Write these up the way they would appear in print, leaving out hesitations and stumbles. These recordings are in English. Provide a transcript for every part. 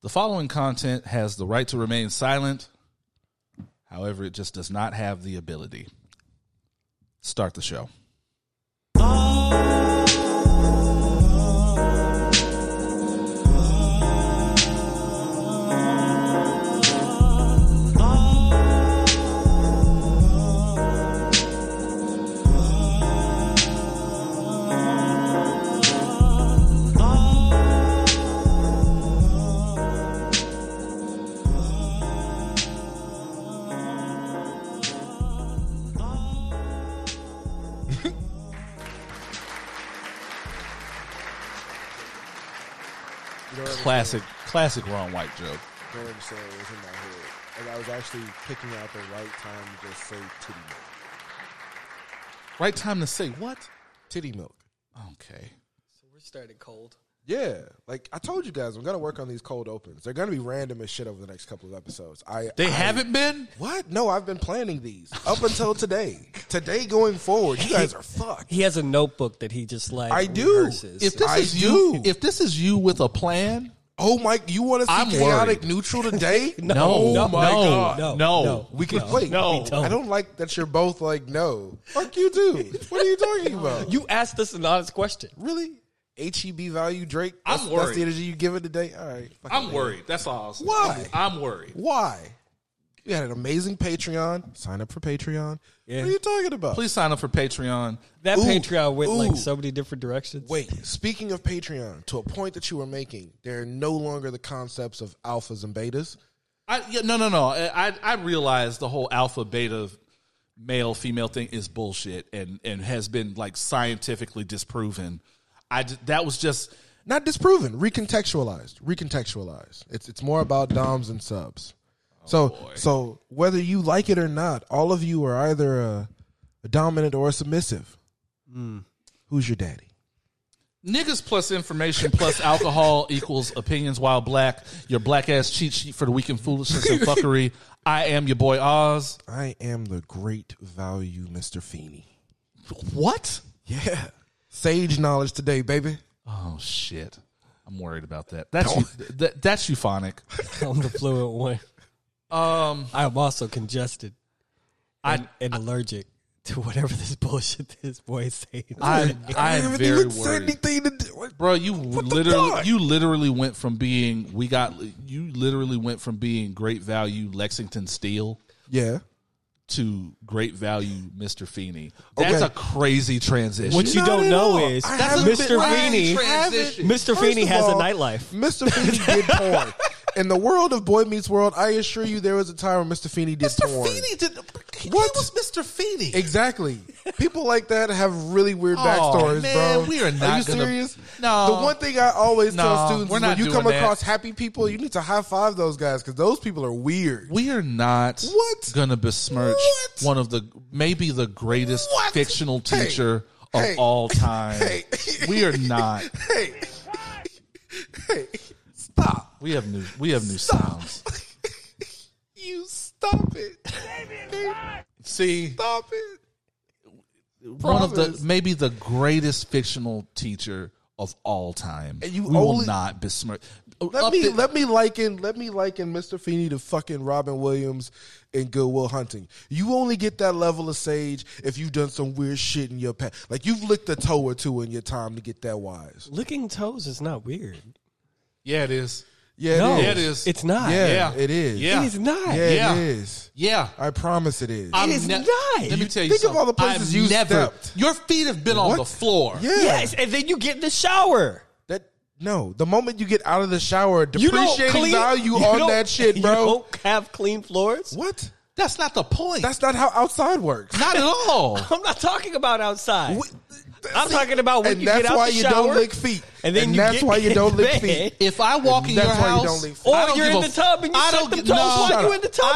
The following content has the right to remain silent. However, it just does not have the ability. Start the show. Classic wrong white joke. Don't ever say it was in my head. Like I was actually picking out the right time to just say titty milk. Right time to say what? Titty milk. Okay. So we're starting cold. Yeah. Like I told you guys, I'm going to work on these cold opens. They're going to be random as shit over the next couple of episodes. They haven't been? What? No, I've been planning these up until today. Today going forward, you guys are fucked. He has a notebook that he just like rehearses. If this is you with a plan... Oh, Mike, you want to see chaotic neutral today? No, my God. We can wait. No, I don't like that you're both like, no. Fuck you, dude. What are you talking about? You asked us an honest question. Really? HEB value, Drake? I'm worried. That's the energy you give it today? All right. I'm worried. That's all I'll say. Why? I'm worried. Why? You had an amazing Patreon. Sign up for Patreon. Yeah. What are you talking about? Please sign up for Patreon. That Patreon went like so many different directions. Wait, speaking of Patreon, to a point that you were making, there are no longer the concepts of alphas and betas. No. I realized the whole alpha, beta, male, female thing is bullshit and has been like scientifically disproven. That was just... Not disproven. Recontextualized. It's more about doms and subs. So whether you like it or not, all of you are either a dominant or a submissive. Mm. Who's your daddy? Niggas plus information plus alcohol equals opinions while black. Your black ass cheat sheet for the weekend foolishness and fuckery. I am your boy Oz. I am the great value, Mr. Feeney. What? Yeah. Sage knowledge today, baby. Oh, shit. I'm worried about that. That's euphonic. I'm the fluent one. I am also congested and allergic to whatever this bullshit this boy is saying. I am very worried. Bro, you literally went from being great value Lexington Steel. Yeah. To great value Mr. Feeney. That's a crazy transition. What you don't know is Mr. Feeney. Mr. Feeney has a nightlife. Mr. Feeney did porn. In the world of Boy Meets World, I assure you there was a time when Mr. Feeney did porn. Mr. Feeney did... What was Mr. Feeney? Exactly. People like that have really weird backstories, man, bro. We are not serious? No. The one thing I always tell students is when you come across happy people, you need to high-five those guys because those people are weird. We are not going to besmirch one of the... Maybe the greatest fictional teacher of all time. We are not. Hey. Stop. We have new sounds. You stop it. Baby, see, stop it. Maybe the greatest fictional teacher of all time. And will not besmirch. Let me liken Mr. Feeney to fucking Robin Williams in Good Will Hunting. You only get that level of sage if you've done some weird shit in your past. Like you've licked a toe or two in your time to get that wise. Licking toes is not weird. Yeah, it is. Yeah, it is. It's not. Yeah, it is. Yeah. It is not. Yeah, it is. Yeah. I promise it is. It is not. Let me tell you something. Think of all the places you stepped. Your feet have been on the floor. Yeah. Yes, and then you get in the shower. The moment you get out of the shower, depreciating value on that shit, bro. You don't have clean floors? What? That's not the point. That's not how outside works. Not at all. I'm not talking about outside. I'm talking about when you get out the shower. And that's why you don't lick feet. And that's why you don't lick feet. If I walk in your house, or you're in the tub and you suck them toes while you're in the tub.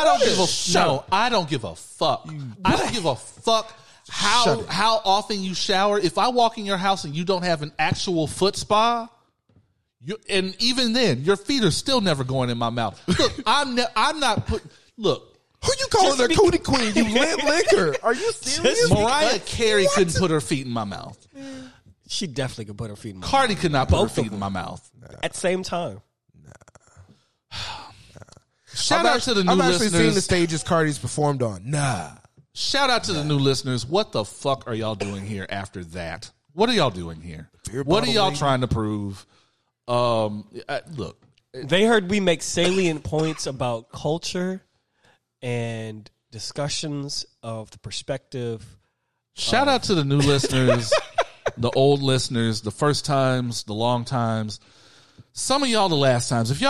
I don't give a fuck. I don't give a fuck how often you shower. If I walk in your house and you don't have an actual foot spa, and even then, your feet are still never going in my mouth. Look, I'm not putting... Look. Who you calling her Cootie Queen? You lit liquor. Are you serious? Mariah Carey couldn't put her feet in my mouth. She definitely could put her feet in my mouth. Cardi could not put her feet in my mouth. At the same time. Nah. Shout out to the new listeners. I've actually seen the stages Cardi's performed on. Shout out to the new listeners. What the fuck are y'all doing here after that? What are y'all doing here? What are y'all trying to prove? Look. They heard we make salient points about culture and discussions of the perspective. Shout out to the new listeners, the old listeners, the first times, the long times. Some of y'all the last times. If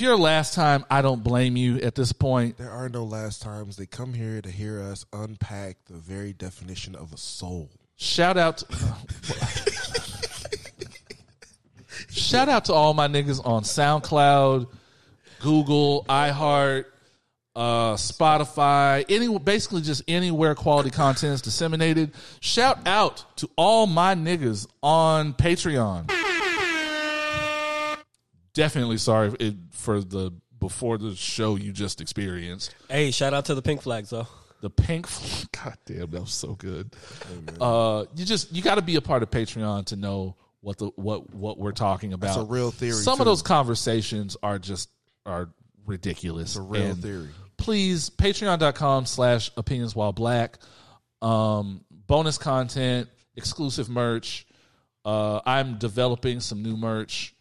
you're last time, I don't blame you at this point. There are no last times. They come here to hear us unpack the very definition of a soul. Shout out to, shout out to all my niggas on SoundCloud, Google, iHeart, Spotify, basically just anywhere quality content is disseminated. Shout out to all my niggas on Patreon. Definitely sorry for the before the show you just experienced. Hey, shout out to the pink flags though. The pink, god damn, that was so good. You got to be a part of Patreon to know what we're talking about. It's a real theory. Some of those conversations are ridiculous. It's a real theory. Please, patreon.com/opinionswhileblack. Bonus content, exclusive merch. I'm developing some new merch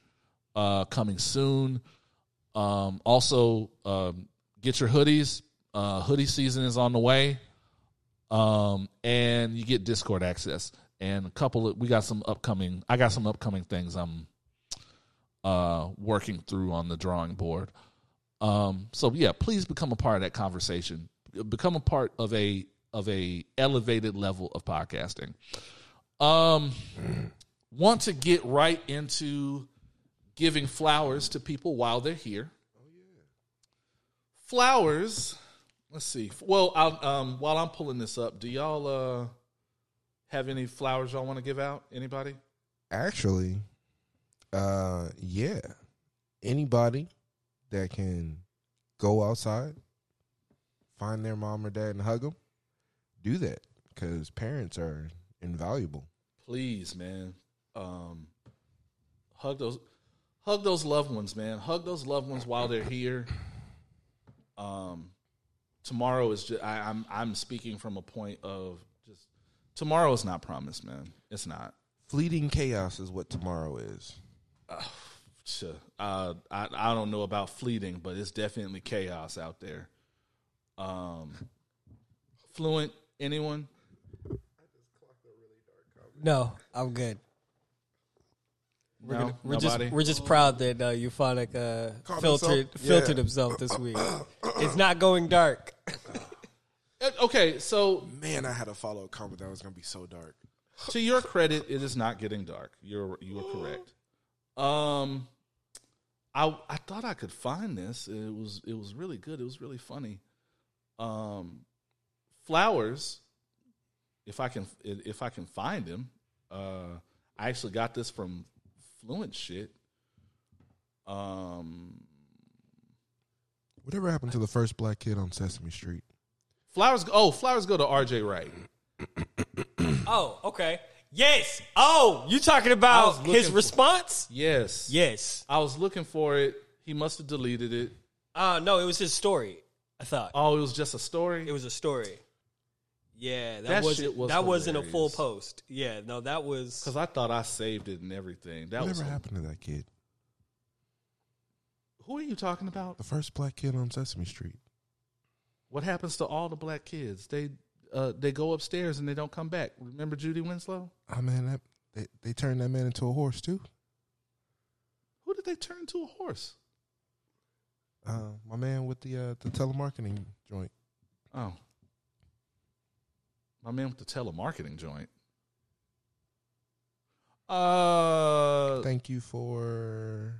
coming soon. Also, get your hoodies. Hoodie season is on the way, and you get Discord access and I got some upcoming things I'm working through on the drawing board. So yeah, please become a part of that conversation. Become a part of a elevated level of podcasting. Want to get right into giving flowers to people while they're here. Oh yeah, flowers. Let's see. Well, while I'm pulling this up, do y'all have any flowers y'all want to give out? Anybody? Actually, yeah. Anybody that can go outside, find their mom or dad and hug them, do that because parents are invaluable. Please, man. Hug those loved ones, man. Hug those loved ones while they're here. Tomorrow is just, I'm speaking from a point of just tomorrow is not promised, man. It's not. Fleeting chaos is what tomorrow is. I don't know about fleeting, but it's definitely chaos out there. Fluent, anyone? I just clocked a really dark comment. No, I'm good. We're just proud that Euphonic filtered himself this week. It's not going dark. Okay, so man, I had to follow a comment that was going to be so dark. To your credit, it is not getting dark. You are correct. I thought I could find this. It was really good. It was really funny. Flowers, if I can find him, I actually got this from Fluent shit. Whatever happened to the first black kid on Sesame Street? Flowers go to RJ Wright. Oh, okay. Yes. Oh, you talking about his response? Yes. Yes. I was looking for it. He must have deleted it. No, it was his story, I thought. Oh, it was just a story? It was a story. Yeah, that wasn't a full post. Yeah, no, that was because I thought I saved it and everything. Whatever happened to that kid? Who are you talking about? The first black kid on Sesame Street. What happens to all the black kids? They go upstairs and they don't come back. Remember Judy Winslow? I mean, they turned that man into a horse too. Who did they turn into a horse? My man with the telemarketing joint. Oh. My man with the telemarketing joint. Thank you for...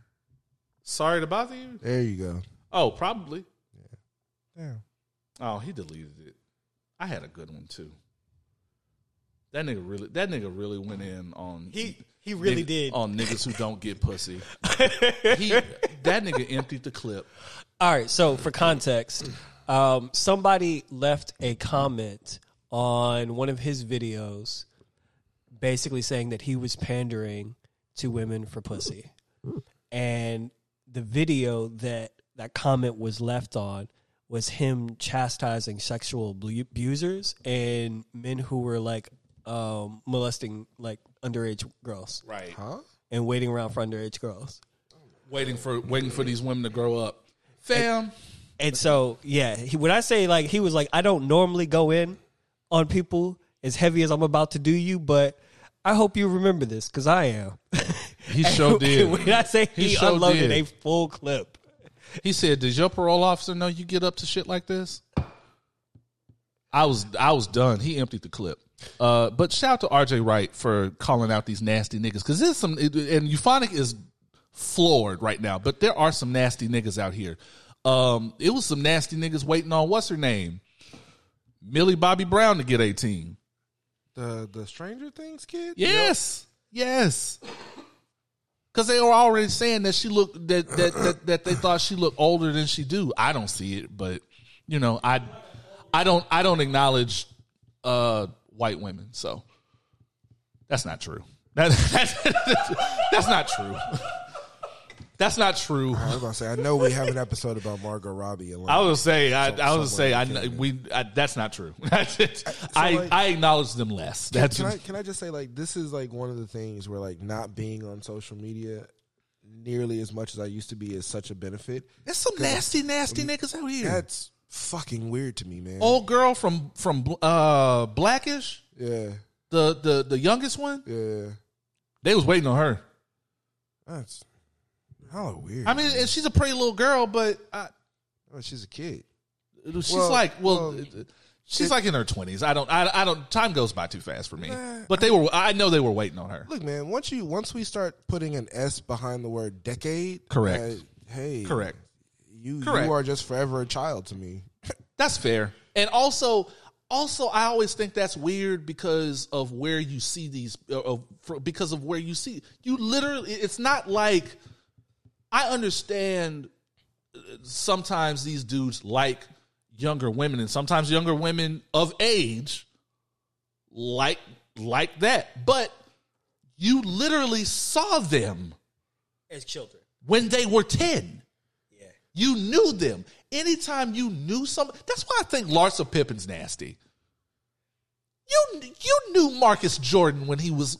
Sorry to bother you? There you go. Oh, probably. Yeah. Oh, he deleted it. I had a good one, too. That nigga really went in on... He really did. On niggas who don't get pussy. That nigga emptied the clip. All right, so for context, somebody left a comment on one of his videos, basically saying that he was pandering to women for pussy. And the video that that comment was left on was him chastising sexual abusers and men who were like molesting like underage girls, right? Huh? And waiting around for underage girls, waiting for these women to grow up, fam. And so yeah, when I say like he was like, I don't normally go in on people as heavy as I'm about to do you, but I hope you remember this because I am. He sure did. When I say he sure unloaded did. A full clip. He said, does your parole officer know you get up to shit like this? I was done. He emptied the clip. But shout out to RJ Wright for calling out these nasty niggas. Because there's some, and Euphonic is floored right now, but there are some nasty niggas out here. It was some nasty niggas waiting on, what's her name? Millie Bobby Brown to get 18. The Stranger Things kid? Yes. Yep. Yes. Because they were already saying that she looked that they thought she looked older than she do. I don't see it, but you know, I don't acknowledge white women, so that's not true. That's not true. That's not true. I was gonna say I know we have an episode about Margot Robbie. I was say that's not true. I acknowledge them less. Can I just say like this is like one of the things where like not being on social media nearly as much as I used to be is such a benefit. There's some nasty niggas out here. That's fucking weird to me, man. Old girl from Blackish. Yeah. The youngest one. Yeah. They was waiting on her. That's. Oh, weird. I mean, and she's a pretty little girl, but she's a kid. She's she's like in her 20s. I don't. Time goes by too fast for me. But they were. I know they were waiting on her. Look, man. Once we start putting an S behind the word decade, correct? Hey, correct. You are just forever a child to me. That's fair. And also, I always think that's weird because of where you see these. Because of where you see you literally. It's not like. I understand sometimes these dudes like younger women and sometimes younger women of age like that. But you literally saw them as children when they were 10. Yeah. You knew them. Anytime you knew somebody, that's why I think Larsa Pippen's nasty. You knew Marcus Jordan when he was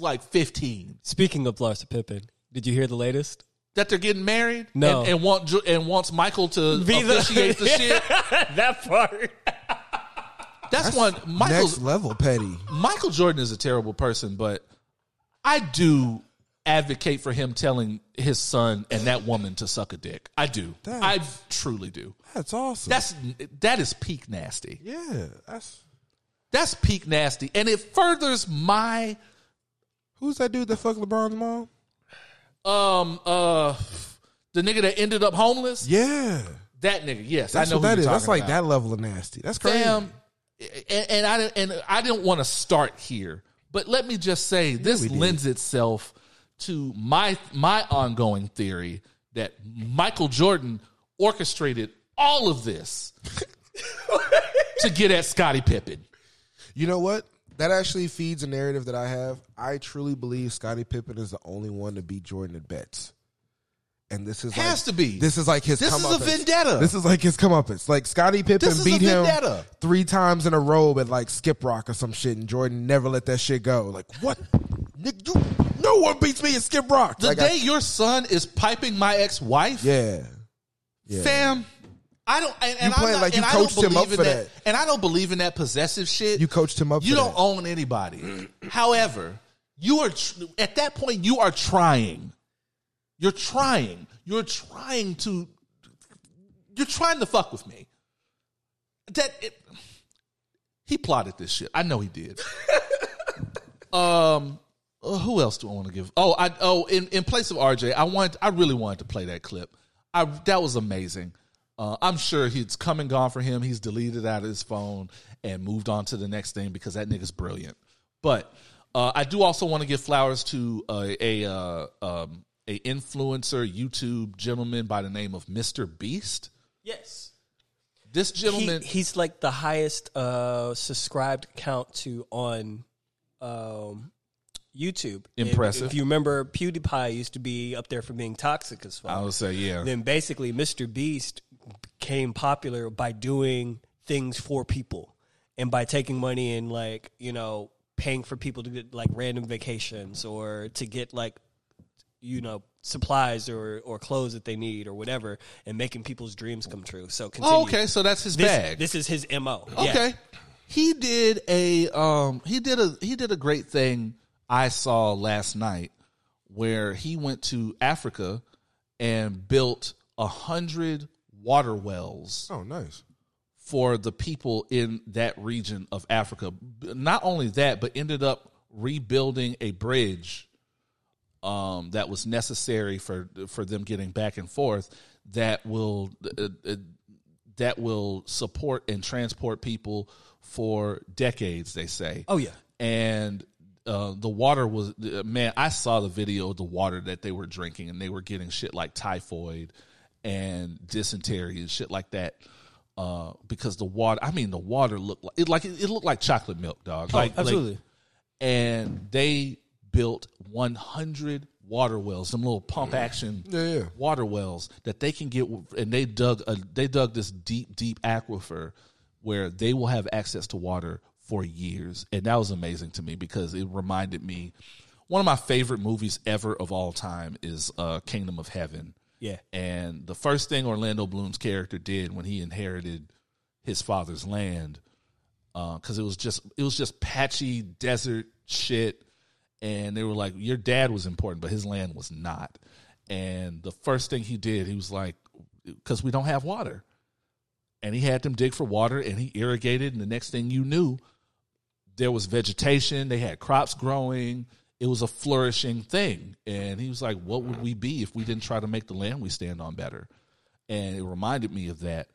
like 15. Speaking of Larsa Pippen, did you hear the latest? That they're getting married? No. And wants Michael to officiate the shit? That part. That's one. Next level petty. Michael Jordan is a terrible person, but I do advocate for him telling his son and that woman to suck a dick. I do. I truly do. That's awesome. That is peak nasty. Yeah. That's peak nasty. And it furthers my... Who's that dude that fucked LeBron's mom? The nigga that ended up homeless. Yeah, that nigga. Yes, that's I know what that is. That's like about. That level of nasty. That's crazy. Damn, and I didn't want to start here, but let me just say this lends itself to my ongoing theory that Michael Jordan orchestrated all of this to get at Scottie Pippen. You know what? That actually feeds a narrative that I have. I truly believe Scottie Pippen is the only one to beat Jordan at bets. And this is has like, to be. This is like his come up. This is a vendetta. This is like his comeuppance. Like Scottie Pippen beat him 3 times in a row at like Skip Rock or some shit, and Jordan never let that shit go. Like what? Nick, no one beats me at Skip Rock. The like day your son is piping my ex-wife. Yeah. Fam. I don't, and I'm not, like you and coached him up for that. And I don't believe in that possessive shit. You coached him up. You for don't that. Own anybody. However, you are at that point. You are trying. You're trying to fuck with me. He plotted this shit. I know he did. Who else do I want to give? In place of RJ, I really wanted to play that clip. That was amazing. I'm sure it's come and gone for him. He's deleted out of his phone and moved on to the next thing because that nigga's brilliant. But I do also want to give flowers to a influencer YouTube gentleman by the name of Mr. Beast. Yes, this gentleman he's like the highest subscribed account to on YouTube. Impressive. If you remember, PewDiePie used to be up there for being toxic as fuck. I would say, yeah. Then basically, Mr. Beast became popular by doing things for people and by taking money and, like, you know, paying for people to get, like, random vacations or to get, like, you know, supplies or clothes that they need or whatever, and making people's dreams come true. So continue. Oh, okay, so that's his bag. This is his MO. Okay. Yeah. He did a great thing I saw last night where he went to Africa and built 100 water wells. Oh, nice. For the people in that region of Africa. Not only that, but ended up rebuilding a bridge that was necessary for them getting back and forth that will support and transport people for decades, they say. Oh, yeah. And the water was, man, I saw the video of the water that they were drinking, and they were getting shit like typhoid and dysentery and shit like that. Because the water looked like it looked like chocolate milk, dog. Oh, like, absolutely. And they built 100 water wells, some little pump action water wells that they can get, and they dug this deep aquifer where they will have access to water for years. And that was amazing to me because it reminded me, one of my favorite movies ever of all time is Kingdom of Heaven. Yeah. And the first thing Orlando Bloom's character did when he inherited his father's land, because it was just patchy desert shit, and they were like, your dad was important, but his land was not. And the first thing he did, he was like, because we don't have water. And he had them dig for water, and he irrigated, and the next thing you knew, there was vegetation, they had crops growing. It was a flourishing thing. And he was like, what would we be if we didn't try to make the land we stand on better? And it reminded me of that.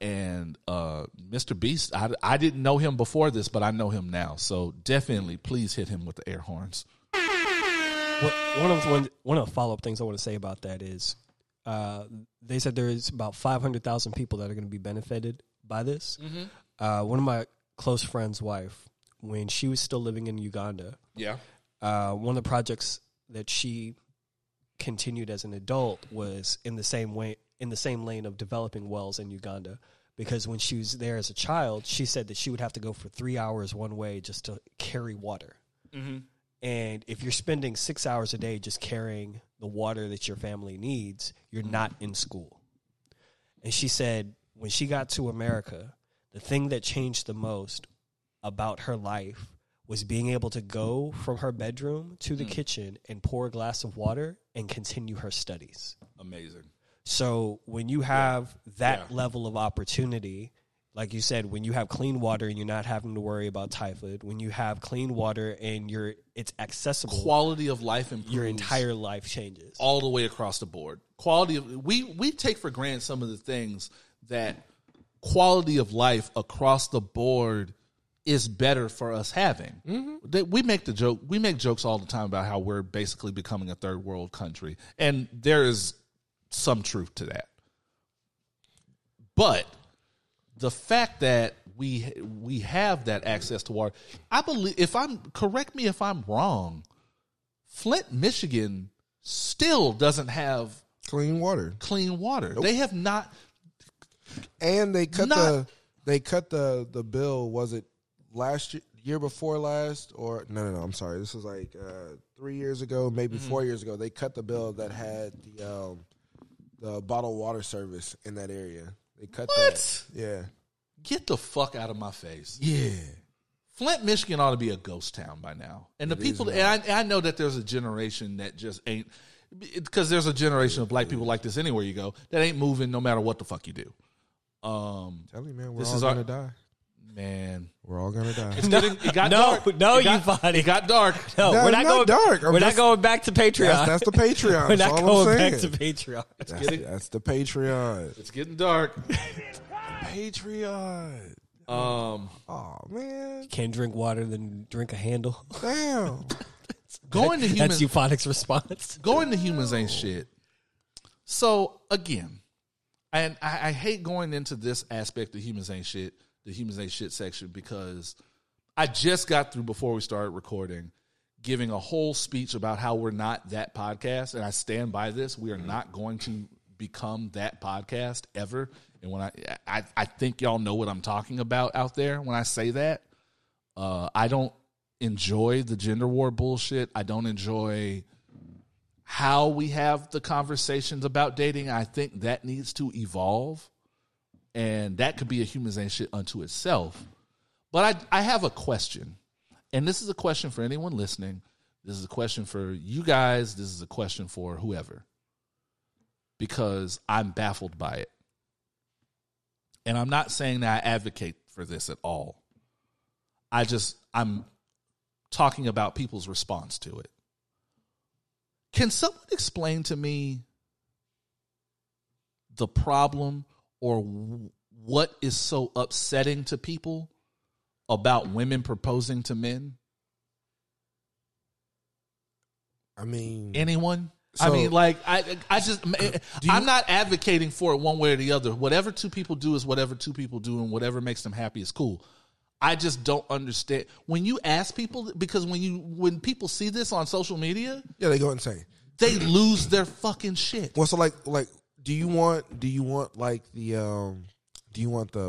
And Mr. Beast, I didn't know him before this, but I know him now. So definitely, please hit him with the air horns. One of the follow-up things I want to say about that is they said there is about 500,000 people that are going to be benefited by this. Mm-hmm. One of my close friends' wife, when she was still living in Uganda, yeah. One of the projects that she continued as an adult was in the same lane of developing wells in Uganda, because when she was there as a child, she said that she would have to go for 3 hours one way just to carry water. Mm-hmm. And if you're spending 6 hours a day just carrying the water that your family needs, you're not in school. And she said when she got to America, the thing that changed the most about her life was being able to go from her bedroom to the kitchen and pour a glass of water and continue her studies. Amazing. So when you have that level of opportunity, like you said, when you have clean water and you're not having to worry about typhoid, when you have clean water and it's accessible, quality of life improves. Your entire life changes all the way across the board. We take for granted some of the things that quality of life across the board is better for us having. Mm-hmm. We make jokes all the time about how we're basically becoming a third world country, and there is some truth to that. But the fact that we have that access to water, I believe, correct me if I'm wrong, Flint, Michigan still doesn't have clean water. Nope. They have not, and they cut the bill. Was it last year before last, or no, I'm sorry, this was like 3 years ago, maybe 4 years ago, they cut the bill that had the bottled water service in that area. They cut that. Yeah. Get the fuck out of my face. Yeah. Flint, Michigan ought to be a ghost town by now. And I know that there's a generation that just ain't, because there's a generation of black people like this anywhere you go, that ain't moving no matter what the fuck you do. Tell me, man, we're all going to die. Man, we're all gonna die. It got dark. It got dark. No, we're not going dark. We're not going back to Patreon. That's the Patreon. We're not going back to Patreon. That's the Patreon. It's getting dark. Patreon. Oh man, you can't drink water then drink a handle. Damn. Going to humans. That's euphonics response. Going to humans ain't shit. So again, and I hate going into this aspect of humans ain't shit. The humans ain't shit section, because I just got through, before we started recording, giving a whole speech about how we're not that podcast, and I stand by this. We are not going to become that podcast ever. And when I think y'all know what I'm talking about out there when I say that. I don't enjoy the gender war bullshit. I don't enjoy how we have the conversations about dating. I think that needs to evolve, and that could be a humanization unto itself. But I have a question, and this is a question for anyone listening. This is a question for you guys. This is a question for whoever, because I'm baffled by it. And I'm not saying that I advocate for this at all. I'm talking about people's response to it. Can someone explain to me the problem or what is so upsetting to people about women proposing to men? I mean, anyone? So, I mean, like, I'm not advocating for it one way or the other. Whatever two people do is whatever two people do, and whatever makes them happy is cool. I just don't understand when you ask people, because when people see this on social media, yeah, they go insane. They lose their fucking shit. Well, so like, do you want the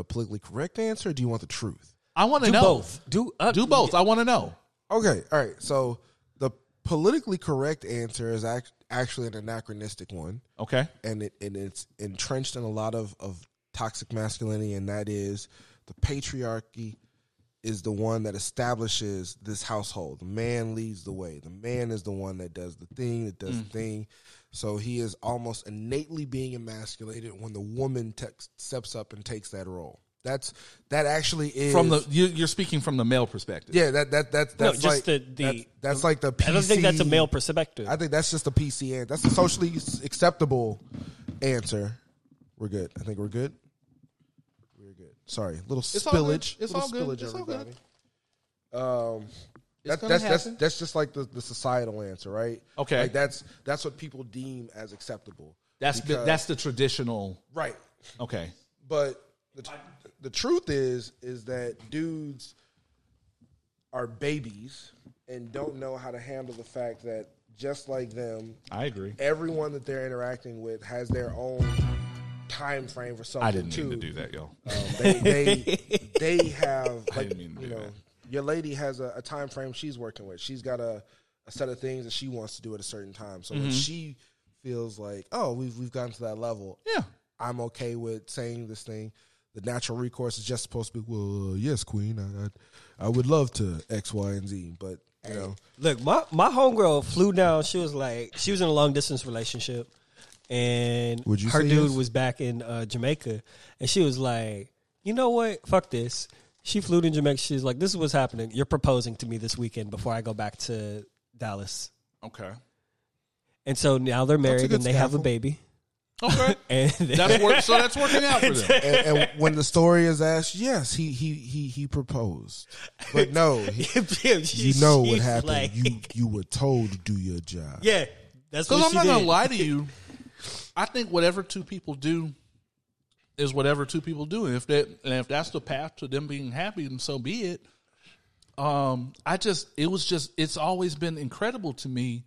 politically correct answer? Or do you want the truth? I want to know both. Do both. Yeah. I want to know. Okay, all right. So the politically correct answer is actually an anachronistic one. Okay, and it's entrenched in a lot of toxic masculinity, and that is the patriarchy. Is the one that establishes this household. The man leads the way. The man is the one that does the thing, So he is almost innately being emasculated when the woman steps up and takes that role. That actually is from the you're speaking from the male perspective. Yeah, that's no, just like that's like the PC. I don't think that's a male perspective. I think that's just the PC answer. That's the socially acceptable answer. We're good. I think we're good. Sorry, little spillage. It's all good. It's all good. That's just like the societal answer, right? Okay, like that's what people deem as acceptable. That's the traditional, right? Okay, but the truth is that dudes are babies and don't know how to handle the fact that just like them, I agree. Everyone that they're interacting with has their own time frame for something. I didn't mean to do that, y'all. They have, like, your lady has a time frame she's working with. She's got a set of things that she wants to do at a certain time. So when she feels like, oh, we've gotten to that level, yeah, I'm okay with saying this thing. The natural recourse is just supposed to be, well, yes, queen, I would love to X, Y, and Z, but you know, look, my homegirl flew down. She was in a long distance relationship. And her dude was back in Jamaica, and she was like, you know what? Fuck this. She flew to Jamaica. She's like, this is what's happening. You're proposing to me this weekend before I go back to Dallas. Okay. And so now they're married and they have a baby. Okay. And so that's working out for them. And when the story is asked, yes, he proposed. But no, you know what happened. Like, you were told to do your job. Yeah. That's what she did. Because I'm not going to lie to you. I think whatever two people do is whatever two people do. And if that's the path to them being happy, then so be it. It's always been incredible to me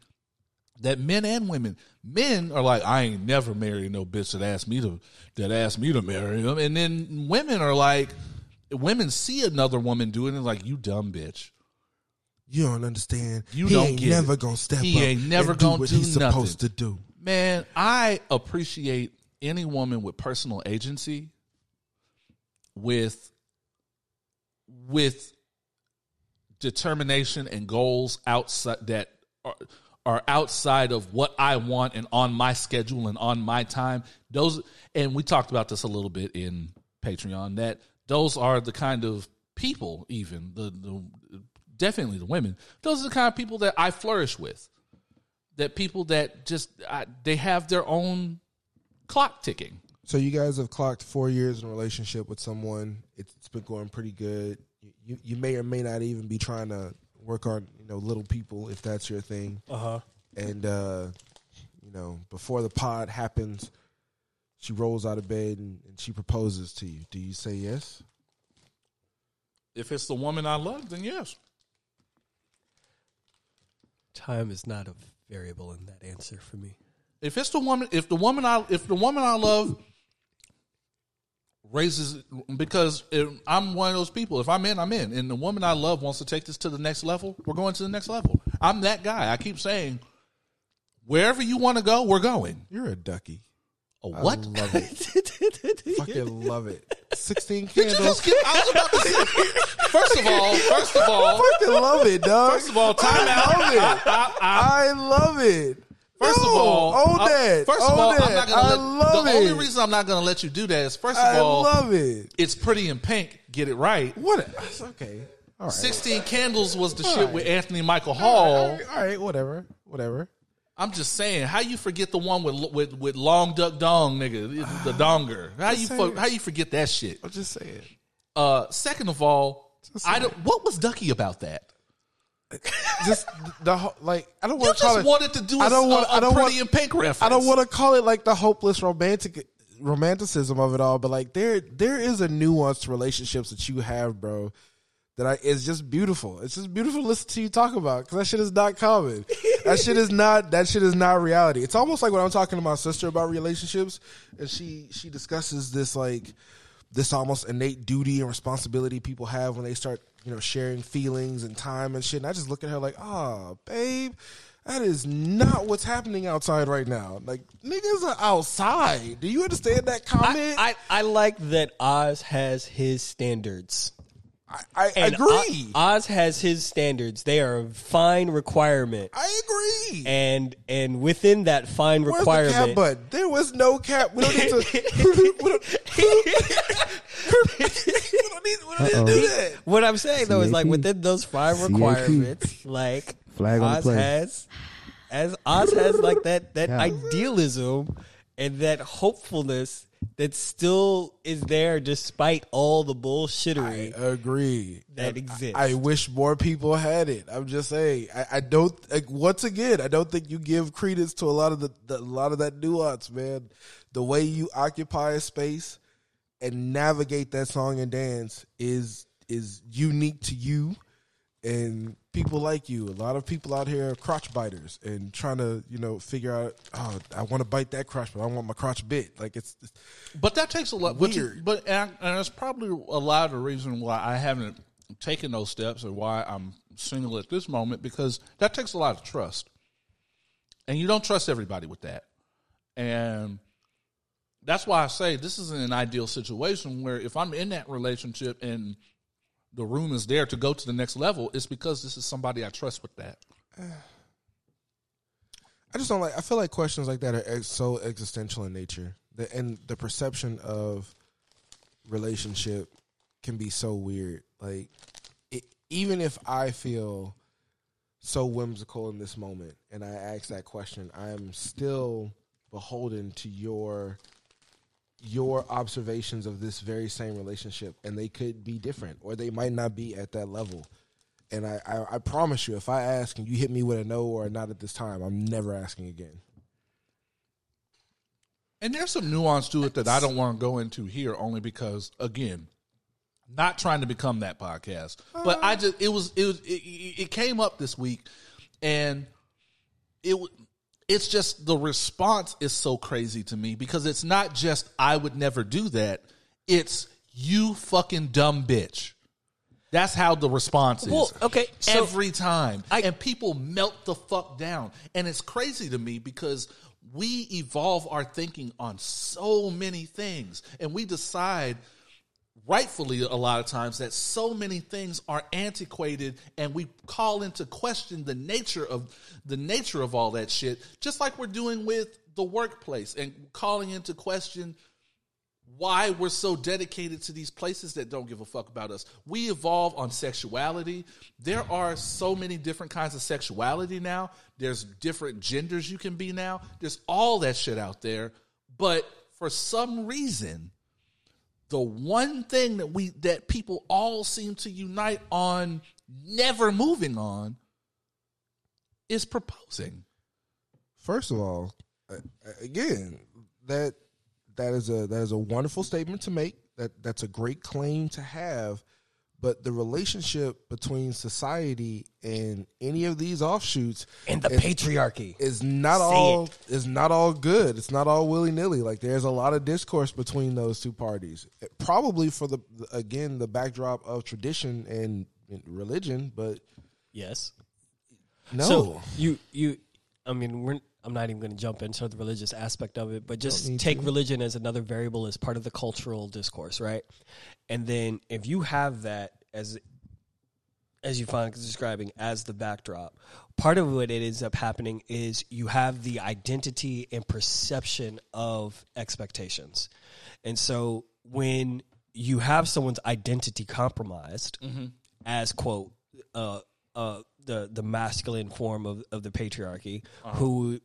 that men and women, men are like, I ain't never married no bitch that asked me to marry them. And then women are like, women see another woman do it and they're like, you dumb bitch. You don't understand. He ain't never gonna step up and do what he's supposed to do. Man, I appreciate any woman with personal agency, with determination and goals outside that are outside of what I want and on my schedule and on my time. Those, and we talked about this a little bit in Patreon, that those are the kind of people, even definitely the women, those are the kind of people that I flourish with. That people that just, they have their own clock ticking. So you guys have clocked 4 years in a relationship with someone. It's been going pretty good. You may or may not even be trying to work on, little people, if that's your thing. Uh-huh. And, before the pod happens, she rolls out of bed and she proposes to you. Do you say yes? If it's the woman I love, then yes. Time is not a variable in that answer for me. If it's the woman, if the woman I love raises, because I'm one of those people. If I'm in, I'm in. And the woman I love wants to take this to the next level, we're going to the next level. I'm that guy. I keep saying, wherever you want to go, we're going. You're a ducky. A what? I love it. Fucking love it. 16 candles. I was about to say. First of all. I fucking love it, dog. First of all, time out. I love it. First of all, the only reason I'm not going to let you do that is, first of all, I love it. It's Pretty in Pink. Get it right. What? Okay. All right. 16 Candles was the all shit right. with Anthony Michael Hall. All right. Whatever. I'm just saying, how you forget the one with Long Duck Dong, nigga, the donger? How you forget that shit? I'm just saying. Second of all, what was Ducky about that? Just the like. I don't want to call it. You just wanted to do a Pretty in Pink reference. I don't want to call it like the hopeless romanticism of it all, but like there is a nuanced relationships that you have, bro. It's just beautiful. It's just beautiful to listen to you talk about, because that shit is not common. That shit is not reality. It's almost like when I'm talking to my sister about relationships, and she discusses this like this almost innate duty and responsibility people have when they start, sharing feelings and time and shit. And I just look at her like, oh, babe, that is not what's happening outside right now. Like, niggas are outside. Do you understand that comment? I like that Oz has his standards. I agree. Oz has his standards. They are a fine requirement. I agree. And within that fine requirement, where's the cap button? There was no cap. We don't need to. We don't need to do that. What I'm saying though is like within those fine requirements, like Oz has like that idealism and that hopefulness that still is there despite all the bullshittery. I agree. That exists. I wish more people had it. I'm just saying. I don't. Like, once again, I don't think you give credence to a lot of that nuance, man. The way you occupy a space and navigate that song and dance is unique to you and people like you. A lot of people out here are crotch biters and trying to, figure out, oh, I want to bite that crotch, but I want my crotch bit. Like it's but that takes a lot. Weird. And it's probably a lot of the reason why I haven't taken those steps and why I'm single at this moment, because that takes a lot of trust. And you don't trust everybody with that. And that's why I say this isn't an ideal situation where if I'm in that relationship and the room is there to go to the next level, it's because this is somebody I trust with that. I just don't like. I feel like questions like that are so existential in nature, and the perception of relationship can be so weird. Like, even if I feel so whimsical in this moment, and I ask that question, I am still beholden to your observations of this very same relationship, and they could be different, or they might not be at that level. And I promise you, if I ask and you hit me with a no or a not at this time, I'm never asking again. And there's some nuance to it that I don't want to go into here, only because, again, not trying to become that podcast, but I just it came up this week, and it's just the response is so crazy to me, because it's not just I would never do that. It's you fucking dumb bitch. That's how the response is. Okay, so every time. And people melt the fuck down. And it's crazy to me because we evolve our thinking on so many things. And we decide, rightfully a lot of times, that so many things are antiquated, and we call into question the nature of all that shit, just like we're doing with the workplace and calling into question why we're so dedicated to these places that don't give a fuck about us. We evolve on sexuality. There are so many different kinds of sexuality now. There's different genders you can be now. There's all that shit out there. But for some reason, the one thing that people all seem to unite on, never moving on, is proposing. First of all, again, that is a wonderful statement to make. That's a great claim to have, But the relationship between society and any of these offshoots and the patriarchy is not all good. It's not all willy nilly. Like there's a lot of discourse between those two parties, probably for the again the backdrop of tradition and religion. But yes, no, so you. I mean, I'm not even going to jump into the religious aspect of it, but just take religion as another variable as part of the cultural discourse, right? And then if you have that as you find describing as the backdrop, part of what it ends up happening is you have the identity and perception of expectations. And so when you have someone's identity compromised as, quote, the masculine form of the patriarchy, who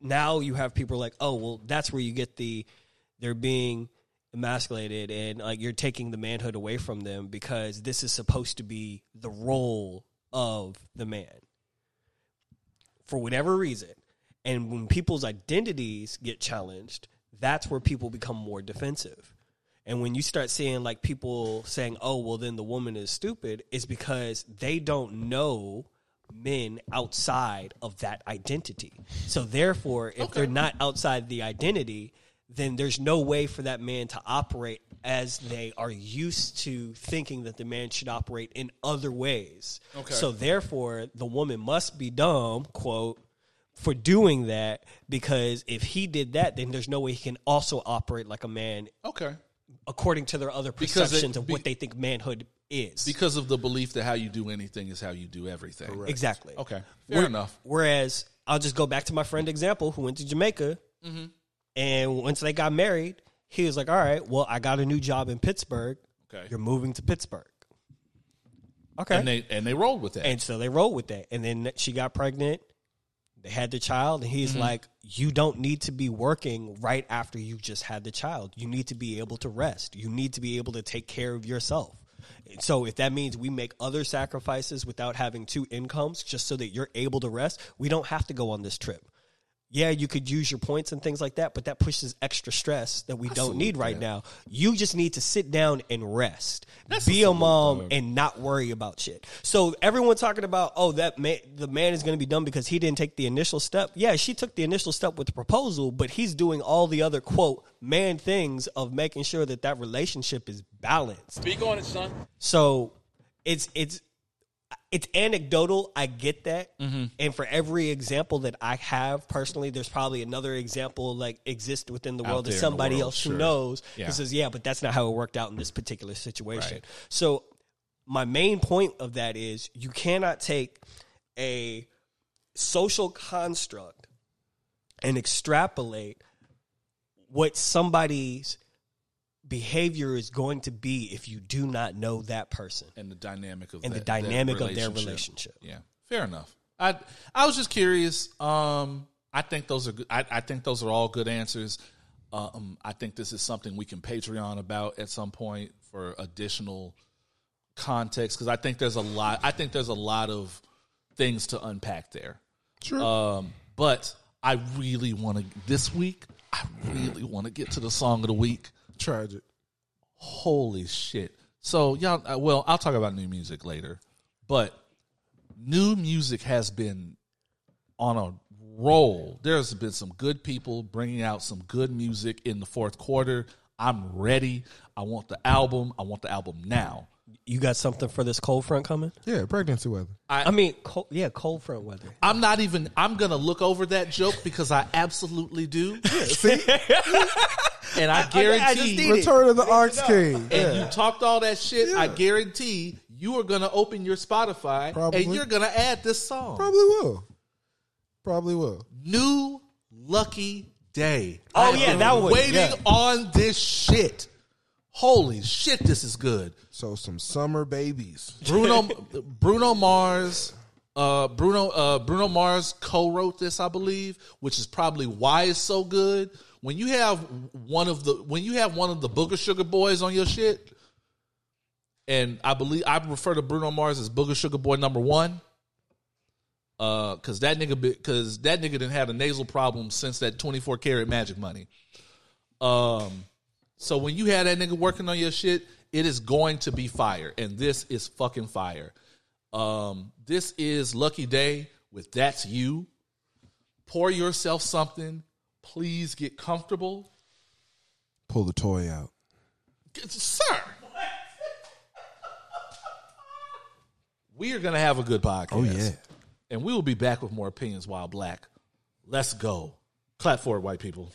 now you have people like, oh, well, that's where you get they're being emasculated and like you're taking the manhood away from them because this is supposed to be the role of the man for whatever reason. And when people's identities get challenged, that's where people become more defensive. And when you start seeing like people saying, oh, well, then the woman is stupid, it's because they don't know men outside of that identity. So therefore, if they're not outside the identity, then there's no way for that man to operate as they are used to thinking that the man should operate in other ways. Okay. So therefore, the woman must be dumb, quote, for doing that, because if he did that, then there's no way he can also operate like a man. Okay. According to their other perceptions of what they think manhood is. Because of the belief that how you do anything is how you do everything. Correct. Exactly. Okay. Fair enough. Whereas, I'll just go back to my friend example who went to Jamaica. Mm-hmm. And once they got married, he was like, all right, well, I got a new job in Pittsburgh. Okay. You're moving to Pittsburgh. Okay. And they rolled with that. And so they rolled with that. And then she got pregnant. They had the child, and he's like, you don't need to be working right after you just had the child. You need to be able to rest. You need to be able to take care of yourself. And so if that means we make other sacrifices without having two incomes just so that you're able to rest, we don't have to go on this trip. Yeah, you could use your points and things like that, but that pushes extra stress that we don't need right now. You just need to sit down and rest. Be a mom and not worry about shit. So everyone talking about, oh, the man is going to be dumb because he didn't take the initial step. Yeah, she took the initial step with the proposal, but he's doing all the other, quote, man things of making sure that relationship is balanced. Speak on it, son. So it's anecdotal. I get that. Mm-hmm. And for every example that I have personally, there's probably another example like exists within the world of somebody else who knows who says, yeah, but that's not how it worked out in this particular situation. Right. So my main point of that is you cannot take a social construct and extrapolate what somebody's behavior is going to be if you do not know that person and the dynamic of their relationship. Yeah, fair enough. I was just curious. I think those are good. I think those are all good answers. I think this is something we can Patreon about at some point for additional context because I think there's a lot. I think there's a lot of things to unpack there. Sure. But I really want to this week. I really want to get to the song of the week. Tragic. Holy shit. So, y'all, well, I'll talk about new music later, but new music has been on a roll. There's been some good people bringing out some good music in the fourth quarter. I'm ready. I want the album. I want the album now. You got something for this cold front coming? Yeah, pregnancy weather. Cold front weather. I'm going to look over that joke because I absolutely do. Yeah, see? And I guarantee Return of the Arts King. And you talked all that shit. Yeah. I guarantee you are going to open your Spotify and you're going to add this song. Probably will. New Lucky Daye. Oh, yeah, that one. Waiting on this shit. Holy shit, this is good. So some summer babies. Bruno Mars co-wrote this, I believe, which is probably why it's so good. When you have one of the Booger Sugar Boys on your shit, and I believe I refer to Bruno Mars as Booger Sugar Boy number 1, because that nigga didn't have a nasal problem since that 24 karat magic money. So when you had that nigga working on your shit It is going to be fire, and this is fucking fire. This is Lucky Daye with That's You. Pour yourself something. Please get comfortable. Pull the toy out. Sir. We are going to have a good podcast. Oh, yeah. And we will be back with more Opinions While Black. Let's go. Clap for it, white people.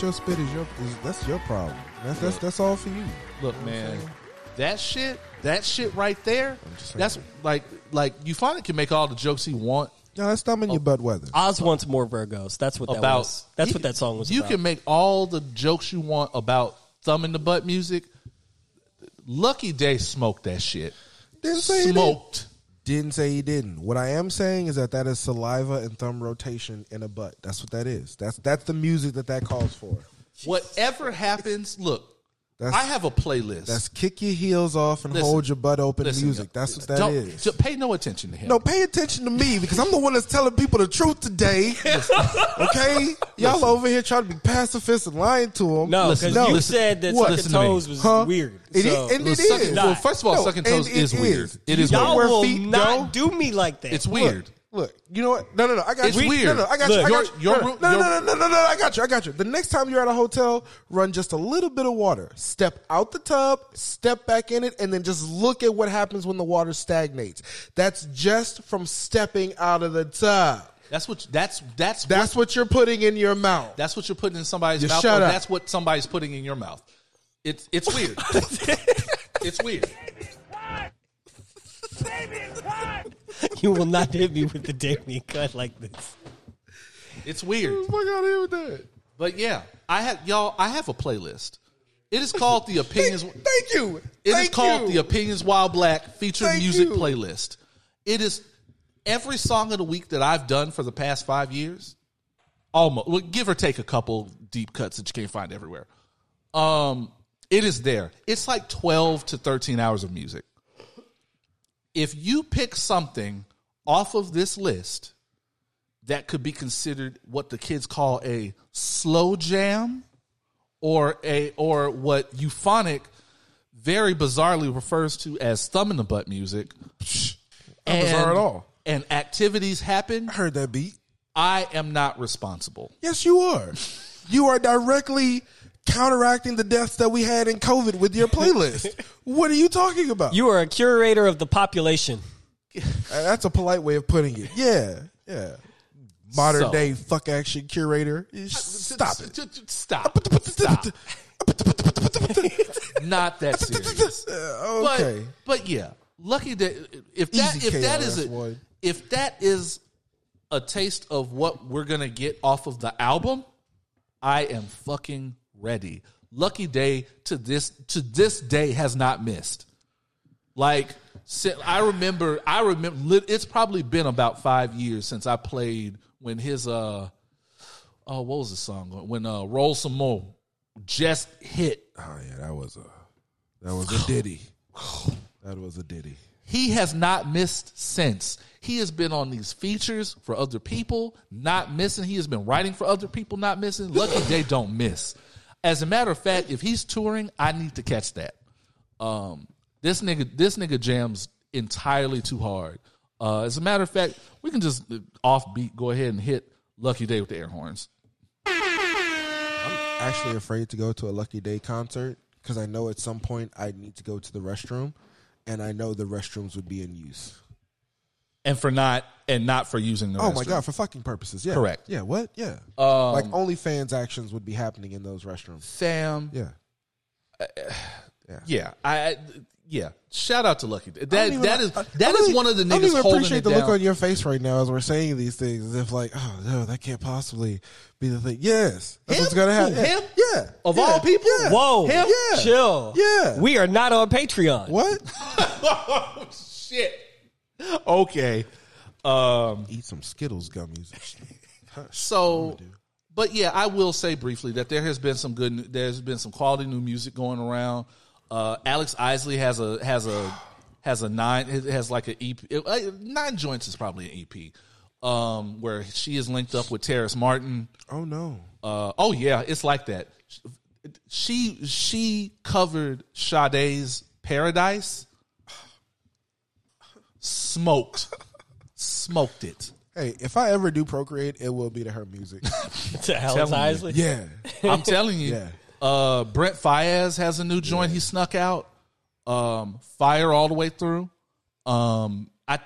Your spit is that's your problem. That's all for you. Look, you know, man, that shit right there. That's like you finally can make all the jokes he want. No, that's thumbing your butt weather. Oz wants more Virgos. That's what that was. That's what that song was. You about. Can make all the jokes you want about thumbing the butt music. Lucky Daye smoked that shit. Didn't say smoked. Didn't say he didn't. What I am saying is that is saliva and thumb rotation in a butt. That's what that is. That's the music that calls for. Whatever happens, look, I have a playlist. That's kick your heels off and hold your butt open music. That's what that is. So pay no attention to him. No, pay attention to me because I'm the one that's telling people the truth today. Okay? Y'all over here trying to be pacifists and lying to them. No, because you said that sucking toes was weird. It is. Well, first of all, sucking toes is weird. It is weird. Y'all will not do me like that. It's weird. Look, you know what? No. I got you. It's weird. No, I got you. I got you. The next time you're at a hotel, run just a little bit of water. Step out the tub, step back in it, and then just look at what happens when the water stagnates. That's just from stepping out of the tub. That's what you're putting in your mouth. That's what you're putting in somebody's mouth. Shut up. That's what somebody's putting in your mouth. It's weird. It's weird. Baby, what? You will not hit me with the Damien cut like this. It's weird. What the fuck out of here with that? But yeah, I have a playlist. It is called the Opinions. Thank you. The Opinions While Black featured music playlist. It is every song of the week that I've done for the past 5 years, almost, well, give or take a couple deep cuts that you can't find everywhere. It is there. It's like 12 to 13 hours of music. If you pick something off of this list that could be considered what the kids call a slow jam or what Euphonic very bizarrely refers to as thumb in the butt music. Not bizarre at all. And activities happen. I heard that beat. I am not responsible. Yes, you are. You are directly counteracting the deaths that we had in COVID with your playlist. What are you talking about? You are a curator of the population. That's a polite way of putting it. Yeah. Modern day fuck action curator. Stop it. Not that serious. Okay. But yeah, Lucky Daye. If that is a taste of what we're gonna get off of the album, I am fucking ready. Lucky Daye to this day has not missed. Like I remember. It's probably been about 5 years since I played when his what was the song when Roll Some More just hit. Oh yeah, that was a ditty. That was a ditty. He has not missed since. He has been on these features for other people, not missing. He has been writing for other people, not missing. Lucky Daye don't miss. As a matter of fact, if he's touring, I need to catch that. This nigga jams entirely too hard. As a matter of fact, we can just offbeat go ahead and hit Lucky Daye with the air horns. I'm actually afraid to go to a Lucky Daye concert because I know at some point I need to go to the restroom, and I know the restrooms would be in use. And not for using the restroom. Oh my God, for fucking purposes. Yeah. Correct. Yeah, what? Yeah. Like OnlyFans actions would be happening in those restrooms. Sam. Yeah. Yeah. Shout out to Lucky Daye. That is one of the niggas holding it down. I don't appreciate the look on your face right now as we're saying these things. As if like, oh no, that can't possibly be the thing. Yes, that's what's gonna happen. Him? Yeah. Of all people? Yeah. Whoa. Him? Yeah. Chill. Yeah. We are not on Patreon. What? Oh shit. Okay. Eat some Skittles gummies and shit. So, but yeah, I will say briefly that there's been some quality new music going around. Alex Isley has an EP, nine joints is probably an EP, where she is linked up with Terrace Martin. Oh no. Oh yeah. It's like that. She covered Sade's Paradise. Smoked it. Hey, if I ever do procreate, it will be to her music. To Alex Isley? Yeah. I'm telling you. Yeah. Brent Faiyaz has a new joint he snuck out. Fire all the way through. I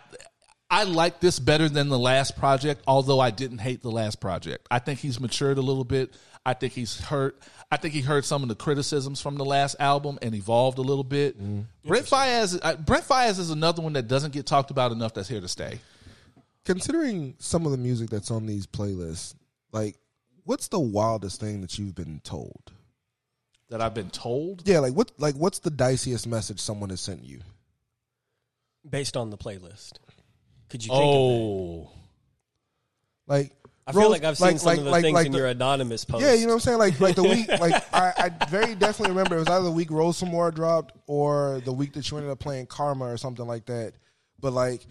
like this better than the last project, although I didn't hate the last project. I think he's matured a little bit. I think he's hurt. I think he heard some of the criticisms from the last album and evolved a little bit. Brent Faiyaz is another one that doesn't get talked about enough that's here to stay. Considering some of the music that's on these playlists, like, what's the wildest thing that you've been told? That I've been told? Yeah, like what's the diciest message someone has sent you? based on the playlist? Could you think of that? Like, I feel like I've seen some of the things in your anonymous post. Yeah, you know what I'm saying? Like the week, like I very definitely remember it was either the week Rose Some More dropped or the week that you ended up playing Karma or something like that. But like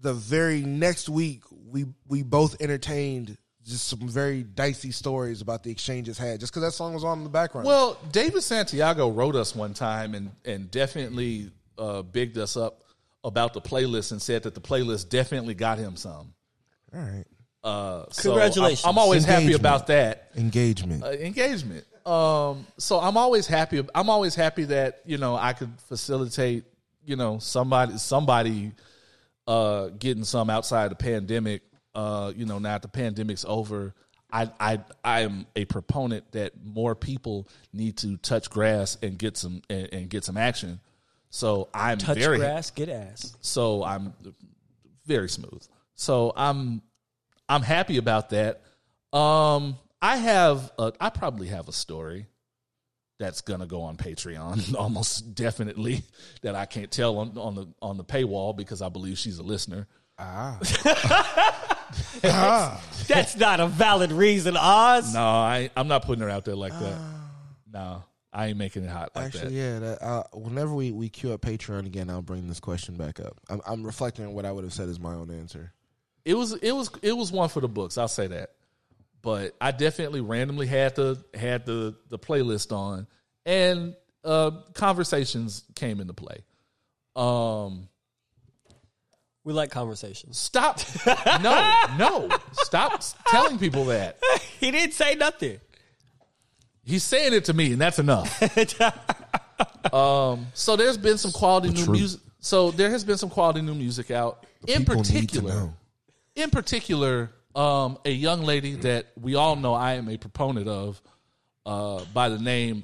the very next week, we both entertained just some very dicey stories about the exchanges had just because that song was on in the background. Well, David Santiago wrote us one time and definitely bigged us up about the playlist and said that the playlist definitely got him some. All right. Congratulations. So I'm always happy about that. Engagement. So I'm always happy. I'm always happy that, you know, I could facilitate, you know, somebody getting some outside the pandemic. You know, now that the pandemic's over, I am a proponent that more people need to touch grass and get some and get some action. So I'm touch very grass, get ass. So I'm very smooth. So I'm happy about that. I probably have a story that's gonna go on Patreon, almost definitely, that I can't tell on the paywall because I believe she's a listener. That's not a valid reason, Oz. No, I'm not putting her out there like that. No, I ain't making it hot like that. Actually, yeah. Whenever we queue up Patreon again, I'll bring this question back up. I'm reflecting on what I would have said as my own answer. It was one for the books. I'll say that, but I definitely randomly had the playlist on, and conversations came into play. We like conversations. Stop! No, stop telling people that. He didn't say nothing. He's saying it to me, and that's enough. So there's been some quality new music. So there has been some quality new music out. In particular, a young lady that we all know I am a proponent of, by the name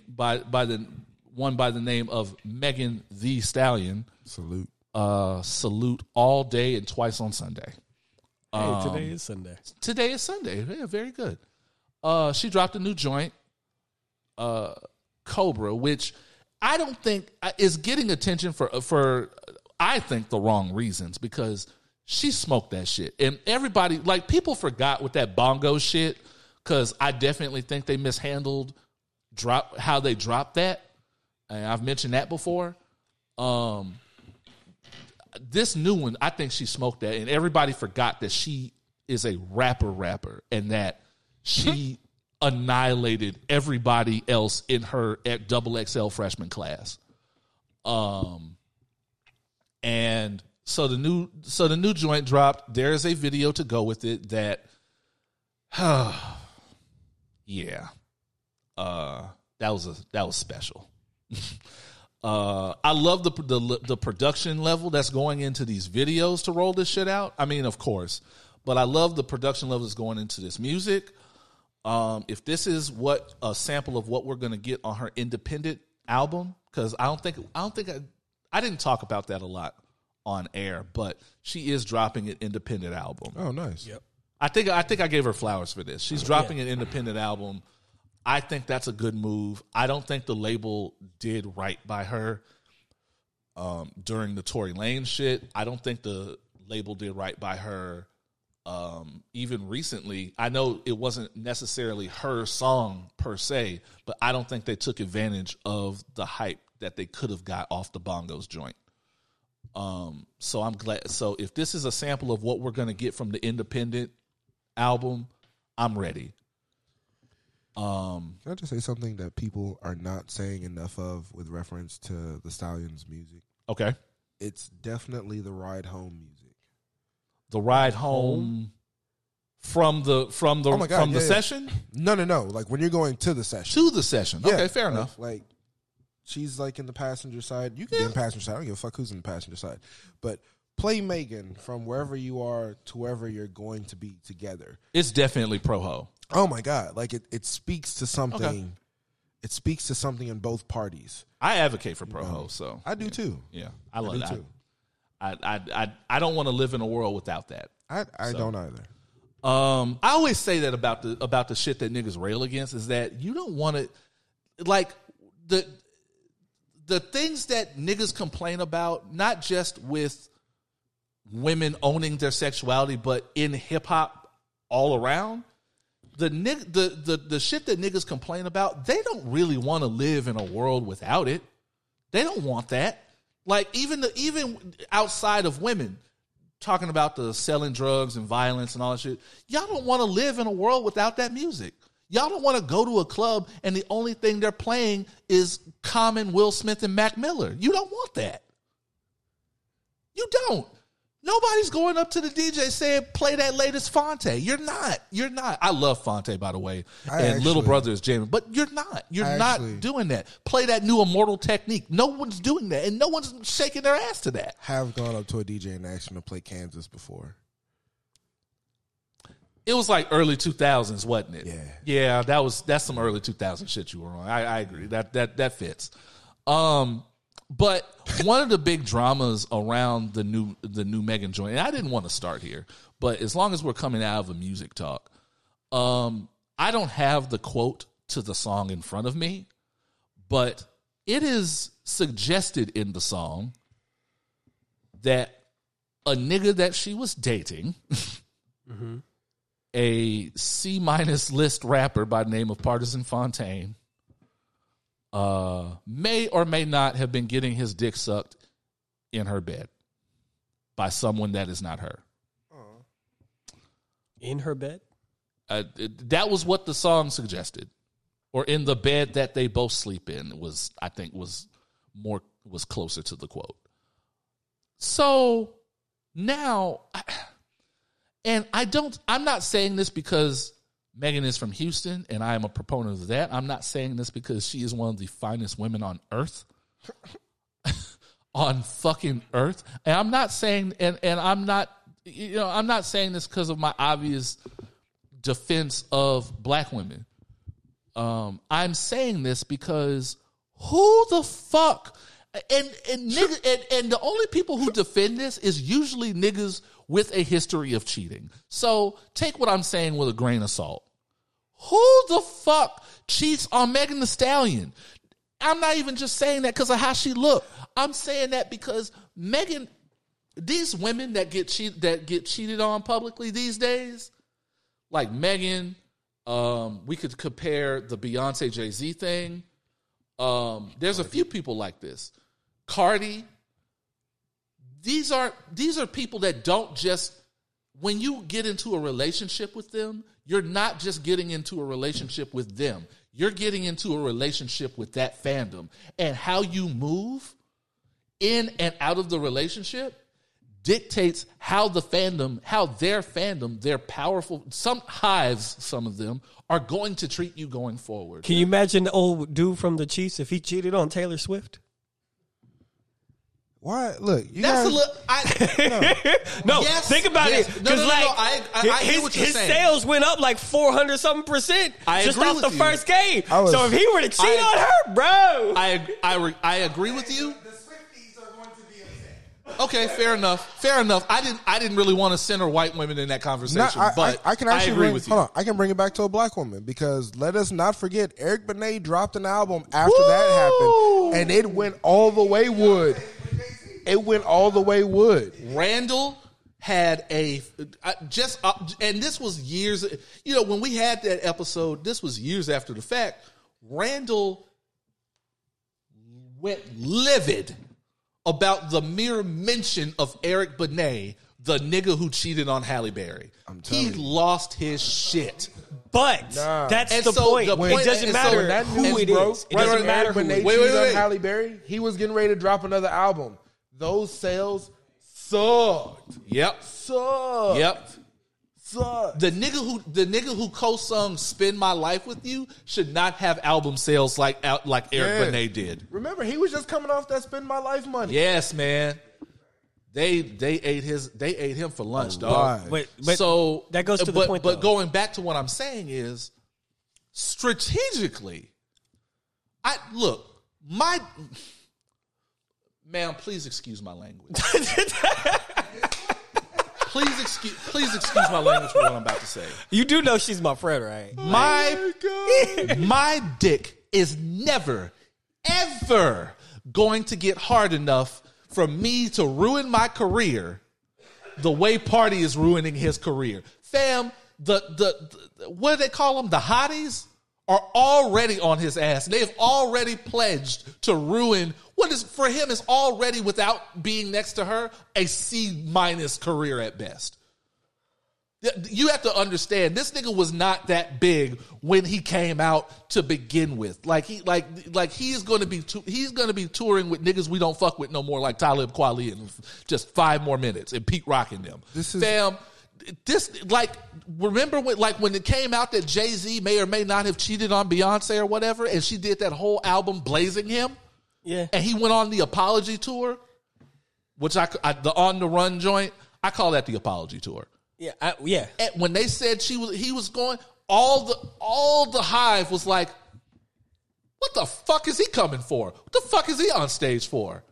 of Megan Thee Stallion. Salute all day and twice on Sunday. Hey, today is Sunday. Yeah, very good. She dropped a new joint, Cobra, which I don't think is getting attention for I think the wrong reasons, because she smoked that shit and everybody, like, people forgot with that bongo shit, because I definitely think they mishandled how they dropped that, and I've mentioned that before. This new one, I think she smoked that, and everybody forgot that she is a rapper, and that she annihilated everybody else in her XXL freshman class. And so the new joint dropped. There is a video to go with it that, that was special. I love the production level that's going into these videos to roll this shit out. I mean, of course, but I love the production level that's going into this music. If this is what a sample of what we're going to get on her independent album, because I didn't talk about that a lot on air, but she is dropping an independent album. Oh, nice. Yep. I think I gave her flowers for this. She's dropping an independent album. I think that's a good move. I don't think the label did right by her during the Tory Lane shit. I don't think the label did right by her even recently. I know it wasn't necessarily her song per se, but I don't think they took advantage of the hype that they could have got off the bongos joint. So I'm glad. So if this is a sample of what we're going to get from the independent album, I'm ready. Can I just say something that people are not saying enough of with reference to the Stallion's music? Okay. It's definitely the ride home music. The ride home from the session? No. Like when you're going to the session. Yeah, okay, fair enough. Like she's like in the passenger side. You can be in the passenger side. I don't give a fuck who's in the passenger side. But play Megan from wherever you are to wherever you're going to be together. It's definitely pro-ho. Oh my God. Like it speaks to something. Okay. It speaks to something in both parties. I advocate for pro-ho, so I do too. Yeah. I love that. I don't want to live in a world without that. I don't either. I always say that about the shit that niggas rail against is that you don't want it, like the things that niggas complain about, not just with women owning their sexuality, but in hip hop all around, the shit that niggas complain about, they don't really want to live in a world without it. They don't want that. Like even outside of women, talking about the selling drugs and violence and all that shit, y'all don't want to live in a world without that music. Y'all don't want to go to a club and the only thing they're playing is Common, Will Smith, and Mac Miller. You don't want that. You don't. Nobody's going up to the DJ saying, play that latest Fonte. You're not. I love Fonte, by the way. Little Brother is jamming. But you're not. You're not doing that. Play that new Immortal Technique. No one's doing that. And no one's shaking their ass to that. Have gone up to a DJ and asked him to play Kansas before. It was like early 2000s, wasn't it? Yeah. Yeah, that's some early 2000 shit you were on. I agree. That fits. But one of the big dramas around the new Megan joint, and I didn't want to start here, but as long as we're coming out of a music talk, I don't have the quote to the song in front of me, but it is suggested in the song that a nigga that she was dating, mm-hmm, a C- list rapper by the name of Partizan Fontaine, may or may not have been getting his dick sucked in her bed by someone that is not her. In her bed? That was what the song suggested. Or in the bed that they both sleep in was closer to the quote. So now, I'm not saying this because Megan is from Houston, and I am a proponent of that. I'm not saying this because she is one of the finest women on earth. On fucking earth. And I'm not saying, I'm not saying this because of my obvious defense of black women. I'm saying this because who the fuck, and the only people who defend this is usually niggas with a history of cheating. So take what I'm saying with a grain of salt. Who the fuck cheats on Megan Thee Stallion? I'm not even just saying that because of how she looked. I'm saying that because Megan, these women that get cheated on publicly these days, like Megan, we could compare the Beyonce Jay-Z thing. There's a few people like this. Cardi. These are people that don't just, when you get into a relationship with them, you're not just getting into a relationship with them. You're getting into a relationship with that fandom. And how you move in and out of the relationship dictates how their fandom, their powerful, some hives, some of them, are going to treat you going forward. Can you imagine the old dude from the Chiefs if he cheated on Taylor Swift? Why? Look, think about it. Because his sales went up like 400-something% just off the first game. So if he were to cheat on her, bro, I agree with you. The Swifties are going to be upset. Okay, fair enough. I didn't really want to center white women in that conversation, but I can actually agree with you. Hold on, I can bring it back to a black woman because let us not forget Eric Benet dropped an album after that happened, and it went all the way wood. It went all the way wood. Randall had and this was years, when we had that episode, this was years after the fact. Randall went livid about the mere mention of Eric Benet, the nigga who cheated on Halle Berry. He lost his shit. But that's the point. It doesn't matter who it is. It doesn't matter who it is. Wait. Halle Berry, he was getting ready to drop another album. Those sales sucked. Yep. The nigga who co-sung "Spend My Life with You" should not have album sales like Eric Benet did. Remember, he was just coming off that "Spend My Life" money. Yes, man. They ate him for lunch, dog. Right. But so that goes to the point. But going back to what I'm saying is, strategically, ma'am, please excuse my language. Please excuse my language for what I'm about to say. You do know she's my friend, right? My dick is never, ever going to get hard enough for me to ruin my career the way Party is ruining his career. Fam, the what do they call them? The hotties are already on his ass. They've already pledged to ruin what is, for him, is already, without being next to her, a C- career at best. You have to understand, this nigga was not that big when he came out to begin with. Like he's going to be touring with niggas we don't fuck with no more, like Talib Kweli, in just 5 more minutes, and Pete Rock and them. Remember when it came out that Jay-Z may or may not have cheated on Beyonce or whatever, and she did that whole album blazing him? Yeah. And he went on the apology tour, which the On the Run joint, I call that the apology tour. Yeah, yeah. And when they said he was going, all the hive was like, "What the fuck is he coming for? What the fuck is he on stage for?"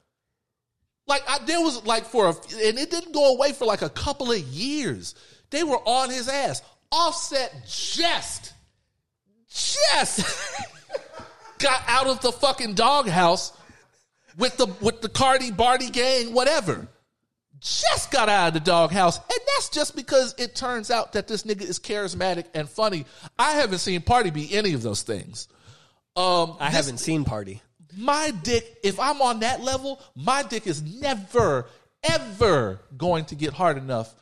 And it didn't go away for like a couple of years. They were on his ass. Offset just got out of the fucking doghouse with the Cardi Barty gang, whatever. Just got out of the doghouse, and that's just because it turns out that this nigga is charismatic and funny. I haven't seen Party be any of those things. I haven't seen Party. My dick, if I'm on that level, my dick is never, ever going to get hard enough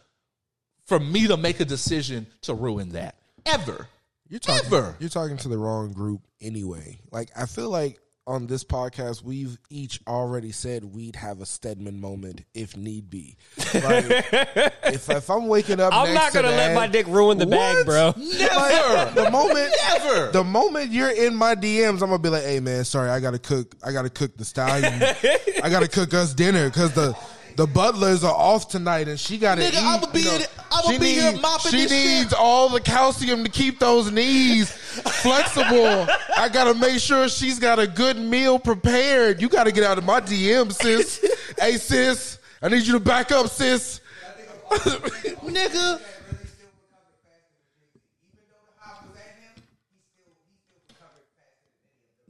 for me to make a decision to ruin that. Ever. You're talking to the wrong group anyway. Like, I feel like on this podcast, we've each already said we'd have a Stedman moment if need be. Like, if I'm waking up, I'm not gonna let my dick ruin the bag, bro. Never. Like, the moment you're in my DMs, I'm gonna be like, "Hey, man, sorry, I gotta cook the stallion. I gotta cook us dinner because the butlers are off tonight, and she gotta eat. I'm gonna be here mopping this shit. She needs all the calcium to keep those knees flexible. I gotta make sure she's got a good meal prepared. You gotta get out of my DM, sis. Hey, sis, I need you to back up, sis." Nigga.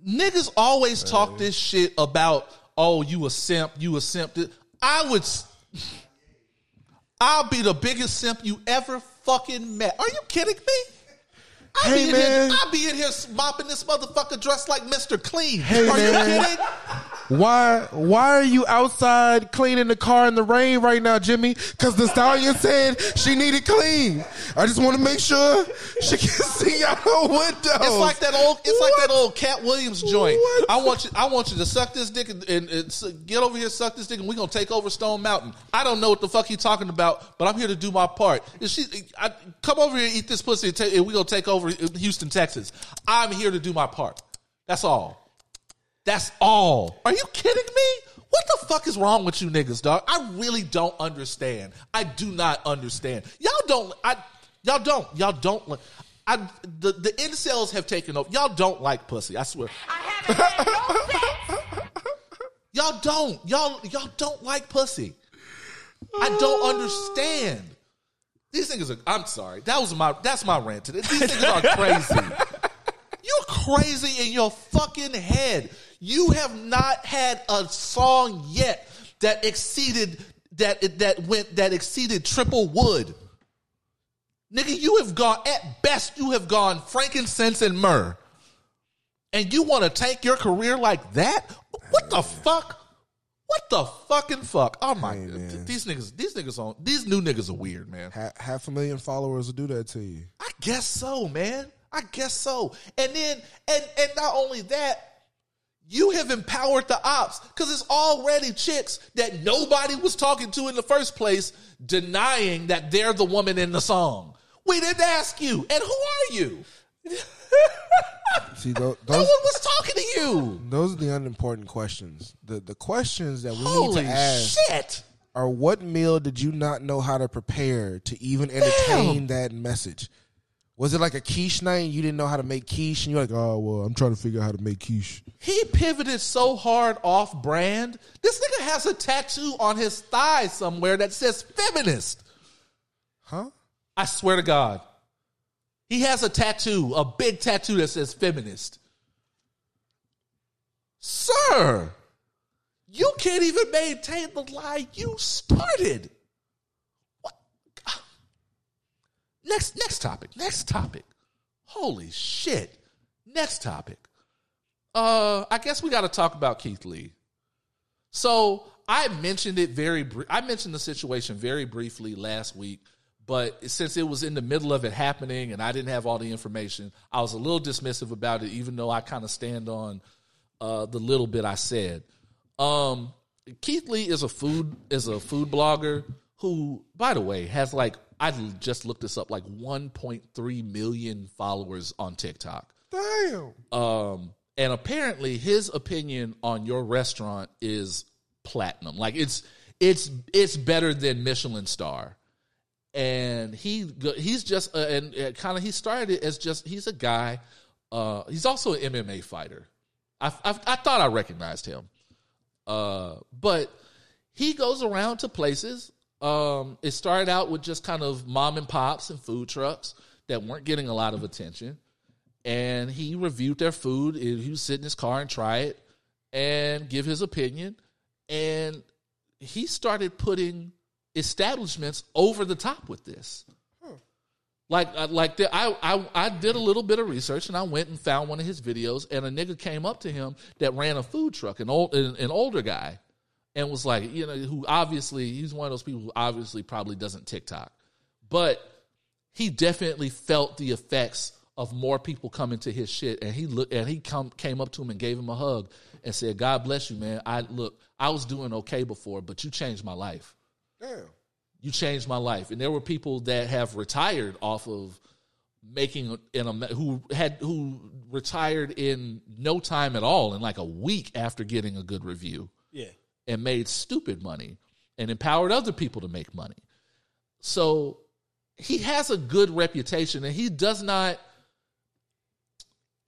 Niggas always talk this shit about, "Oh, you a simp, you a simp." I'll be the biggest simp you ever fucking met. Are you kidding me? I'll be in here mopping this motherfucker dressed like Mr. Clean. Hey, are you kidding? Why are you outside cleaning the car in the rain right now, Jimmy? Because the stallion said she needed clean. I just want to make sure she can see out her window. It's like that old Cat Williams joint. What? I want you to suck this dick and get over here, suck this dick, and we're gonna take over Stone Mountain. I don't know what the fuck he's talking about, but I'm here to do my part. Come over here, eat this pussy, and we're gonna take over Houston, Texas. I'm here to do my part. That's all. That's all. Are you kidding me? What the fuck is wrong with you niggas, dog? I really don't understand. I do not understand. The incels have taken over. Y'all don't like pussy, I swear. I haven't had no sex. Y'all don't like pussy. I don't understand. These niggas are, I'm sorry. That's my rant today. These niggas are crazy. You're crazy in your fucking head. You have not had a song yet that exceeded Triple Wood. Nigga, you have gone, at best, you have gone frankincense and myrrh. And you want to take your career like that? What the fuck? What the fucking fuck? Oh my God. These new niggas are weird, man. Half a million followers will do that to you. I guess so, man. I guess so. And then, and not only that, you have empowered the ops, because it's already chicks that nobody was talking to in the first place denying that they're the woman in the song. We didn't ask you. And who are you? See, no one was talking to you. Those are the unimportant questions. The questions that we need to ask are, what meal did you not know how to prepare to even entertain that message? Was it like a quiche night and you didn't know how to make quiche? And you're like, "Oh, well, I'm trying to figure out how to make quiche." He pivoted so hard off brand. This nigga has a tattoo on his thigh somewhere that says feminist. Huh? I swear to God. He has a tattoo, a big tattoo that says feminist. Sir, you can't even maintain the lie you started. Next topic. Holy shit. Next topic. I guess we got to talk about Keith Lee. So I mentioned it the situation very briefly last week, but since it was in the middle of it happening and I didn't have all the information, I was a little dismissive about it, even though I kind of stand on the little bit I said. Keith Lee is a food blogger who, by the way, has I just looked this up, 1.3 million followers on TikTok. Damn. And apparently his opinion on your restaurant is platinum. It's better than Michelin star. And he's just he started as he's a guy. He's also an MMA fighter. I thought I recognized him. But he goes around to places. It started out with just kind of mom and pops and food trucks that weren't getting a lot of attention. And he reviewed their food. He would sit in his car and try it and give his opinion. And he started putting establishments over the top with this. I did a little bit of research and I went and found one of his videos, and a nigga came up to him that ran a food truck, an older guy, and was like, you know, he's one of those people who obviously probably doesn't TikTok, but he definitely felt the effects of more people coming to his shit. And he came up to him and gave him a hug and said, "God bless you, man. I was doing okay before, but you changed my life." Damn. You changed my life. And there were people that have retired off of who retired in no time at all, in a week after getting a good review. Yeah. And made stupid money and empowered other people to make money. So he has a good reputation, and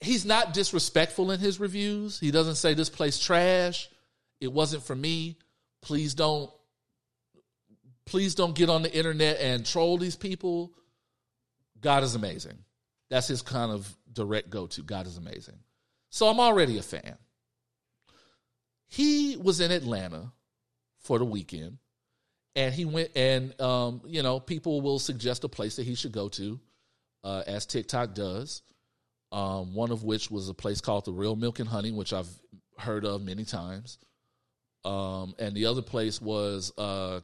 he's not disrespectful in his reviews. He doesn't say, "This place trash. It wasn't for me. Please don't get on the internet and troll these people. God is amazing." That's his kind of direct go-to. God is amazing. So I'm already a fan. He was in Atlanta for the weekend, and he went and, people will suggest a place that he should go to, as TikTok does. One of which was a place called The Real Milk and Honey, which I've heard of many times. And the other place was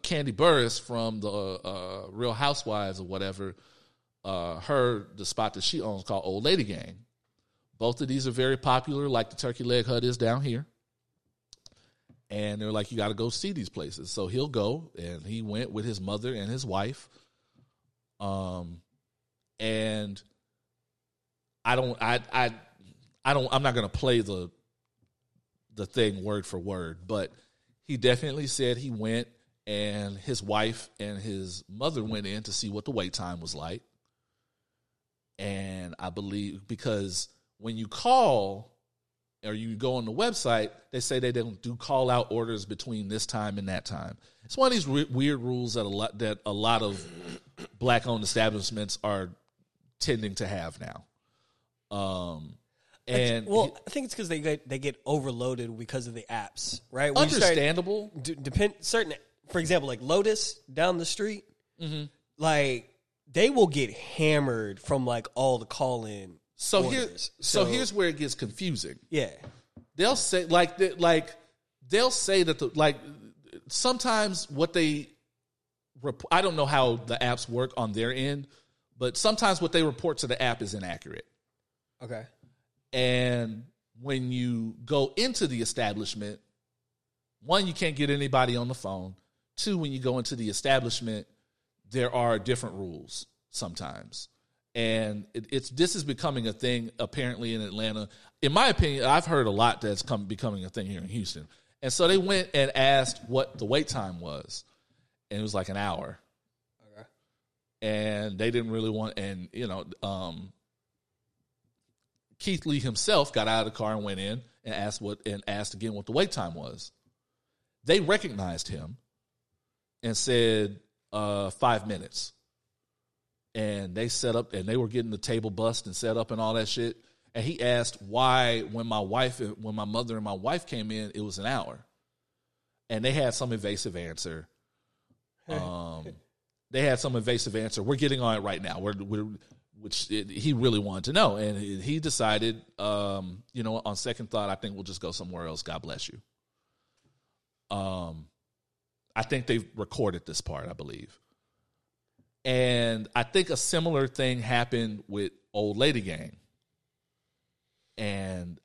Candy Burris from the Real Housewives or whatever. The spot that she owns called Old Lady Gang. Both of these are very popular, like the Turkey Leg Hut is down here. And they're like, you got to go see these places. So he'll go, and he went with his mother and his wife. And I'm not going to play the thing word for word, but he definitely said he went, and his wife and his mother went in to see what the wait time was like. And I believe, because when you call or you go on the website, they say they don't do call out orders between this time and that time. It's one of these weird rules that a lot of black owned establishments are tending to have now. I think it's because they get overloaded because of the apps, right? When understandable. For example, Lotus down the street, mm-hmm. They will get hammered from all the call in. So here's where it gets confusing. Yeah, they'll say sometimes what they report. I don't know how the apps work on their end, but sometimes what they report to the app is inaccurate. Okay. And when you go into the establishment, one, you can't get anybody on the phone. Two, when you go into the establishment, there are different rules sometimes. And this is becoming a thing apparently in Atlanta. In my opinion, I've heard a lot that's becoming a thing here in Houston. And so they went and asked what the wait time was. And it was an hour. Okay. And they didn't really want, and Keith Lee himself got out of the car and went in and asked again what the wait time was. They recognized him and said 5 minutes. And they set up, and they were getting the table bust and set up and all that shit. And he asked why when my mother and my wife came in, it was an hour. And they had some evasive answer. they had some evasive answer. We're getting on it right now. He really wanted to know. And he decided, you know, on second thought, I think we'll just go somewhere else. God bless you. I think they've recorded this part, I believe. And I think a similar thing happened with Old Lady Gang. And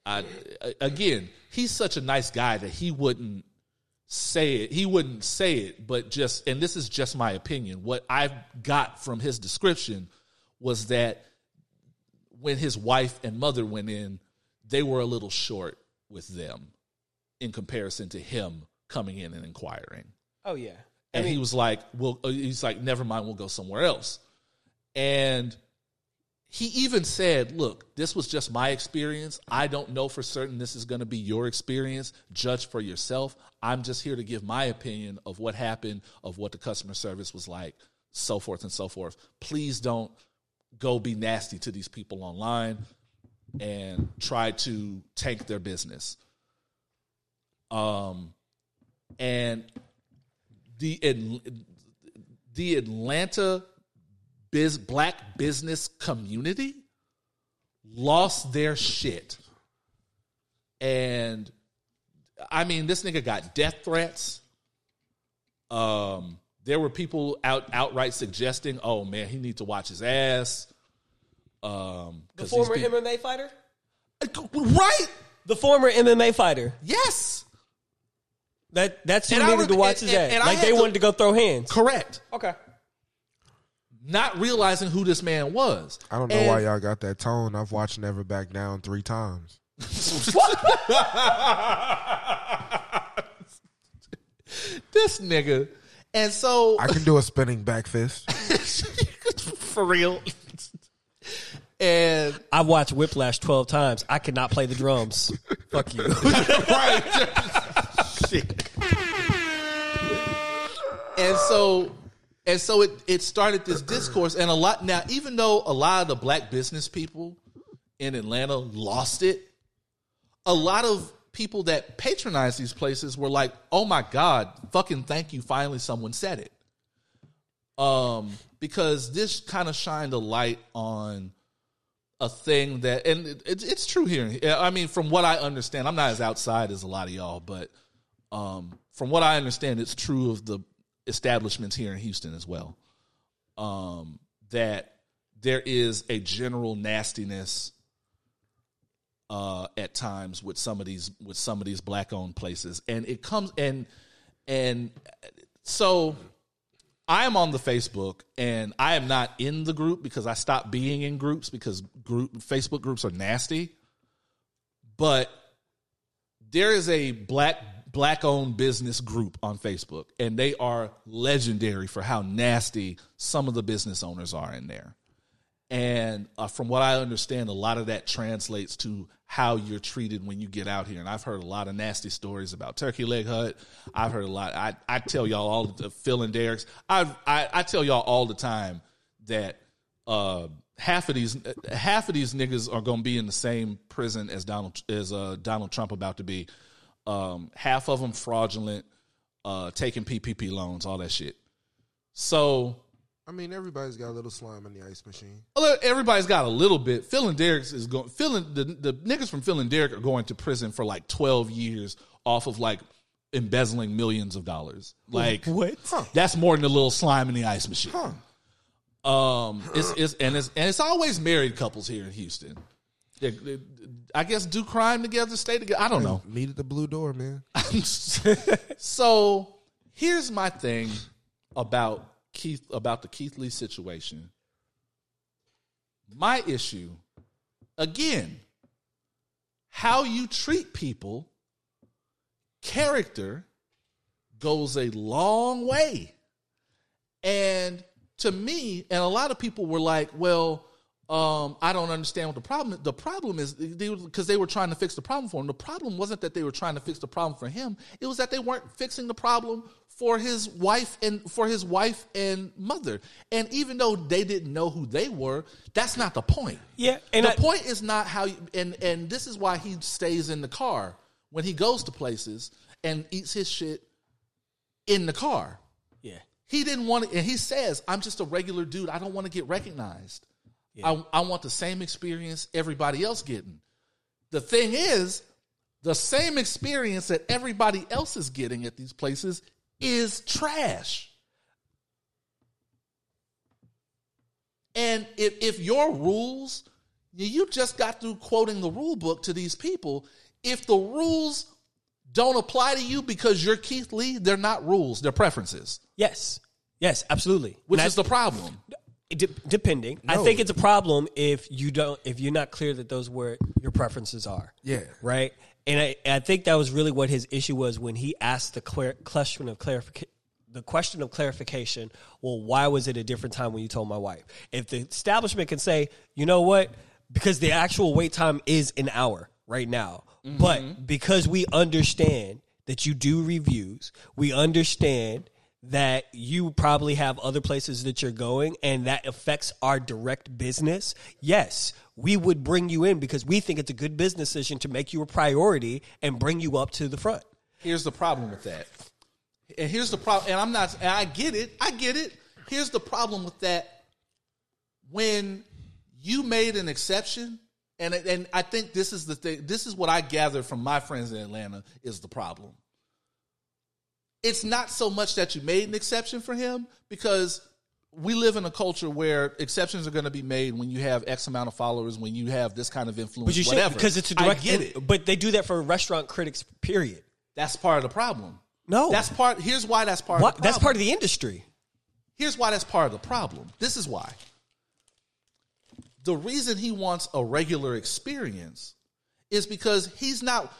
again, he's such a nice guy that he wouldn't say it. He wouldn't say it, but just, and this is just my opinion. What I've got from his description was that when his wife and mother went in, they were a little short with them in comparison to him coming in and inquiring. Oh yeah. And he was like, never mind, we'll go somewhere else. And he even said, look, this was just my experience. I don't know for certain this is going to be your experience. Judge for yourself. I'm just here to give my opinion of what happened, of what the customer service was like, so forth and so forth. Please don't go be nasty to these people online and try to tank their business. And the Atlanta black business community lost their shit. And I mean, this nigga got death threats. There were people outright suggesting, oh man, he needs to watch his ass. The former MMA fighter? Right? The former MMA fighter. Yes. That's who needed to watch his ass. Like they wanted to go throw hands. Correct. Okay. Not realizing who this man was. I don't know why y'all got that tone. I've watched Never Back Down 3 times. This nigga. And so I can do a spinning back fist. For real. And I've watched Whiplash 12 times. I cannot play the drums. Fuck you. Right. Shit. And so it started this discourse, and a lot now, even though a lot of the black business people in Atlanta lost it, a lot of people that patronize these places were like, oh my God, fucking thank you, finally someone said it. Because this kind of shined a light on a thing that, and it's true here. I mean, from what I understand, I'm not as outside as a lot of y'all, but from what I understand, it's true of the establishments here in Houston as well, that there is a general nastiness at times with some of these black owned places, and it comes and so I am on the Facebook, and I am not in the group because I stopped being in groups because Facebook groups are nasty. But there is a black-owned business group on Facebook, and they are legendary for how nasty some of the business owners are in there. And from what I understand, a lot of that translates to how you're treated when you get out here. And I've heard a lot of nasty stories about Turkey Leg Hut. I've heard a lot. I tell y'all all the Phil and Derrick's. I tell y'all all the time that half of these niggas are gonna be in the same prison as Donald Trump about to be. Half of them fraudulent, taking PPP loans, all that shit. So, I mean, everybody's got a little slime in the ice machine. Everybody's got a little bit. Phil and Derrick's is going. The niggas from Phil and Derrick are going to prison for like 12 years off of like embezzling millions of dollars. Like what? That's more than a little slime in the ice machine. Huh. It's always married couples here in Houston. I guess do crime together, stay together. I don't know. Meet at the Blue Door, man. So here's my thing about the Keith Lee situation. My issue, again, how you treat people, character goes a long way. And to me, and a lot of people were like, well, I don't understand what the problem is. The problem is because they were trying to fix the problem for him. The problem wasn't that they were trying to fix the problem for him. It was that they weren't fixing the problem for his wife and mother. And even though they didn't know who they were, that's not the point. Yeah, and the point is not how you, and this is why he stays in the car when he goes to places and eats his shit in the car. Yeah. He didn't want it, and he says, I'm just a regular dude. I don't want to get recognized. Yeah. I want the same experience everybody else getting. The thing is, the same experience that everybody else is getting at these places is trash. And if your rules, you just got through quoting the rule book to these people. If the rules don't apply to you because you're Keith Lee, they're not rules, they're preferences. Yes. Yes, absolutely. Which is the problem. Depending. No. I think it's a problem if you're not clear that those were your preferences are. Yeah. Right? And I think that was really what his issue was when he asked the question of clarification, well, why was it a different time when you told my wife? If the establishment can say, you know what, because the actual wait time is an hour right now, mm-hmm. but because we understand that you do reviews, we understand that you probably have other places that you're going and that affects our direct business, yes, we would bring you in because we think it's a good business decision to make you a priority and bring you up to the front. Here's the problem with that. And here's the problem, and I get it. Here's the problem with that. When you made an exception, and I think this is the thing, this is what I gather from my friends in Atlanta is the problem. It's not so much that you made an exception for him, because we live in a culture where exceptions are going to be made when you have X amount of followers, when you have this kind of influence, but you whatever. Because it's a direct, I get it. But they do that for restaurant critics, period. That's part of the problem. No. Here's why that's part of the problem. That's part of the industry. Here's why that's part of the problem. This is why. The reason he wants a regular experience is because he's not,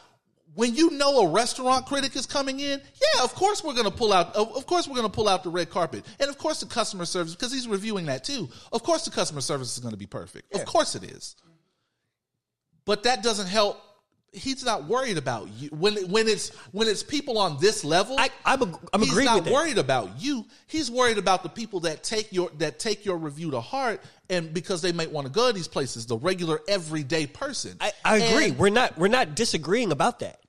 when you know a restaurant critic is coming in, yeah, of course we're going to pull out, of course we're going to pull out the red carpet. And of course the customer service, because he's reviewing that too. Of course the customer service is going to be perfect. Yeah. Of course it is. But that doesn't help. He's not worried about you when it's people on this level. I'm he's not worried about you. He's worried about the people that take your review to heart, and because they might want to go to these places, the regular everyday person. I agree. And we're not disagreeing about that.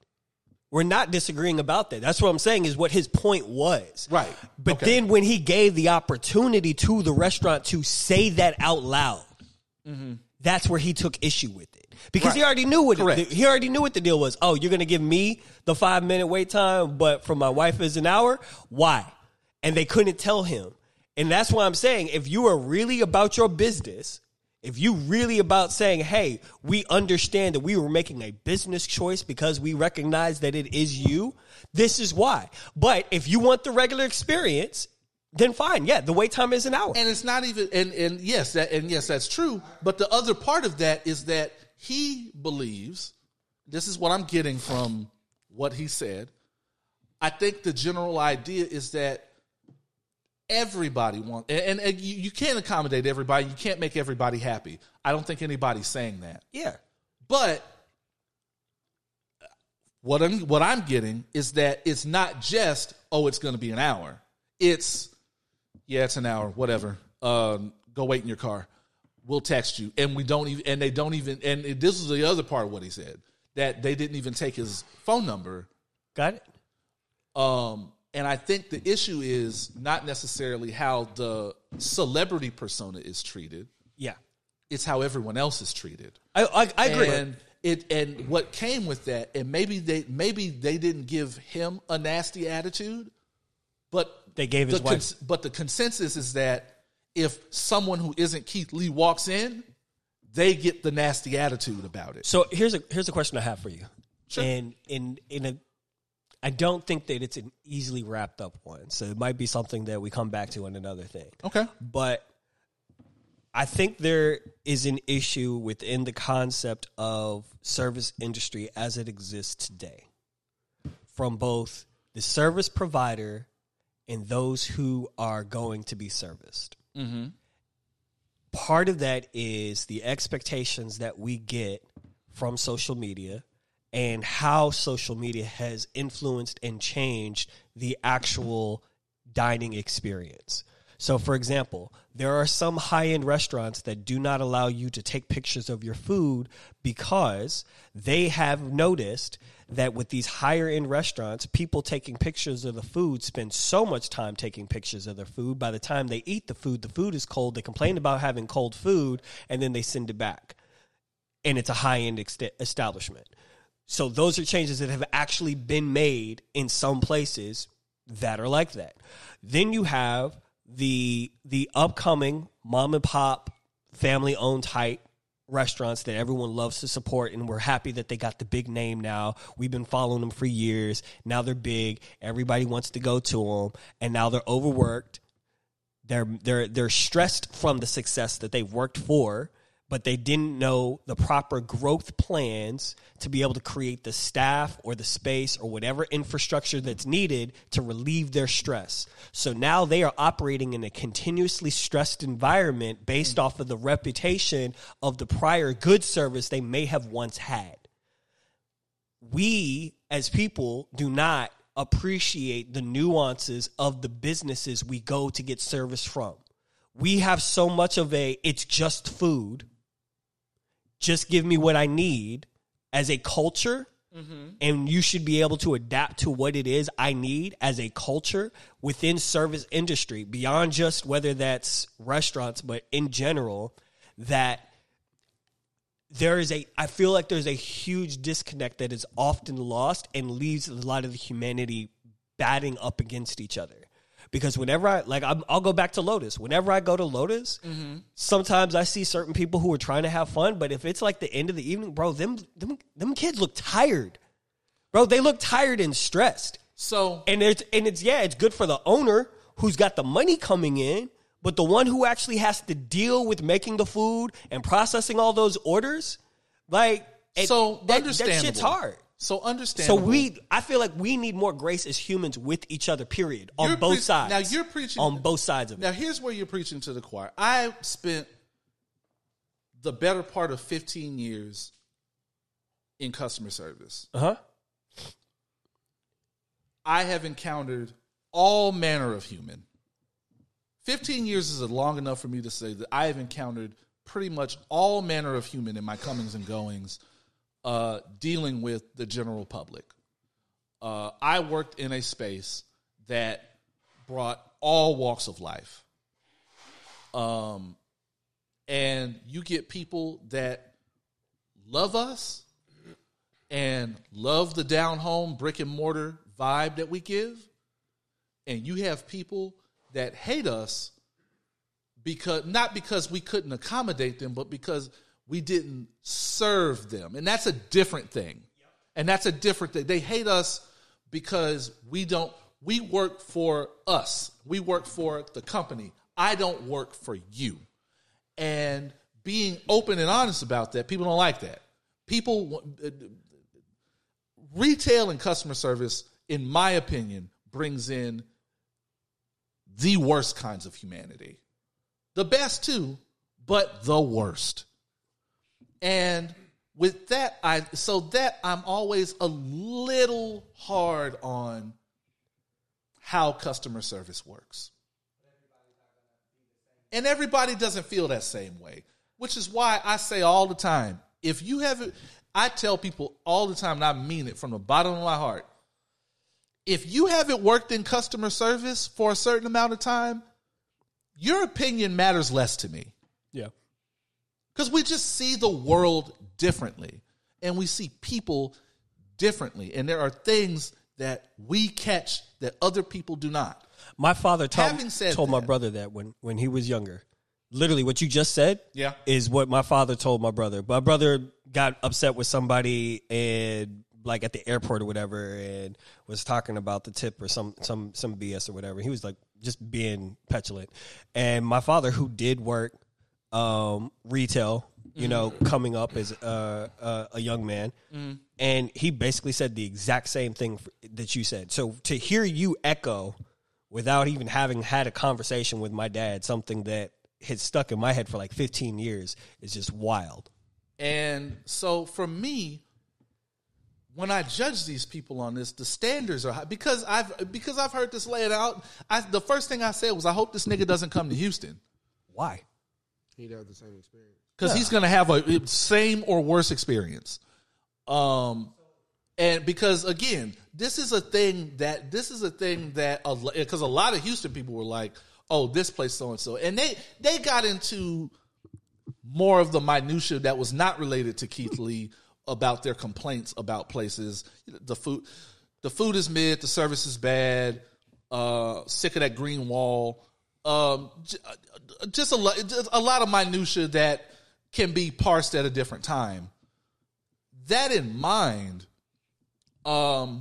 We're not disagreeing about that. That's what I'm saying is what his point was. Right. But then when he gave the opportunity to the restaurant to say that out loud, mm-hmm. that's where he took issue with it. Because he already knew what the deal was. Oh, you're going to give me the 5-minute wait time, but for my wife is an hour? Why? And they couldn't tell him. And that's why I'm saying, if you are really about your business, if you really about saying, hey, we understand that we were making a business choice because we recognize that it is you, this is why. But if you want the regular experience, then fine, yeah, the wait time is an hour. And it's not even, and yes, that's true. But the other part of that is that he believes, this is what I'm getting from what he said, I think the general idea is that everybody wants, and you can't accommodate everybody, you can't make everybody happy. I don't think anybody's saying that. Yeah. But what I'm getting is that it's not just, oh, it's going to be an hour. It's, yeah, it's an hour, whatever. Go wait in your car. We'll text you. And we don't even, and they don't even, and this is the other part of what he said, that they didn't even take his phone number. Got it. And I think the issue is not necessarily how the celebrity persona is treated. Yeah. It's how everyone else is treated. I agree. And what came with that, and maybe they didn't give him a nasty attitude, but they gave his wife. But the consensus is that if someone who isn't Keith Lee walks in, they get the nasty attitude about it. So here's a question I have for you. Sure. And I don't think that it's an easily wrapped up one. So it might be something that we come back to in another thing. Okay. But I think there is an issue within the concept of service industry as it exists today, from both the service provider and those who are going to be serviced. Mm-hmm. Part of that is the expectations that we get from social media and how social media has influenced and changed the actual dining experience. So, for example, there are some high-end restaurants that do not allow you to take pictures of your food because they have noticed that with these higher-end restaurants, people taking pictures of the food spend so much time taking pictures of their food. By the time they eat the food is cold. They complain about having cold food, and then they send it back. And it's a high-end establishment. So those are changes that have actually been made in some places that are like that. Then you have the upcoming mom and pop, family-owned type restaurants that everyone loves to support, and we're happy that they got the big name now. We've been following them for years. Now they're big. Everybody wants to go to them, and now they're overworked. They're stressed from the success that they've worked for, but they didn't know the proper growth plans to be able to create the staff or the space or whatever infrastructure that's needed to relieve their stress. So now they are operating in a continuously stressed environment based off of the reputation of the prior good service they may have once had. We, as people, do not appreciate the nuances of the businesses we go to get service from. We have so much of a, it's just food, just give me what I need as a culture, and you should be able to adapt to what it is I need as a culture within service industry, beyond just whether that's restaurants, but in general, that there is a, I feel like there's a huge disconnect that is often lost and leaves a lot of the humanity batting up against each other. Because whenever I, like, I'll go back to Lotus. Whenever I go to Lotus, sometimes I see certain people who are trying to have fun. But if it's like the end of the evening, bro, them kids look tired. Bro, they look tired and stressed. So it's good for the owner who's got the money coming in. But the one who actually has to deal with making the food and processing all those orders, like, that shit's hard. So understandable. So I feel like we need more grace as humans with each other, period, on both sides. Now you're preaching on both sides of it. Now here's where you're preaching to the choir. I spent the better part of 15 years in customer service. I have encountered all manner of human. 15 years is long enough for me to say that I have encountered pretty much all manner of human in my comings and goings. Dealing with the general public. I worked in a space that brought all walks of life. And you get people that love us and love the down-home brick and mortar vibe that we give. And you have people that hate us because, not because we couldn't accommodate them, but because we didn't serve them. And that's a different thing. And that's a different thing. They hate us because we work for us. We work for the company. I don't work for you. And being open and honest about that, people don't like that. Retail and customer service, in my opinion, brings in the worst kinds of humanity. The best too, but the worst. And with that, I'm always a little hard on how customer service works. And everybody doesn't feel that same way, which is why I say all the time, I tell people all the time, and I mean it from the bottom of my heart, if you haven't worked in customer service for a certain amount of time, your opinion matters less to me. Yeah. Because we just see the world differently, and we see people differently, and there are things that we catch that other people do not. My father told my brother that when he was younger. Literally what you just said is what my father told my brother. My brother got upset with somebody and like at the airport or whatever and was talking about the tip or some BS or whatever. He was like just being petulant. And my father, who did work retail, you know, coming up as a young man. And he basically said the exact same thing that you said. So to hear you echo without even having had a conversation with my dad, something that had stuck in my head for like 15 years, is just wild. And so for me, when I judge these people on this, the standards are high. Because I've heard this laid out, the first thing I said was, I hope this nigga doesn't come to Houston. Why? He'd have the same experience. Because he's going to have a same or worse experience. And because, again, this is a thing that because a lot of Houston people were like, oh, this place so-and-so. And they got into more of the minutia that was not related to Keith Lee about their complaints about places. The food is mid, the service is bad, sick of that green wall. Just a lot of minutia that can be parsed at a different time. That in mind, the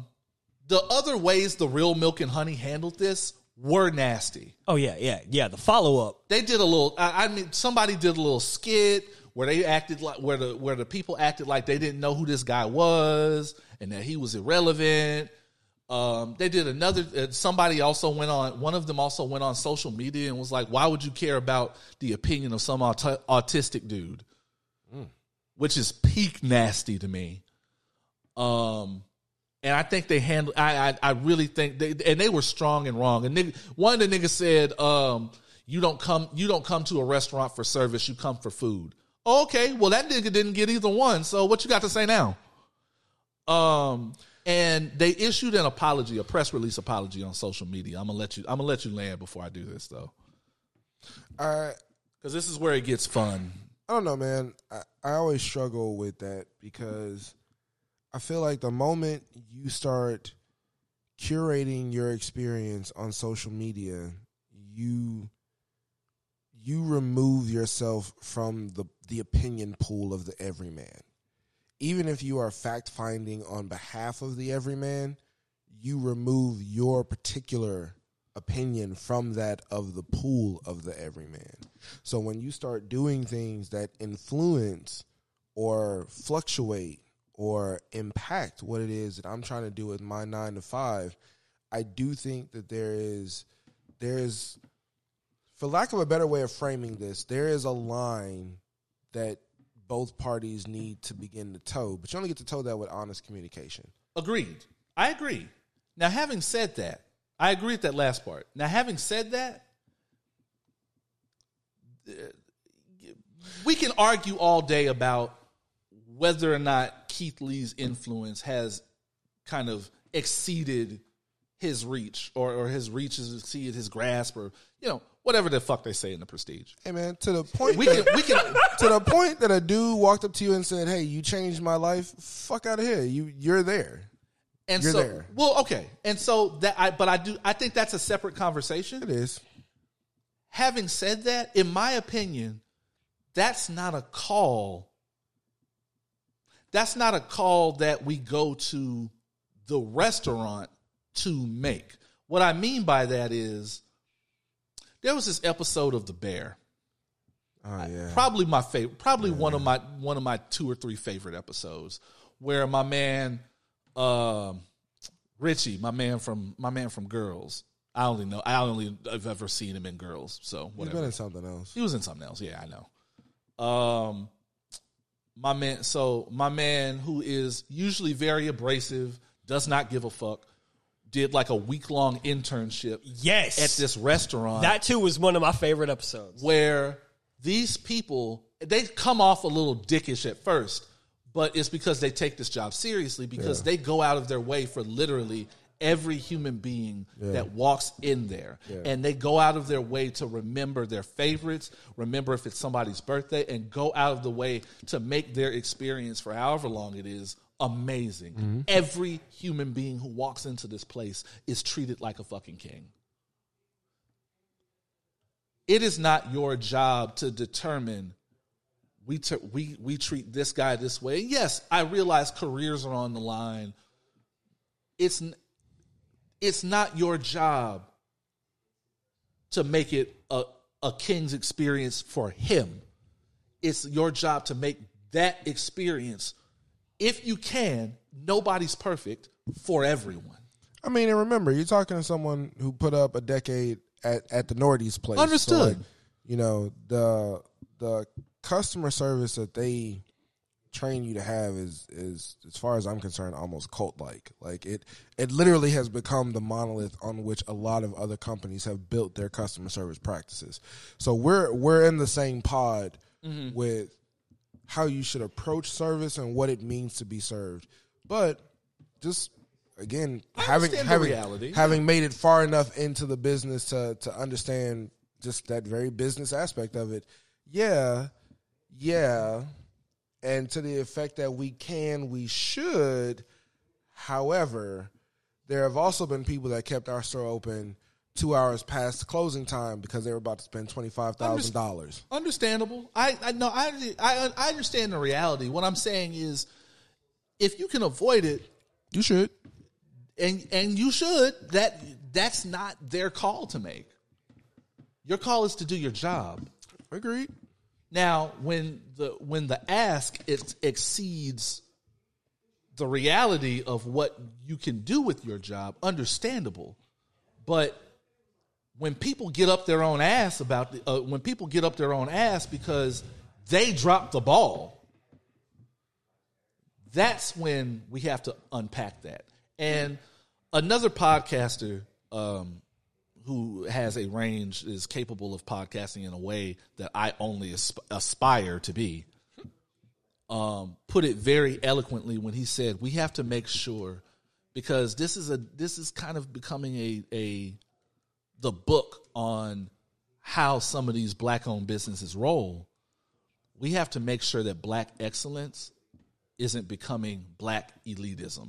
other ways The Real Milk and Honey handled this were nasty. Oh, yeah. The follow-up. They did a little, somebody did a little skit where they acted like, where the people acted like they didn't know who this guy was and that he was irrelevant. They did another, one of them also went on social media and was like, why would you care about the opinion of some autistic dude? Mm. Which is peak nasty to me. And I think they handled, I really think they were strong and wrong. And one of the niggas said, you don't come to a restaurant for service, you come for food. Oh, okay. Well, that nigga didn't get either one. So what you got to say now? And they issued an apology, a press release apology on social media. I'm going to let you land before I do this though. All right. Cause this is where it gets fun. I don't know, man. I always struggle with that because I feel like the moment you start curating your experience on social media, you remove yourself from the opinion pool of the everyman. Even if you are fact-finding on behalf of the everyman, you remove your particular opinion from that of the pool of the everyman. So when you start doing things that influence or fluctuate or impact what it is that I'm trying to do with my 9 to 5, I do think that there is, for lack of a better way of framing this, there is a line that both parties need to begin to toe, but you only get to toe that with honest communication. Agreed. I agree. Now, having said that, I agree with that last part. Now, having said that, we can argue all day about whether or not Keith Lee's influence has kind of exceeded his reach or his reach has exceeded his grasp or, you know, whatever the fuck they say in the Prestige. Hey, man, to the point we can to the point that a dude walked up to you and said, hey, you changed my life. Fuck out of here. You're there. And you're so there. Well, okay. And so I think that's a separate conversation. It is. Having said that, in my opinion, that's not a call. That's not a call that we go to the restaurant to make. What I mean by that is, there was this episode of The Bear. Oh yeah. Probably my favorite, one of my 2 or 3 favorite episodes, where my man Richie, my man from Girls. I've ever seen him in Girls, so whatever. He's been in something else. He was in something else. Yeah, I know. My man who is usually very abrasive, does not give a fuck, did like a week-long internship at this restaurant. That, too, was one of my favorite episodes. Where these people, they come off a little dickish at first, but it's because they take this job seriously because they go out of their way for literally every human being that walks in there. Yeah. And they go out of their way to remember their favorites, remember if it's somebody's birthday, and go out of the way to make their experience for however long it is amazing. Mm-hmm. Every human being who walks into this place is treated like a fucking king. It is not your job to determine we treat this guy this way. Yes, I realize careers are on the line. It's not your job to make it a king's experience for him. It's your job to make that experience, if you can, nobody's perfect, for everyone. I mean, and remember, you're talking to someone who put up a decade at the Nordy's place. Understood. So like, you know, the customer service that they train you to have is, as far as I'm concerned, almost cult-like. Like, it literally has become the monolith on which a lot of other companies have built their customer service practices. So we're in the same pod mm-hmm. with how you should approach service and what it means to be served. But just... Again, having made it far enough into the business to understand just that very business aspect of it. Yeah. And to the effect that we should. However, there have also been people that kept our store open 2 hours past closing time because they were about to spend $25,000. Understandable. I understand the reality. What I'm saying is, if you can avoid it, you should. And you should. That's not their call to make. Your call is to do your job. Agreed. Now, when the ask it exceeds the reality of what you can do with your job, understandable. But when people get up their own ass because they dropped the ball, that's when we have to unpack that. And another podcaster who has a range, is capable of podcasting in a way that I only aspire to be, put it very eloquently when he said, we have to make sure, because this is kind of becoming the book on how some of these black-owned businesses roll. We have to make sure that black excellence isn't becoming black elitism.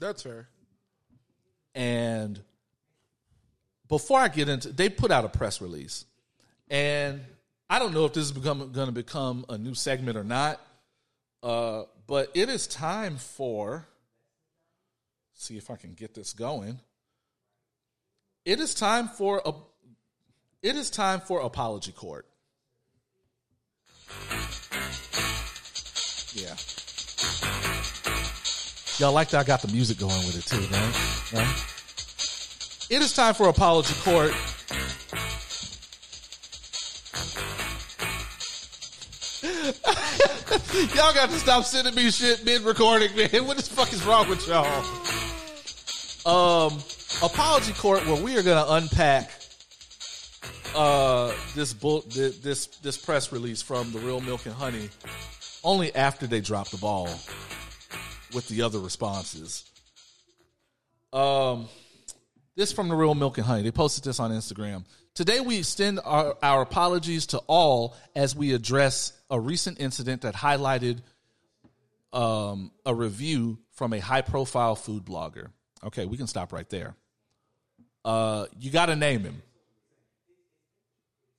That's fair. And before I get into, they put out a press release, and I don't know if this is going to become a new segment or not, but it is time for, see if I can get this going. It is time for Apology Court. Yeah. Y'all like that I got the music going with it too, man. Right? It is time for Apology Court. Y'all got to stop sending me shit mid-recording, man. What the fuck is wrong with y'all? Apology Court, where we are going to unpack this press release from The Real Milk and Honey, only after they drop the ball with the other responses. This from The Real Milk and Honey. They posted this on Instagram. Today we extend our apologies to all as we address a recent incident that highlighted a review from a high-profile food blogger. Okay, we can stop right there. You got to name him.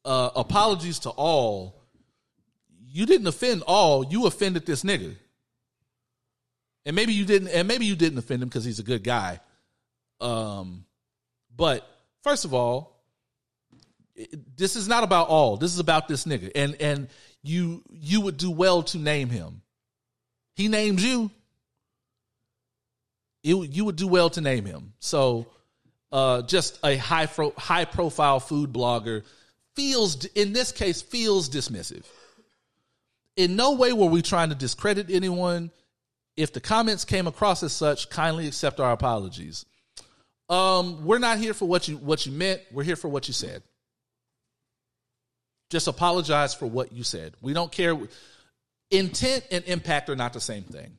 Apologies to all. You didn't offend all. You offended this nigga. And maybe you didn't offend him because he's a good guy. But first of all, this is not about all. This is about this nigga. And you would do well to name him. He named you. You would do well to name him. So just a high profile food blogger feels dismissive. In no way were we trying to discredit anyone. If the comments came across as such, kindly accept our apologies. We're not here for what you meant. We're here for what you said. Just apologize for what you said. We don't care. Intent and impact are not the same thing.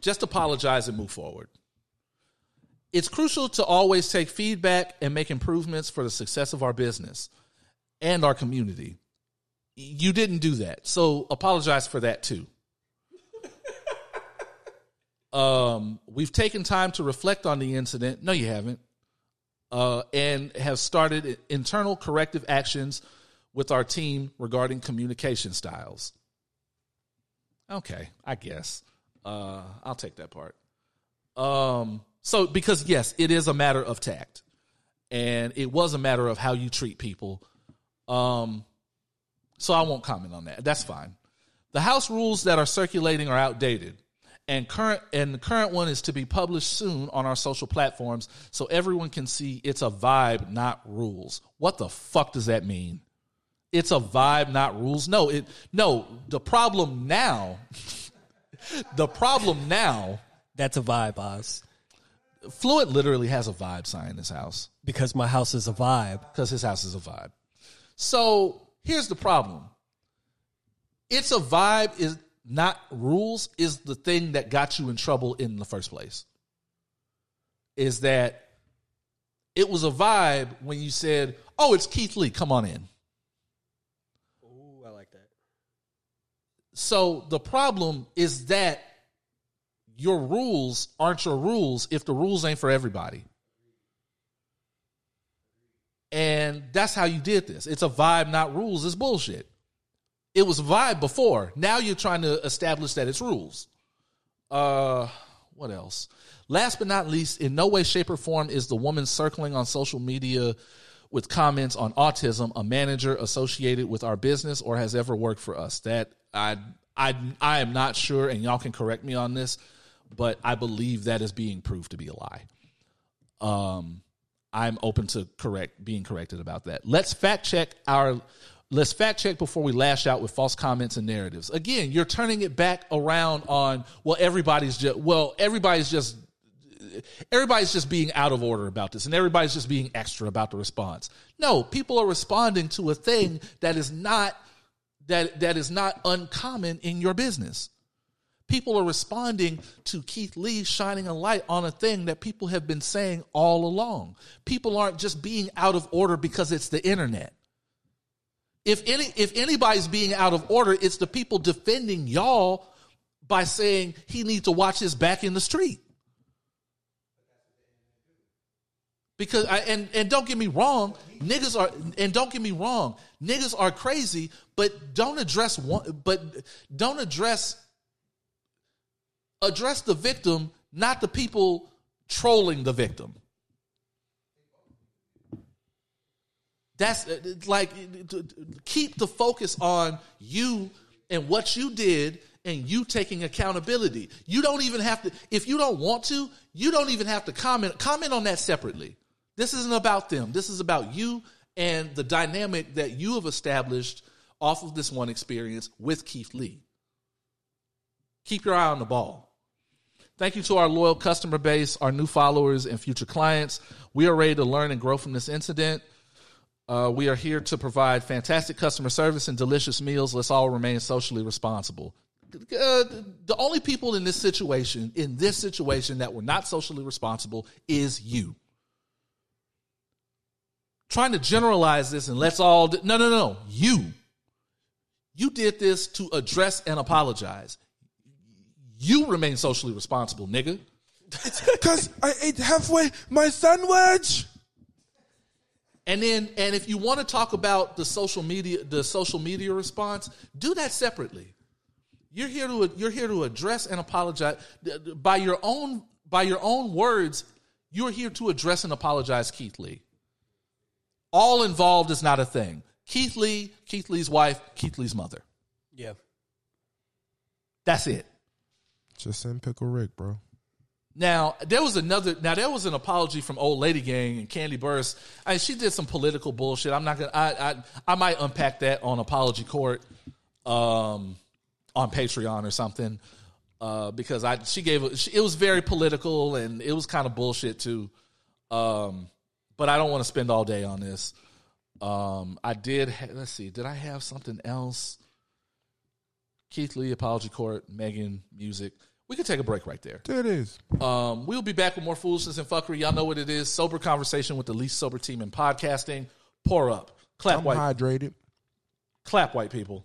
Just apologize and move forward. It's crucial to always take feedback and make improvements for the success of our business and our community. You didn't do that, so apologize for that too. We've taken time to reflect on the incident. No, you haven't. And have started internal corrective actions with our team regarding communication styles. Okay, I guess. I'll take that part. So, because yes, it is a matter of tact. And it was a matter of how you treat people. So I won't comment on that. That's fine. The house rules that are circulating are outdated. And the current one is to be published soon on our social platforms so everyone can see it's a vibe, not rules. What the fuck does that mean? It's a vibe, not rules. The problem now, that's a vibe, Oz. Fluent literally has a vibe sign in his house. Because my house is a vibe. Because his house is a vibe. So here's the problem. It's a vibe is not rules is the thing that got you in trouble in the first place. Is that it was a vibe when you said, oh, it's Keith Lee, come on in. Ooh, I like that. So the problem is that your rules aren't your rules if the rules ain't for everybody. And that's how you did this. It's a vibe, not rules. It's bullshit. It was a vibe before. Now you're trying to establish that it's rules. What else? Last but not least, in no way, shape, or form is the woman circling on social media with comments on autism a manager associated with our business or has ever worked for us. That I am not sure, and y'all can correct me on this, but I believe that is being proved to be a lie. I'm open to being corrected about that. Let's fact check before we lash out with false comments and narratives. Again, you're turning it back around on, everybody's just being out of order about this, and everybody's just being extra about the response. No, people are responding to a thing that is not uncommon in your business. People are responding to Keith Lee shining a light on a thing that people have been saying all along. People aren't just being out of order because it's the internet. If anybody's being out of order, it's the people defending y'all by saying he needs to watch his back in the street. Because don't get me wrong, niggas are crazy, but address the victim, not the people trolling the victim. That's like, keep the focus on you and what you did and you taking accountability. You don't even have to, if you don't want to, you don't even have to comment. Comment on that separately. This isn't about them. This is about you and the dynamic that you have established off of this one experience with Keith Lee. Keep your eye on the ball. Thank you to our loyal customer base, our new followers, and future clients. We are ready to learn and grow from this incident. We are here to provide fantastic customer service and delicious meals. Let's all remain socially responsible. The only people in this situation, that were not socially responsible is you. Trying to generalize this and let's all... No. You did this to address and apologize. You remain socially responsible, nigga. Because I ate halfway my sandwich. And if you want to talk about the social media response, do that separately. You're here to address and apologize by your own words. You're here to address and apologize, Keith Lee. All involved is not a thing. Keith Lee, Keith Lee's wife, Keith Lee's mother. Yeah. That's it. Just send Pickle Rick, bro. Now there was an apology from Old Lady Gang and Candy Burst. She did some political bullshit. I might unpack that on Apology Court, on Patreon or something, because it was very political and it was kind of bullshit too. But I don't want to spend all day on this. Did I have something else? Keith Lee, Apology Court, Megan, music. We can take a break right there. There it is. We'll be back with more foolishness and fuckery. Y'all know what it is. Sober conversation with the least sober team in podcasting. Pour up. Clap. I'm white. I'm hydrated. Clap, white people.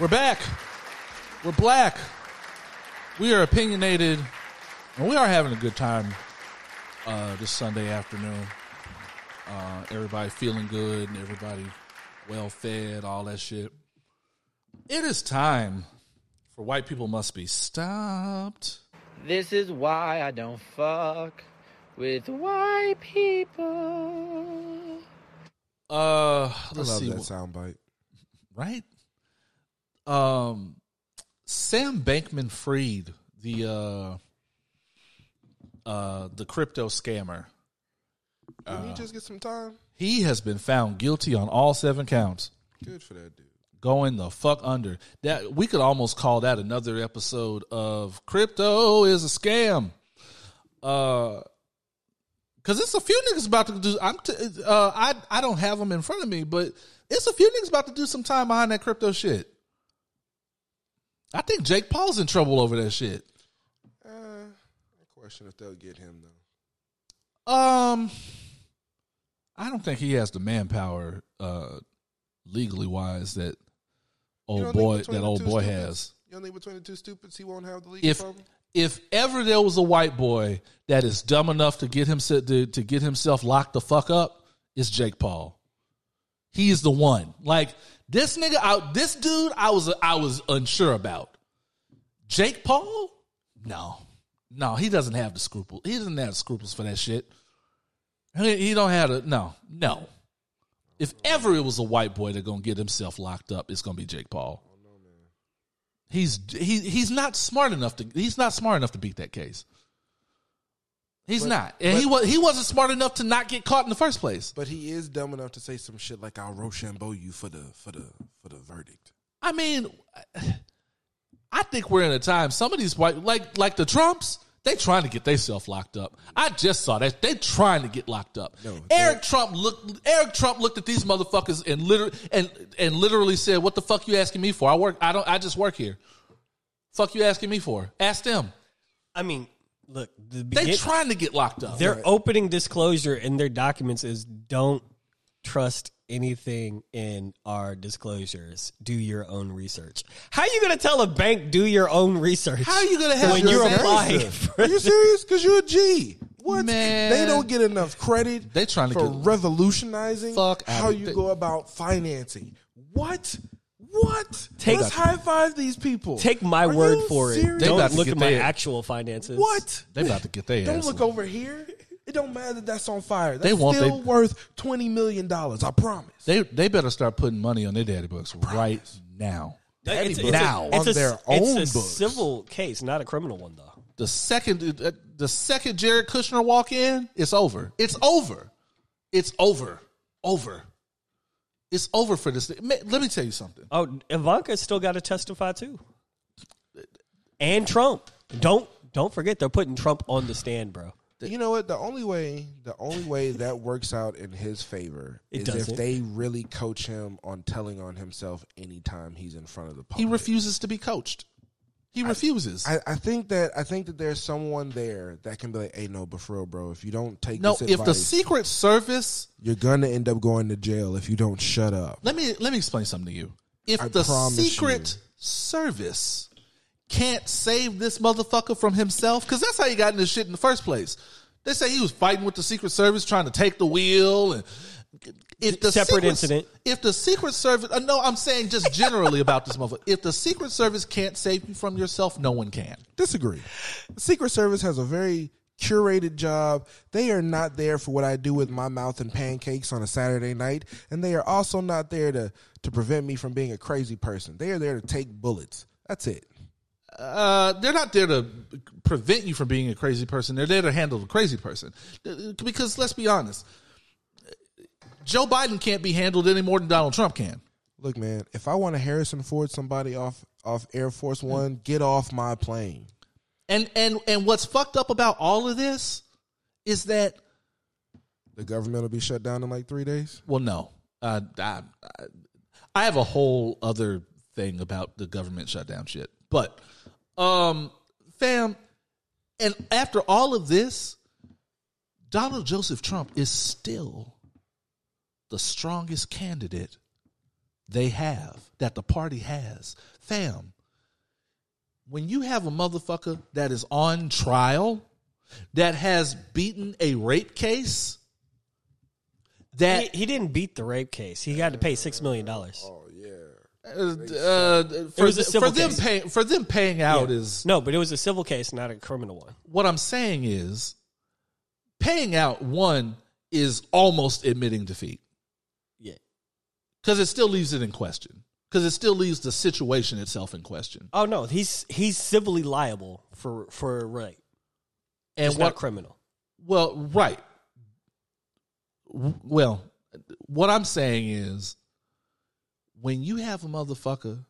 We're back. We're black. We are opinionated, and we are having a good time this Sunday afternoon. Everybody feeling good, and everybody well fed, all that shit. It is time for white people must be stopped. This is why I don't fuck with white people. Let's I love see that soundbite. Right? Sam Bankman-Fried, the crypto scammer. Didn't he just get some time? He has been found guilty on all 7 counts. Good for that dude. Going the fuck under. That we could almost call that another episode of Crypto is a Scam. Cause it's a few niggas about to do. I don't have them in front of me, but it's a few niggas about to do some time behind that crypto shit. I think Jake Paul's in trouble over that shit. I question if they'll get him though. I don't think he has the manpower, legally wise, that old boy has. You don't think between the two stupids he won't have the legal problem? If ever there was a white boy that is dumb enough to get himself to get himself locked the fuck up, it's Jake Paul. He is the one. Like this nigga, this dude, I was unsure about. Jake Paul? No, he doesn't have the scruples. He doesn't have the scruples for that shit. He don't have the no. If ever it was a white boy that gonna get himself locked up, it's gonna be Jake Paul. He's not smart enough to beat that case. He wasn't smart enough to not get caught in the first place. But he is dumb enough to say some shit like, "I'll Rochambeau you for the verdict." I mean, I think we're in a time some of these white like the Trumps, they trying to get themselves locked up. I just saw that they trying to get locked up. No, Eric Trump looked at these motherfuckers and literally said, "What the fuck you asking me for? I just work here. Fuck you asking me for? Ask them." I mean, look, they trying to get locked up. Their opening disclosure in their documents is don't trust anything in our disclosures. Do your own research. How are you going to tell a bank do your own research? How are you going to have when you're applying? Are you serious? Because you're a G. What? Man. They don't get enough credit. They trying to revolutionizing how you go about financing. What? Let's high five these people. Take my word for it. Don't look at my actual finances. What? They about to get their ass. Don't look over here. It don't matter that that's on fire. That's still worth $20 million, I promise. They better start putting money on their daddy books right now. It's a civil case, not a criminal one, though. The second Jared Kushner walk in, it's over. It's over for this. Let me tell you something. Oh, Ivanka's still got to testify, too. And Trump. Don't forget, they're putting Trump on the stand, bro. You know what? The only way that works out in his favor is if they really coach him on telling on himself anytime he's in front of the public. He refuses to be coached. I think that there's someone there that can be like, "Hey, no, but for real, bro, if you don't take this advice, if the Secret Service, you're gonna end up going to jail if you don't shut up." Let me explain something to you. If the Secret Service can't save this motherfucker from himself, because that's how he got into shit in the first place. They say he was fighting with the Secret Service, trying to take the wheel, and if the Secret Service, no, I'm saying just generally about this motherfucker. If the Secret Service can't save you from yourself, no one can. Disagree. The Secret Service has a very curated job. They are not there for what I do with my mouth and pancakes on a Saturday night, and they are also not there to prevent me from being a crazy person. They are there to take bullets. That's it. They're not there to prevent you from being a crazy person. They're there to handle the crazy person. Because let's be honest, Joe Biden can't be handled any more than Donald Trump can. Look, man, if I want to Harrison Ford somebody off Air Force One, get off my plane. And what's fucked up about all of this is that the government will be shut down in like 3 days. Well, no, I have a whole other thing about the government shutdown shit, but. Fam, and after all of this, Donald Joseph Trump is still the strongest candidate they have, that the party has. Fam, when you have a motherfucker that is on trial, that has beaten a rape case, that he didn't beat the rape case. He got to pay $6 million. Oh yeah. For them paying out is... No, but it was a civil case, not a criminal one. What I'm saying is, paying out, one, is almost admitting defeat. Yeah. Because it still leaves it in question. Because it still leaves the situation itself in question. Oh, no. He's civilly liable for a rape. And it's not criminal. Well, right. Well, what I'm saying is, when you have a motherfucker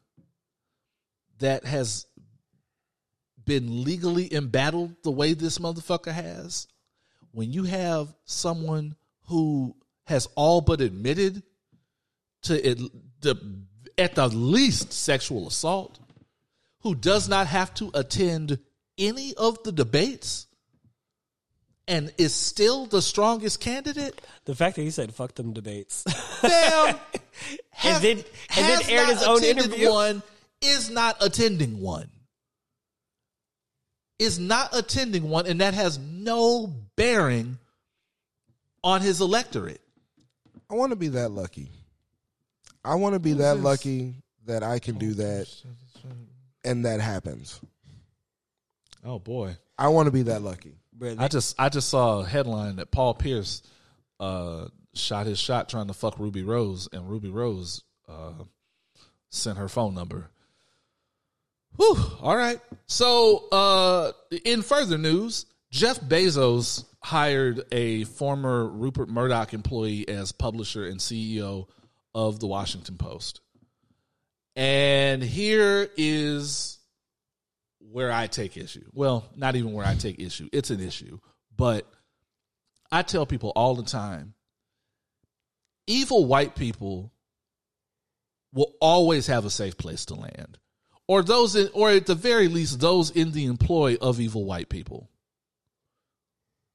that has been legally embattled the way this motherfucker has, when you have someone who has all but admitted to at the least sexual assault, who does not have to attend any of the debates and is still the strongest candidate. The fact that he said, fuck them debates. Damn. And then aired his own interview. Is not attending one, and that has no bearing on his electorate. I want to be that lucky. I want to be that lucky that I can do that, and that happens. Oh boy, I want to be that lucky. I just saw a headline that Paul Pierce shot his shot trying to fuck Ruby Rose, and Ruby Rose sent her phone number. Whew, all right. So in further news, Jeff Bezos hired a former Rupert Murdoch employee as publisher and CEO of The Washington Post. And here is where I take issue. Well, not even where I take issue. It's an issue. But I tell people all the time, evil white people will always have a safe place to land, or at the very least, those in the employ of evil white people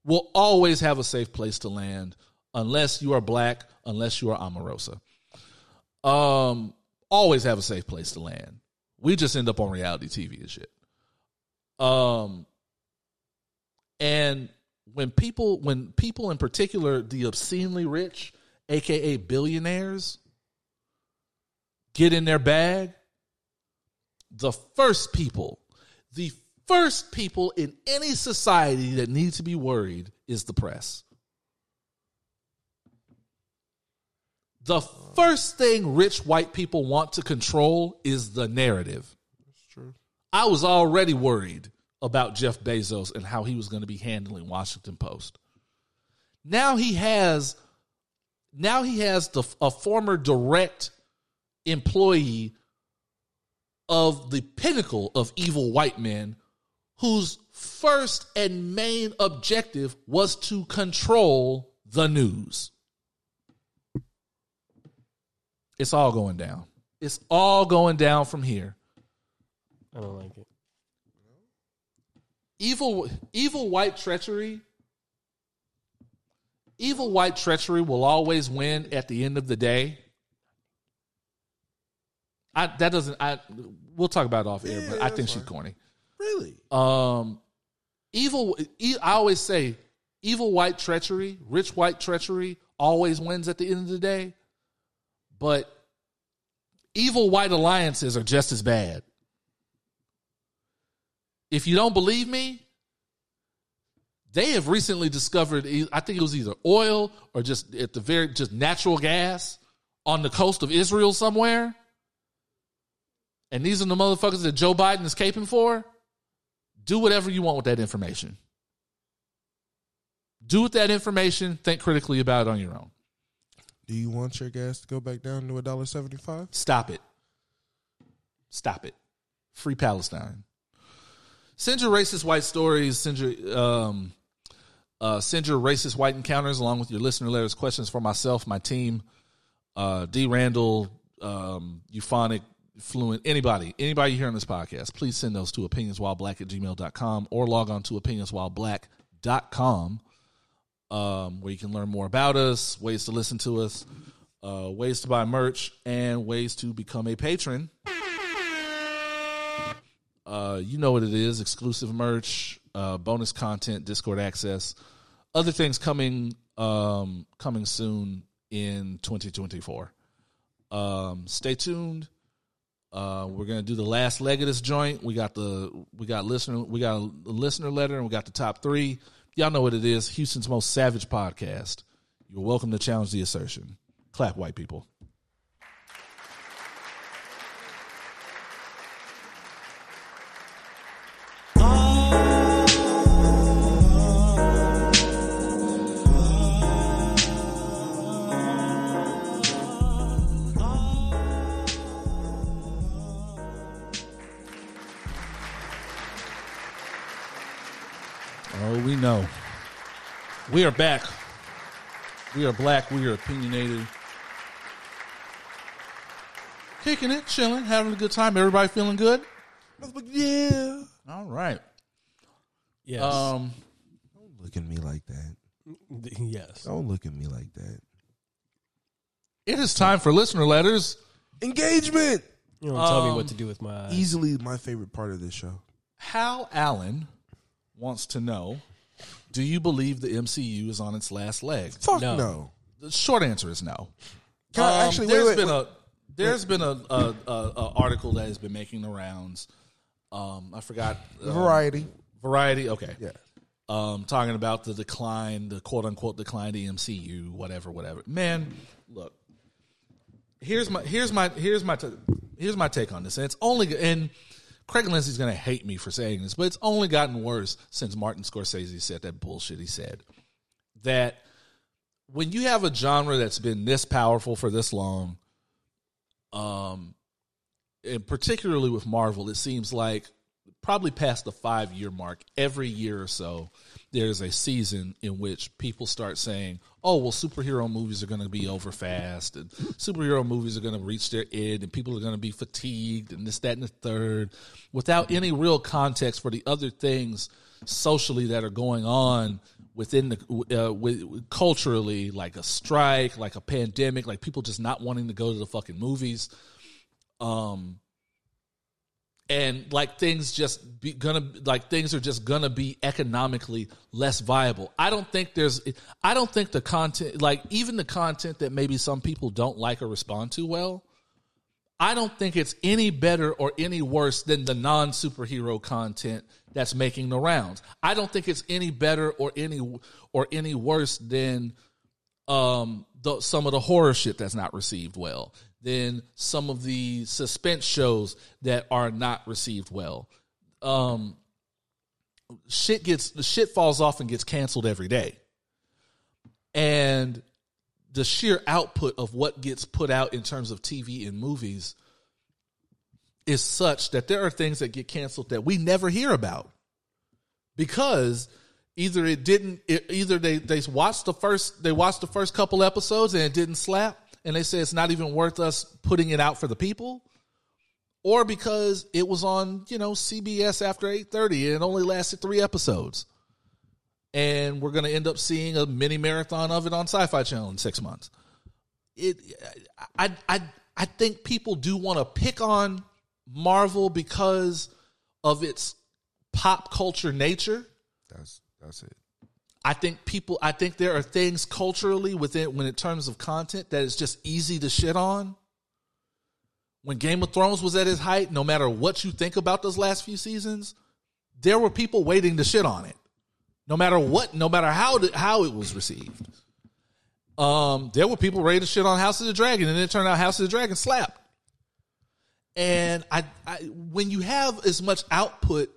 will always have a safe place to land, unless you are black, unless you are Omarosa. Always have a safe place to land. We just end up on reality TV and shit. And when people in particular, the obscenely rich, AKA billionaires, get in their bag, the first people in any society that need to be worried is the press. The first thing rich white people want to control is the narrative. That's true. I was already worried about Jeff Bezos and how he was going to be handling Washington Post. Now he has a former direct employee of the pinnacle of evil white men whose first and main objective was to control the news. It's all going down. It's all going down from here. I don't like it. Evil white treachery. Evil white treachery will always win at the end of the day. We'll talk about it off air, but I think she's corny. Really? I always say evil white treachery, rich white treachery always wins at the end of the day, but evil white alliances are just as bad. If you don't believe me, they have recently discovered, I think it was either oil or just natural gas on the coast of Israel somewhere. And these are the motherfuckers that Joe Biden is caping for. Do whatever you want with that information. Do with that information. Think critically about it on your own. Do you want your gas to go back down to $1.75? Stop it. Free Palestine. Send your racist white stories. Send your racist white encounters along with your listener letters, questions for myself, my team, D. Randall, Euphonic, Fluent, anybody here on this podcast, please send those to opinionswhileblack@gmail.com or log on to opinionswhileblack.com where you can learn more about us, ways to listen to us, ways to buy merch, and ways to become a patron. You know what it is, exclusive merch, bonus content, Discord access, other things coming soon in 2024. Stay tuned. We're gonna do the last leg of this joint. We got a listener letter, and we got the top three. Y'all know what it is. Houston's most savage podcast. You're welcome to challenge the assertion. Clap, white people. No. We are back. We are black. We are opinionated. Kicking it, chilling, having a good time. Everybody feeling good? Yeah. All right. Yes. Don't look at me like that. Yes. Don't look at me like that. It is time for listener letters. Engagement. You don't tell me what to do with my eyes. Easily my favorite part of this show. Hal Allen wants to know, do you believe the MCU is on its last leg? Fuck no. The short answer is no. There's been an article that has been making the rounds. I forgot. Variety. Okay. Yeah. Talking about the decline, the quote unquote decline to MCU, whatever. Man, look. Here's my take on this, and it's only and. Craig Lindsay's going to hate me for saying this, but it's only gotten worse since Martin Scorsese said that bullshit he said. That when you have a genre that's been this powerful for this long, and particularly with Marvel, it seems like probably past the 5-year mark, every year or so, there's a season in which people start saying, oh, well, superhero movies are going to be over fast, and superhero movies are going to reach their end, and people are going to be fatigued, and this, that, and the third, without any real context for the other things socially that are going on within the culturally, like a strike, like a pandemic, like people just not wanting to go to the fucking movies. And like things are just gonna be economically less viable. I don't think the content, like even the content that maybe some people don't like or respond to well, I don't think it's any better or any worse than the non-superhero content that's making the rounds. I don't think it's any better or any worse than some of the horror shit that's not received well. Than some of the suspense shows that are not received well. Shit falls off and gets canceled every day. And the sheer output of what gets put out in terms of TV and movies is such that there are things that get canceled that we never hear about because either they watched the first couple episodes and it didn't slap. And they say it's not even worth us putting it out for the people, or because it was on, CBS after 8:30 and it only lasted 3 episodes. And we're going to end up seeing a mini marathon of it on Sci-Fi Channel in 6 months. I think people do want to pick on Marvel because of its pop culture nature. That's it. I think there are things culturally in terms of content that is just easy to shit on. When Game of Thrones was at its height, no matter what you think about those last few seasons, there were people waiting to shit on it. No matter how it was received. There were people ready to shit on House of the Dragon, and it turned out House of the Dragon slapped. And when you have as much output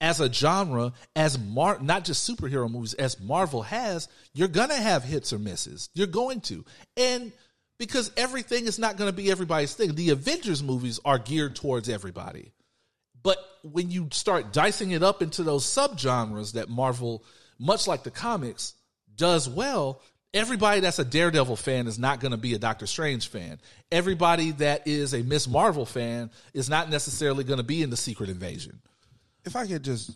as a genre, not just superhero movies, as Marvel has, you're going to have hits or misses. You're going to. And because everything is not going to be everybody's thing. The Avengers movies are geared towards everybody. But when you start dicing it up into those subgenres that Marvel, much like the comics, does well, everybody that's a Daredevil fan is not going to be a Doctor Strange fan. Everybody that is a Miss Marvel fan is not necessarily going to be in the Secret Invasion. If I could just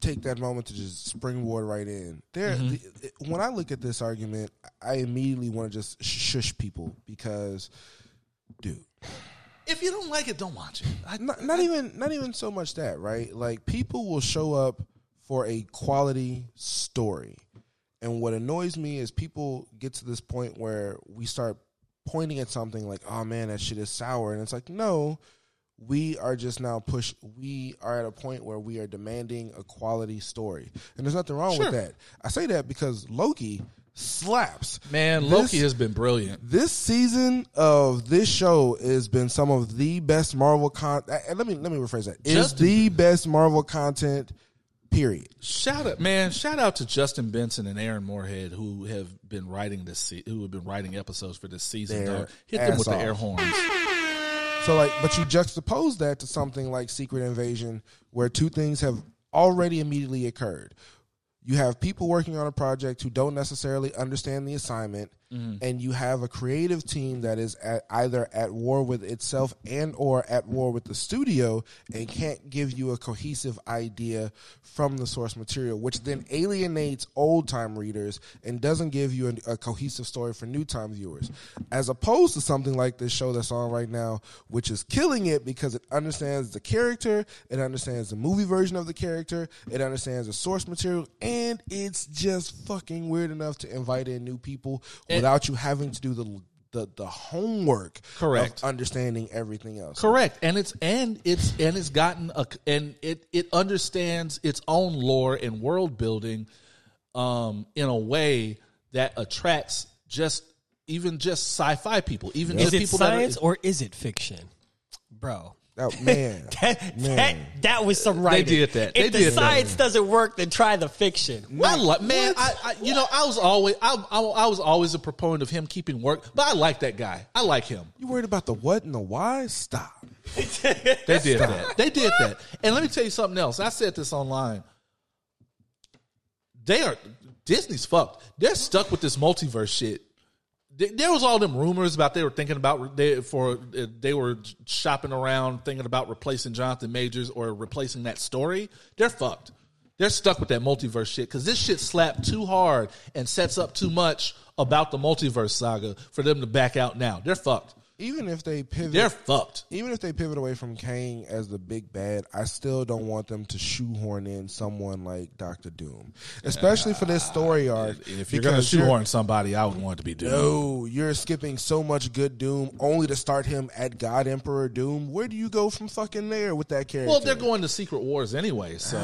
take that moment to just springboard right in. When I look at this argument, I immediately want to just shush people because, dude, if you don't like it, don't watch it. Not even so much that, right? Like, people will show up for a quality story. And what annoys me is people get to this point where we start pointing at something like, oh, man, that shit is sour. And it's like, no, we are just now pushed. We are at a point where we are demanding a quality story. And there's nothing wrong with that. I say that because Loki slaps. Man, Loki has been brilliant. This season of this show has been some of the best Marvel content. Let me rephrase that. It's the best Marvel content, period. Shout out to Justin Benson and Aaron Moorhead, who have been writing episodes for this season. Dog. Hit them with the air horns. So but you juxtapose that to something like Secret Invasion, where two things have already immediately occurred. You have people working on a project who don't necessarily understand the assignment, and you have a creative team that is either at war with itself and or at war with the studio and can't give you a cohesive idea from the source material, which then alienates old-time readers and doesn't give you a cohesive story for new-time viewers, as opposed to something like this show that's on right now, which is killing it because it understands the character, it understands the movie version of the character, it understands the source material, and it's just fucking weird enough to invite in new people without you having to do the homework of understanding everything else. Correct. And it's gotten it understands its own lore and world building in a way that attracts just sci-fi people. Even is just it people science that are, or is it fiction? Bro. Oh, man. That was some writing. They did that. If the science doesn't work, then try the fiction. I was always a proponent of him keeping work, but I like that guy. I like him. You worried about the what and the why? Stop. They did that. And let me tell you something else. I said this online. Disney's fucked. They're stuck with this multiverse shit. There was all them rumors about they were shopping around thinking about replacing Jonathan Majors or replacing that story. They're fucked. They're stuck with that multiverse shit because this shit slapped too hard and sets up too much about the multiverse saga for them to back out now. They're fucked. Even if they pivot away from Kang as the big bad, I still don't want them to shoehorn in someone like Dr. Doom, especially for this story arc. If you're going to shoehorn somebody, I would want it to be Doom. No, you're skipping so much good Doom only to start him at God Emperor Doom. Where do you go from fucking there with that character? Well, they're going to Secret Wars anyway, so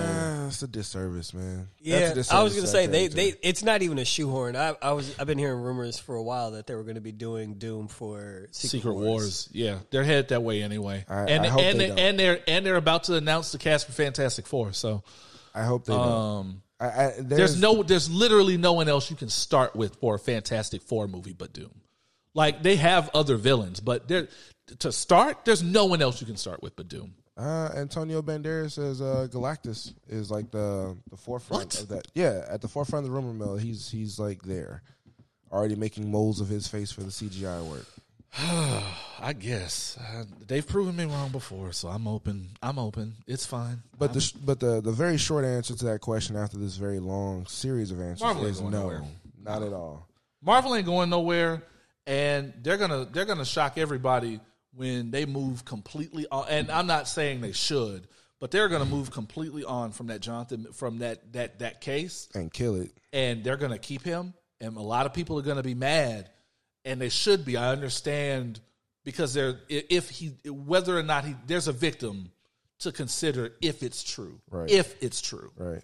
it's a disservice, man. Yeah, that's a disservice. I was going to say it's not even a shoehorn. I've been hearing rumors for a while that they were going to be doing Doom for Secret Wars. Yeah, they're headed that way anyway. And they're about to announce the cast for Fantastic Four. So I hope they don't. There's literally no one else you can start with for a Fantastic Four movie but Doom. Like, they have other villains, but there's no one else you can start with but Doom. Antonio Banderas says Galactus is like the forefront of that. Yeah, at the forefront of the rumor mill, he's like there, already making molds of his face for the CGI work. I guess they've proven me wrong before, so I'm open. It's fine. But the very short answer to that question after this very long series of answers is no, not at all. Marvel ain't going nowhere, and they're gonna shock everybody when they move completely on. And I'm not saying they should, but they're gonna move completely on from that that case and kill it. And they're gonna keep him, and a lot of people are gonna be mad. And they should be. I understand because whether or not there's a victim to consider if it's true. Right. If it's true, right?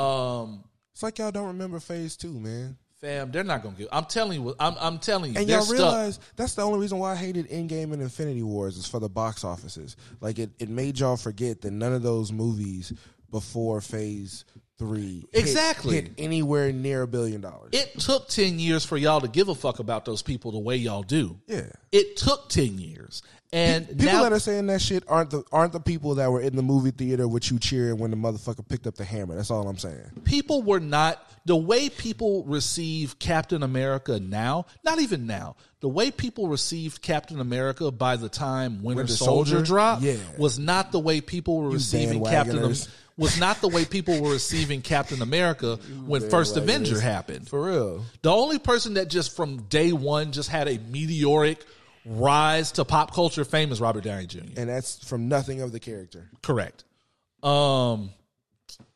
It's like y'all don't remember Phase 2, man. Fam, they're not gonna give. I'm telling you. And y'all realize that's the only reason why I hated Endgame and Infinity Wars is for the box offices. Like it made y'all forget that none of those movies before Phase 3 hit anywhere near $1 billion. It took 10 years for y'all to give a fuck about those people the way y'all do. Yeah, it took 10 years, and people that are saying that shit aren't the people that were in the movie theater with you cheering when the motherfucker picked up the hammer. That's all I'm saying. People were not the way people receive Captain America now. Not even now. The way people received Captain America by the time Winter Soldier dropped was not the way people were receiving Captain America. Was not the way people were receiving Captain America when First Avenger happened. For real. The only person that just from day one just had a meteoric rise to pop culture fame is Robert Downey Jr. And that's from nothing of the character. Correct.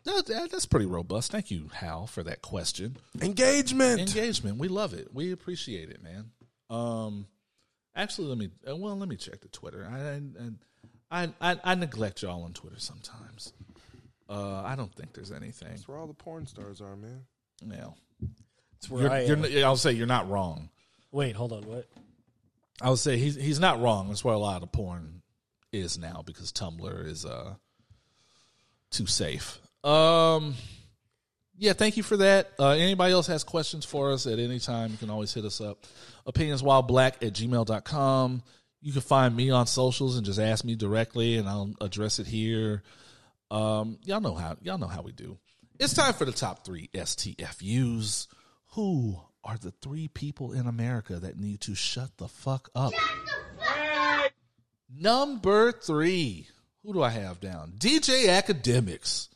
That's pretty robust. Thank you, Hal, for that question. Engagement. We love it. We appreciate it, man. Actually, let me check the Twitter. I I neglect y'all on Twitter sometimes. I don't think there's anything. That's where all the porn stars are, man. No. That's where I'll say you're not wrong. Wait, hold on. What? I'll say he's not wrong. That's where a lot of porn is now because Tumblr is too safe. Yeah, thank you for that. Anybody else has questions for us at any time, you can always hit us up. OpinionsWhileBlack@gmail.com. You can find me on socials and just ask me directly, and I'll address it here. Y'all know how we do. It's time for the top 3 STFUs. Who are the 3 people in America that need to shut the fuck up? Shut the fuck up! Number 3. Who do I have down? DJ Academics.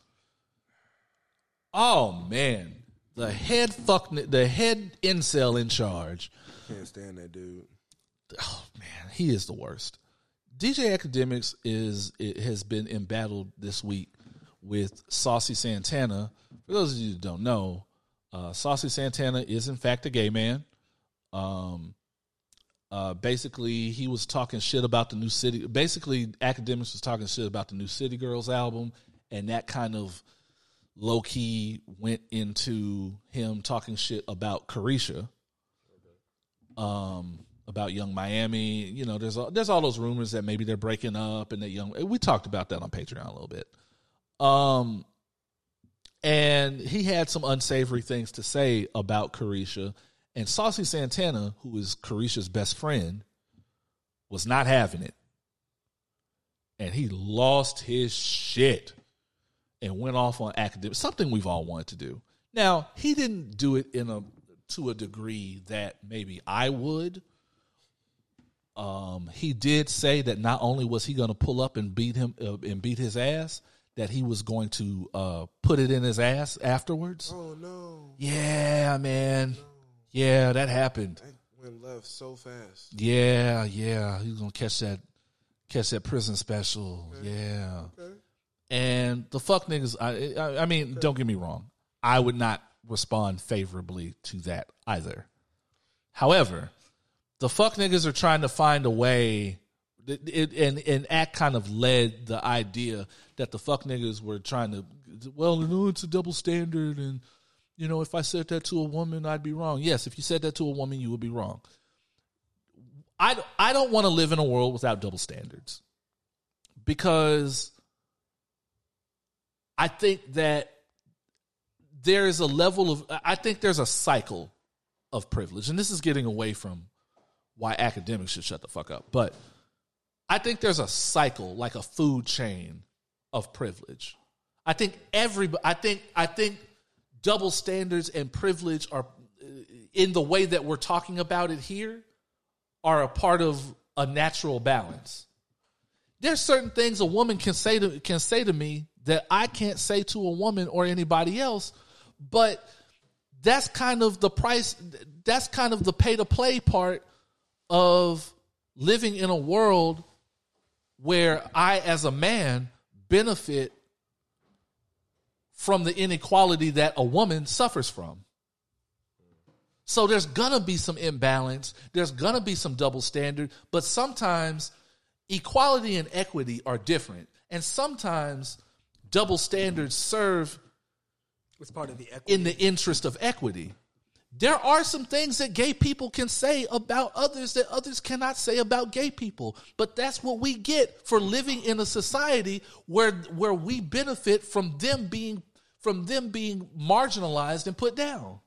Oh man, the head incel in charge. Can't stand that dude. Oh man, he is the worst. DJ Academics has been embattled this week with Saucy Santana. For those of you who don't know, Saucy Santana is in fact a gay man. Basically, he was talking shit about the new city. Basically, Academics was talking shit about the new City Girls album, and that kind of low-key went into him talking shit about Carisha, about Young Miami. You know, there's all those rumors that maybe they're breaking up and that Young. We talked about that on Patreon a little bit. And he had some unsavory things to say about Carisha, and Saucy Santana, who is Carisha's best friend, was not having it, and he lost his shit. And went off on Academics, something we've all wanted to do. Now, he didn't do it to a degree that maybe I would. He did say that not only was he going to pull up and beat his ass, that he was going to put it in his ass afterwards. Oh no! Yeah, man. No. Yeah, that happened. That went left so fast. Yeah. He's going to catch that prison special. Okay. Yeah. Okay. And the fuck niggas, I mean, don't get me wrong. I would not respond favorably to that either. However, the fuck niggas are trying to find a way, and ACT kind of led the idea that the fuck niggas were trying to, well, no, it's a double standard, and, you know, if I said that to a woman, I'd be wrong. Yes, if you said that to a woman, you would be wrong. I don't want to live in a world without double standards, because I think that there is a level of, I think there's a cycle of privilege, and this is getting away from why Academics should shut the fuck up, but I think there's a cycle, like a food chain of privilege. I think double standards and privilege are, in the way that we're talking about it here, are a part of a natural balance. There's certain things a woman can say to me that I can't say to a woman or anybody else, but that's kind of the price. That's kind of the pay to play part of living in a world where I, as a man, benefit from the inequality that a woman suffers from. So there's gonna be some imbalance. There's gonna be some double standard, but sometimes equality and equity are different. And sometimes double standards serve as part of the equity, in the interest of equity. There are some things that gay people can say about others that others cannot say about gay people. But that's what we get for living in a society where we benefit from them being marginalized and put down.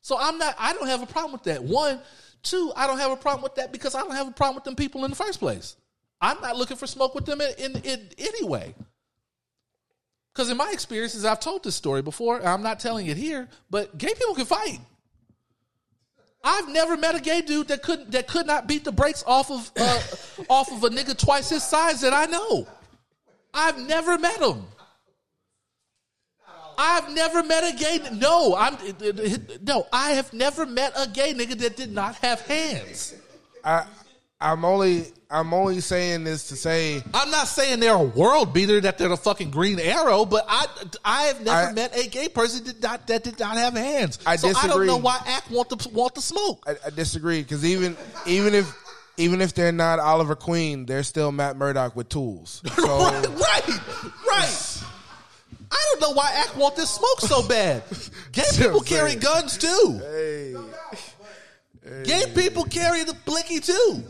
So I don't have a problem with that. 1, 2, I don't have a problem with that because I don't have a problem with them people in the first place. I'm not looking for smoke with them in any way. Because in my experiences, I've told this story before. I'm not telling it here, but gay people can fight. I've never met a gay dude that could not beat the brakes off of a nigga twice his size that I know. I've never met him. I've never met a gay. I have never met a gay nigga that did not have hands. I'm only saying this to say I'm not saying they're a world beater, that they're the fucking Green Arrow, but I have never met a gay person that did not have hands. I disagree. I don't know why ACT want the smoke. I disagree because even if Even if they're not Oliver Queen, they're still Matt Murdock with tools. So. Right. I don't know why Ack want this smoke so bad. Gay people carry guns too. Hey. Gay people carry the blicky too.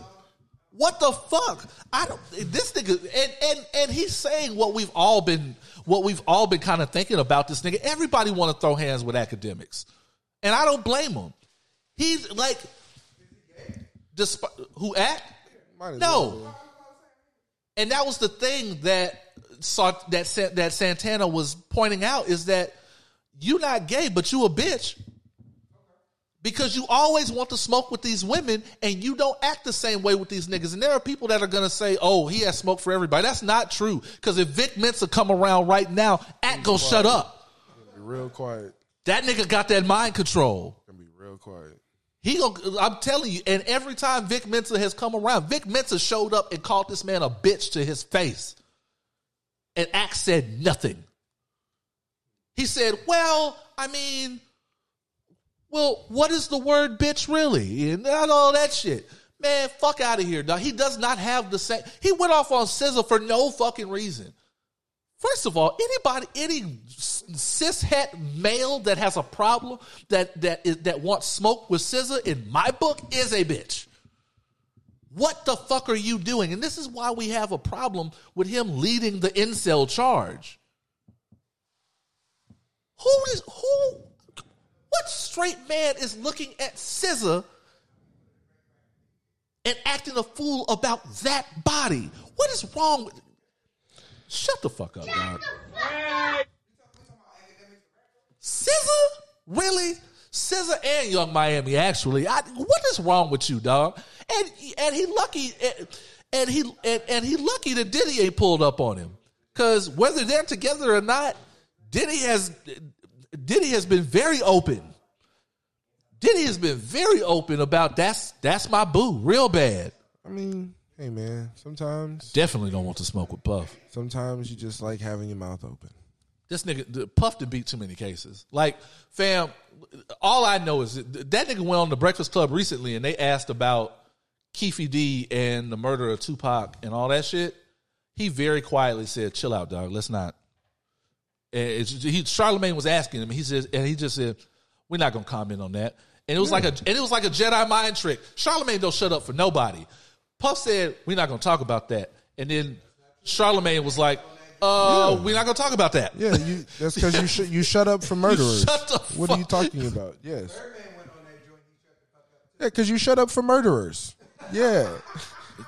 What the fuck? I don't. This nigga, and he's saying what we've all been kind of thinking about this nigga. Everybody want to throw hands with academics, and I don't blame him. He's like, who Ack? No. And that was the thing that Santana was pointing out, is that you not gay, but you a bitch. Because you always want to smoke with these women, and you don't act the same way with these niggas. And there are people that are going to say, oh, he has smoke for everybody. That's not true. Because if Vic Mensa come around right now, Ack go shut up. Be real quiet. That nigga got that mind control. Be real quiet. I'm telling you, and every time Vic Mensa has come around, Vic Mensa showed up and called this man a bitch to his face. And Ack said nothing. He said, what is the word bitch really? And not all that shit. Man, fuck out of here, dog. He does not have the same. He went off on SZA for no fucking reason. First of all, any cishet male that has a problem that wants smoke with SZA, in my book, is a bitch. What the fuck are you doing? And this is why we have a problem with him leading the incel charge. What straight man is looking at SZA and acting a fool about that body? What is wrong with... Shut the fuck up, dog. SZA? Really? SZA and Young Miami, actually. What is wrong with you, dog? And he lucky that Diddy ain't pulled up on him. Because whether they're together or not, Diddy has been very open. Diddy has been very open about that's my boo, real bad. I mean, hey man, sometimes definitely don't want to smoke with Puff. Sometimes you just like having your mouth open. This nigga Puff to beat too many cases. Like, fam, all I know is that nigga went on the Breakfast Club recently and they asked about Keefy D and the murder of Tupac and all that shit. He very quietly said, "Chill out, dog. Let's not." And Charlemagne was asking him. He just said, "We're not gonna comment on that." And it was like a Jedi mind trick. Charlemagne don't shut up for nobody. Puff said, "We're not gonna talk about that." And then Charlemagne was like, "We're not gonna talk about that." Yeah, that's because you shut up for murderers. Shut the fuck. What are you talking about? Yes. Birdman went on that joint. Yeah, because you shut up for murderers. Yeah,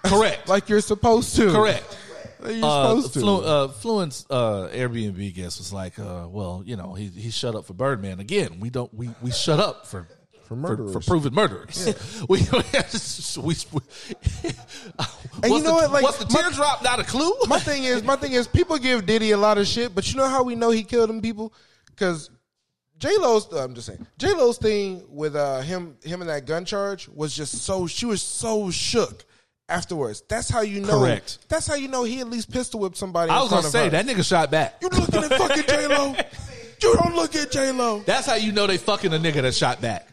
correct. Like you're supposed to. Correct. Fluent's Airbnb guest was like, he shut up for Birdman again. We shut up for murderers, for proven murderers. Yeah. And you know what? Like, what's the teardrop not a clue? My thing is, people give Diddy a lot of shit, but you know how we know he killed them people? Because J-Lo's thing with him and that gun charge was just she was so shook. Afterwards, that's how you know. Correct. That's how you know he at least pistol whipped somebody. I was gonna say that nigga shot back. You looking at fucking J-Lo? You don't look at J-Lo. That's how you know they fucking a nigga that shot back.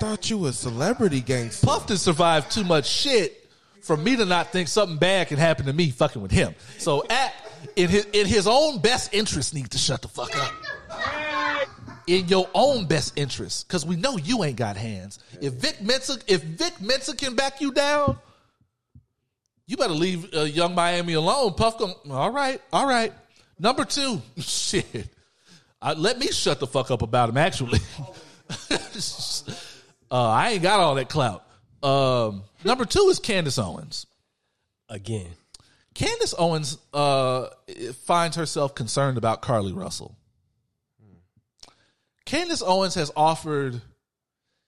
Thought you a celebrity gangster. Puff didn't survive too much shit for me to not think something bad can happen to me fucking with him. So in his own best interest, need to shut the fuck up. In your own best interest, because we know you ain't got hands. If Vic Mensa can back you down, you better leave Young Miami alone. Puff going, all right. Number two, shit. Let me shut the fuck up about him, actually. I ain't got all that clout. Number two is Candace Owens. Again. Candace Owens finds herself concerned about Carly Russell. Candace Owens has offered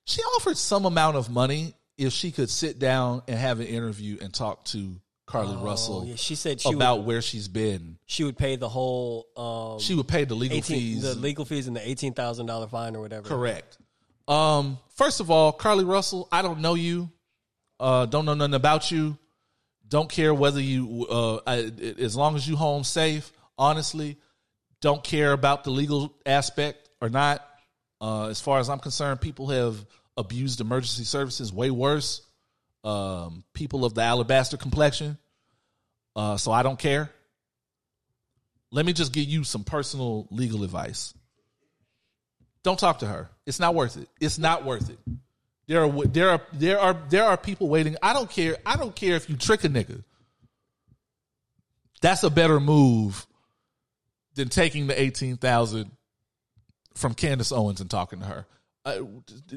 some amount of money if she could sit down and have an interview and talk to Carly Russell. Yeah, she said about where she's been. She would pay the whole. She would pay the legal fees. The legal fees and the $18,000 fine or whatever. Correct. First of all, Carly Russell, I don't know you. Don't know nothing about you. Don't care whether you, as long as you home safe, honestly, don't care about the legal aspect or not. As far as I'm concerned, people have abused emergency services way worse people of the alabaster complexion, so I don't care. Let me just give you some personal legal advice. Don't talk to her. It's not worth it. It's not worth it. There are people waiting. I don't care. I don't care if you trick a nigga. That's a better move than taking the $18,000 from Candace Owens and talking to her.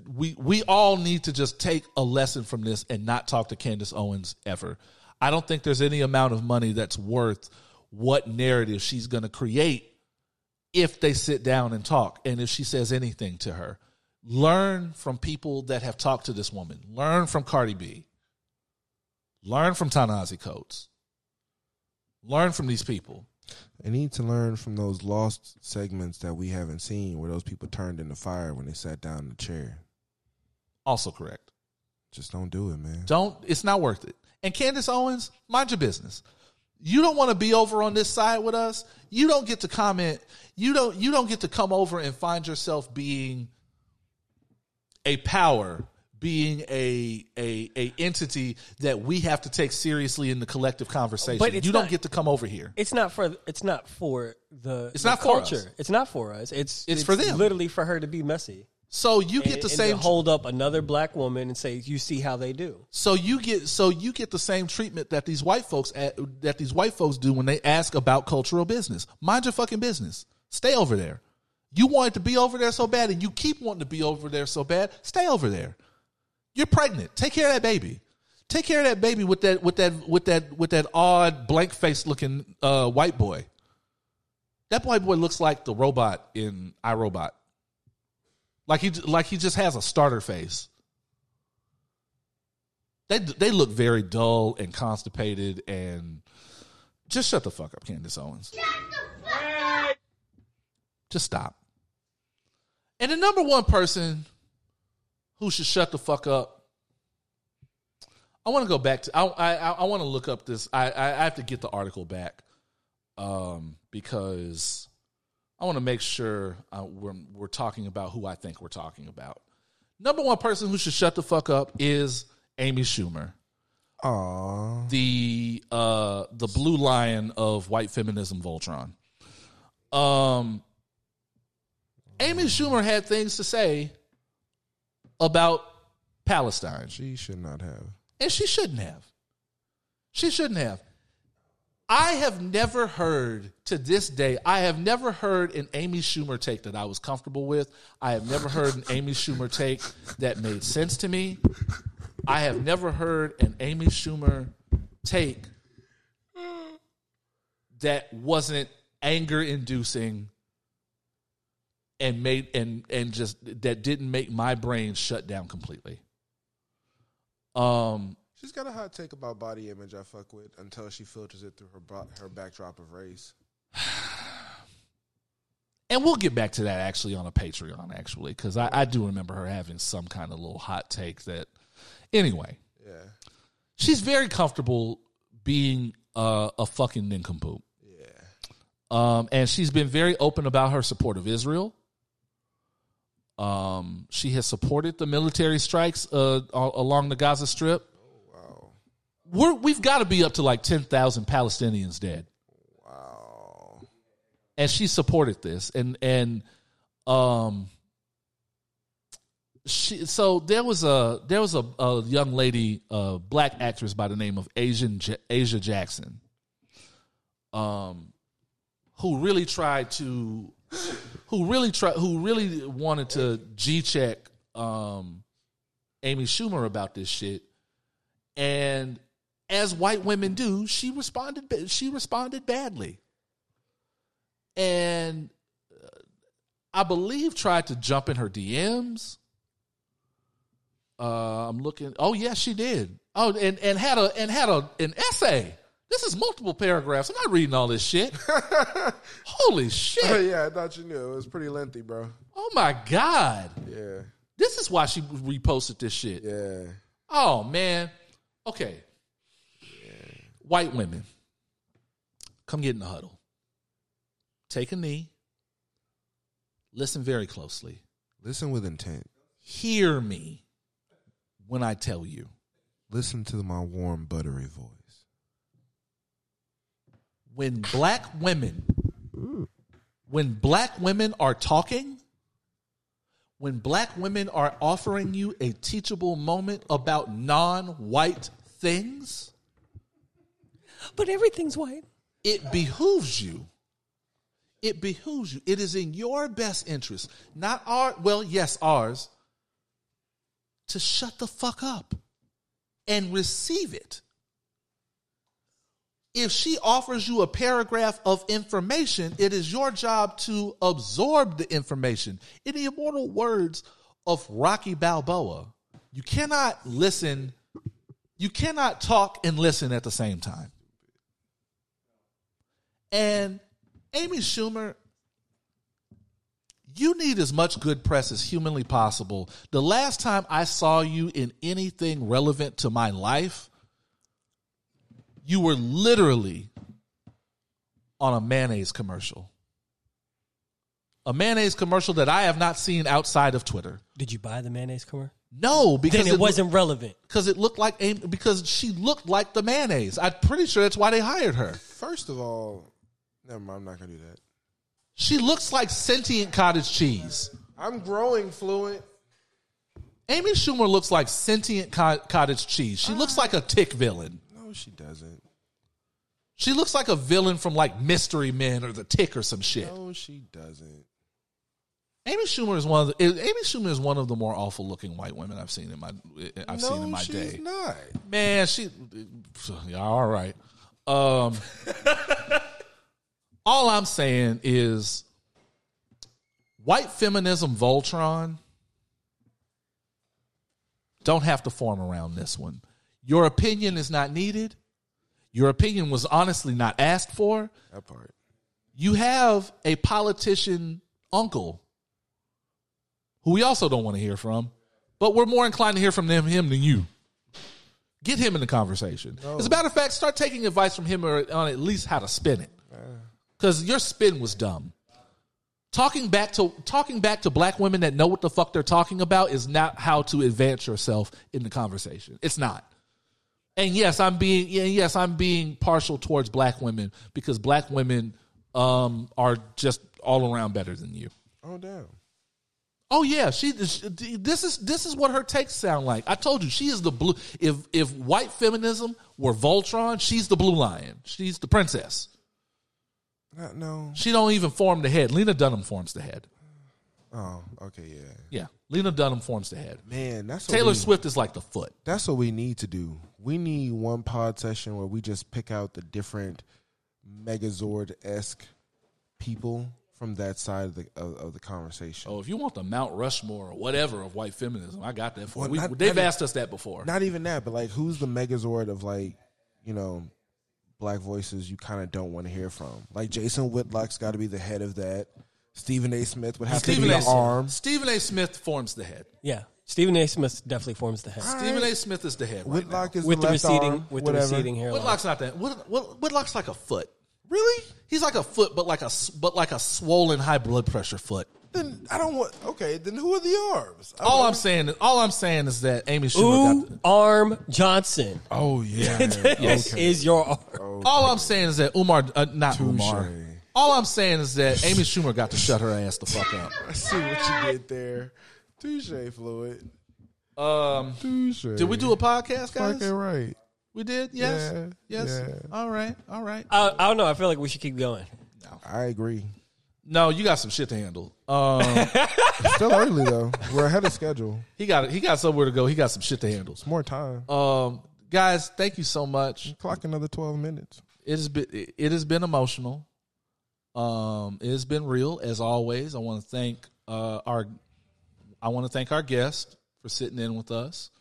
We all need to just take a lesson from this and not talk to Candace Owens ever. I don't think there's any amount of money that's worth what narrative she's going to create if they sit down and talk and if she says anything to her. Learn from people that have talked to this woman. Learn from Cardi B. Learn from Ta-Nehisi Coates. Learn from these people. They need to learn from those lost segments that we haven't seen where those people turned into fire when they sat down in the chair. Also correct. Just don't do it, man. Don't. It's not worth it. And Candace Owens, mind your business. You don't want to be over on this side with us. You don't get to comment. You don't get to come over and find yourself being a power, being a entity that we have to take seriously in the collective conversation. But you don't get to come over here. It's not for the culture. It's not for us. It's for them. Literally for her to be messy. So you get the same, to hold up another black woman and say, "You see how they do." So you get the same treatment that these white folks do when they ask about cultural business. Mind your fucking business. Stay over there. You wanted to be over there so bad, and you keep wanting to be over there so bad. Stay over there. You're pregnant. Take care of that baby. Take care of that baby with that odd blank face looking white boy. That white boy looks like the robot in iRobot. Like he just has a starter face. They look very dull and constipated, and just shut the fuck up, Candace Owens. Shut the fuck up. Just stop. And the number one person who should shut the fuck up, I want to go back to, I want to look up this, I have to get the article back because I want to make sure we're talking about who I think we're talking about. Number one person who should shut the fuck up is Amy Schumer. Aww. The blue lion of white feminism, Voltron. Amy Schumer had things to say about Palestine. She should not have. And she shouldn't have. She shouldn't have. I have never heard, to this day, I have never heard an Amy Schumer take that I was comfortable with. I have never heard an Amy Schumer take that made sense to me. I have never heard an Amy Schumer take that wasn't anger-inducing and made and just that didn't make my brain shut down completely. She's got a hot take about body image I fuck with until she filters it through her backdrop of race. And we'll get back to that actually on a Patreon actually because I do remember her having some kind of little hot take that. Anyway, yeah, she's very comfortable being a fucking nincompoop. Yeah, and she's been very open about her support of Israel. She has supported the military strikes along the Gaza Strip. Oh, wow. We've got to be up to like 10,000 Palestinians dead. Wow. And she supported this, she. So there was a young lady, a black actress by the name of Asia Jackson, who really wanted to G-check Amy Schumer about this shit. And as white women do, she responded badly. And I believe tried to jump in her DMs. I'm looking. Oh yeah, she did. Oh, and had an essay. This is multiple paragraphs. I'm not reading all this shit. Holy shit. Oh, yeah, I thought you knew. It was pretty lengthy, bro. Oh, my God. Yeah. This is why she reposted this shit. Yeah. Oh, man. Okay. Yeah. White women, come get in the huddle. Take a knee. Listen very closely. Listen with intent. Hear me when I tell you. Listen to my warm, buttery voice. When black women are talking, when black women are offering you a teachable moment about non-white things. But everything's white. It behooves you. It is in your best interest, not our, well, yes, ours, to shut the fuck up and receive it. If she offers you a paragraph of information, it is your job to absorb the information. In the immortal words of Rocky Balboa, you cannot listen, you cannot talk and listen at the same time. And Amy Schumer, you need as much good press as humanly possible. The last time I saw you in anything relevant to my life, you were literally on a mayonnaise commercial. A mayonnaise commercial that I have not seen outside of Twitter. Did you buy the mayonnaise commercial? No, because it wasn't relevant. Because it looked like Amy, because she looked like the mayonnaise. I'm pretty sure that's why they hired her. First of all, never mind, I'm not going to do that. She looks like sentient cottage cheese. I'm growing fluent. Amy Schumer looks like sentient cottage cheese. She looks like a Tick villain. No, she doesn't. She looks like a villain from like Mystery Men or The Tick or some shit. No, she doesn't. Amy Schumer is one of the more awful looking white women I've seen in my day. She's not. Man, yeah, all right. All I'm saying is white feminism Voltron don't have to form around this one. Your opinion is not needed. Your opinion was honestly not asked for. That part. You have a politician uncle who we also don't want to hear from, but we're more inclined to hear from him than you. Get him in the conversation. No. As a matter of fact, start taking advice from him on at least how to spin it. Because your spin was dumb. Talking back to black women that know what the fuck they're talking about is not how to advance yourself in the conversation. It's not. And yes, I'm being partial towards black women because black women are just all around better than you. Oh damn. Oh yeah, this is what her takes sound like. I told you she is the blue. If white feminism were Voltron, she's the blue lion. She's the princess. No. She don't even form the head. Lena Dunham forms the head. Oh, okay, yeah. Yeah, Lena Dunham forms the head. Man, that's what Taylor Swift is like the foot. That's what we need to do. We need one pod session where we just pick out the different Megazord-esque people from that side of the conversation. Oh, if you want the Mount Rushmore or whatever of white feminism, I got that for you. They've asked us that before. Not even that, but like who's the Megazord of like, you know, black voices you kind of don't want to hear from. Like Jason Whitlock's got to be the head of that. Stephen A. Smith would have to be the arm. Stephen A. Smith forms the head. Yeah. Stephen A. Smith definitely forms the head. Right. Stephen A. Smith is the head. Whitlock is the left arm. With the receding hairline. Whitlock's not that. Whitlock's like a foot. Really? He's like a foot, but like a swollen high blood pressure foot. Then I don't want. Okay, then who are the arms? All I'm saying is that Amy Schumer got the Arm Johnson. Oh yeah, this is your arm. Okay. All I'm saying is that All I'm saying is that Amy Schumer got to shut her ass the fuck up. I see what you did there. Touche, Floyd. Touche. Did we do a podcast, guys? Fucking right. We did. Yes. Yeah, yes. Yeah. All right. I don't know. I feel like we should keep going. No. I agree. No, you got some shit to handle. It's still early though. We're ahead of schedule. He got somewhere to go. He got some shit to handle. It's more time. Guys, thank you so much. Clock another 12 minutes. It has been emotional. It has been real as always. I want to thank our guest for sitting in with us.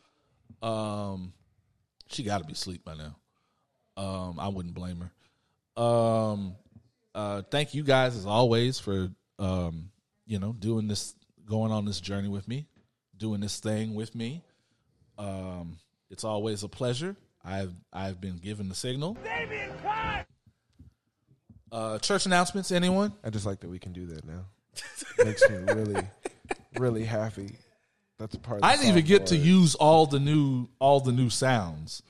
She got to be asleep by now. I wouldn't blame her. Thank you guys as always for doing this, going on this journey with me, doing this thing with me. It's always a pleasure. I've been given the signal. Church announcements, anyone? I just like that we can do that now. Makes me really, really happy. That's part of the I didn't even get to use all the new sounds.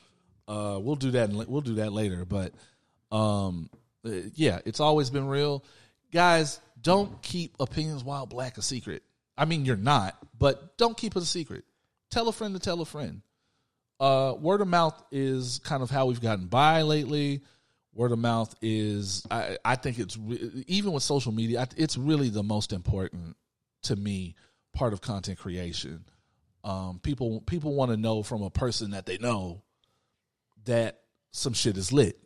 We'll do that later. But yeah, it's always been real, guys. Don't keep opinions while black a secret. I mean, you're not, but don't keep it a secret. Tell a friend to tell a friend. Word of mouth is kind of how we've gotten by lately. Word of mouth is, I think it's, even with social media, it's really the most important, to me, part of content creation. People want to know from a person that they know that some shit is lit.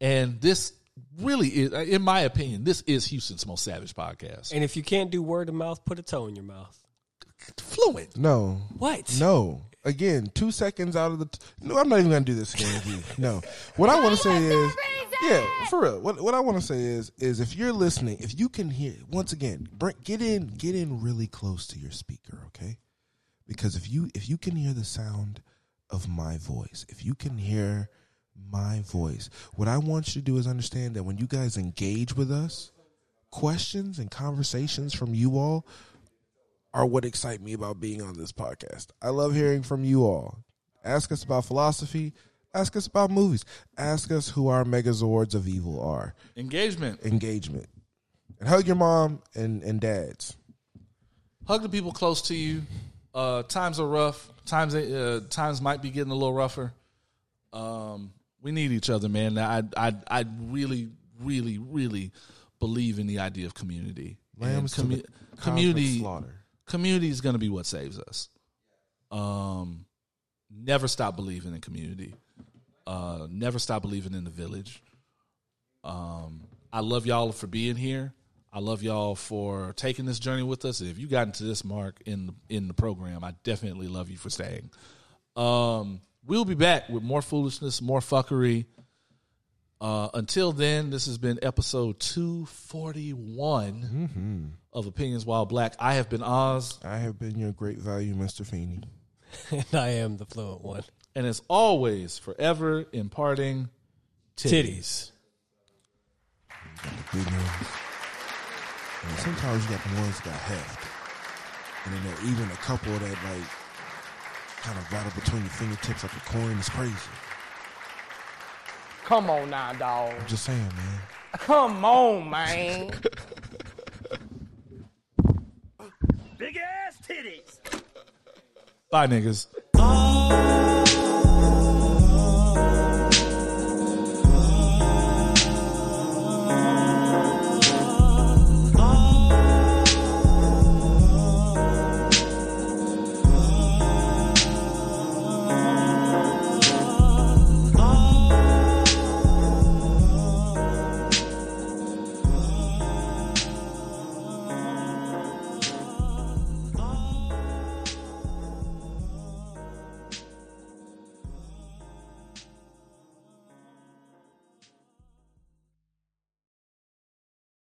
And this really is, in my opinion, this is Houston's most savage podcast. And if you can't do word of mouth, put a toe in your mouth. Fluent. No. What? No. Again, 2 seconds out of the... No, I'm not even going to do this again with you. No. What I want to say is... Yeah, for real. What I want to say is if you're listening, if you can hear... Once again, get in really close to your speaker, okay? Because if you can hear the sound of my voice, if you can hear my voice, what I want you to do is understand that when you guys engage with us, questions and conversations from you all... are what excite me about being on this podcast. I love hearing from you all. Ask us about philosophy. Ask us about movies. Ask us who our megazords of evil are. Engagement. And hug your mom and dads. Hug the people close to you. Times are rough. Times might be getting a little rougher. We need each other, man. I really, really, really believe in the idea of community. Community slaughter. Community is going to be what saves us. Never stop believing in community. Never stop believing in the village. I love y'all for being here. I love y'all for taking this journey with us. If you got into this mark in the program, I definitely love you for staying. We'll be back with more foolishness, more fuckery. Until then, this has been episode 241 of Opinions While Black. I have been Oz. I have been your great value, Mr. Feeney. And I am the fluent one. And as always, forever imparting titties. Big ones. And sometimes you got the ones that heft. And then there are even a couple that like kind of rattle between your fingertips like a coin. It's crazy. Come on now, dog. I'm just saying, man. Come on, man. Big ass titties. Bye, niggas.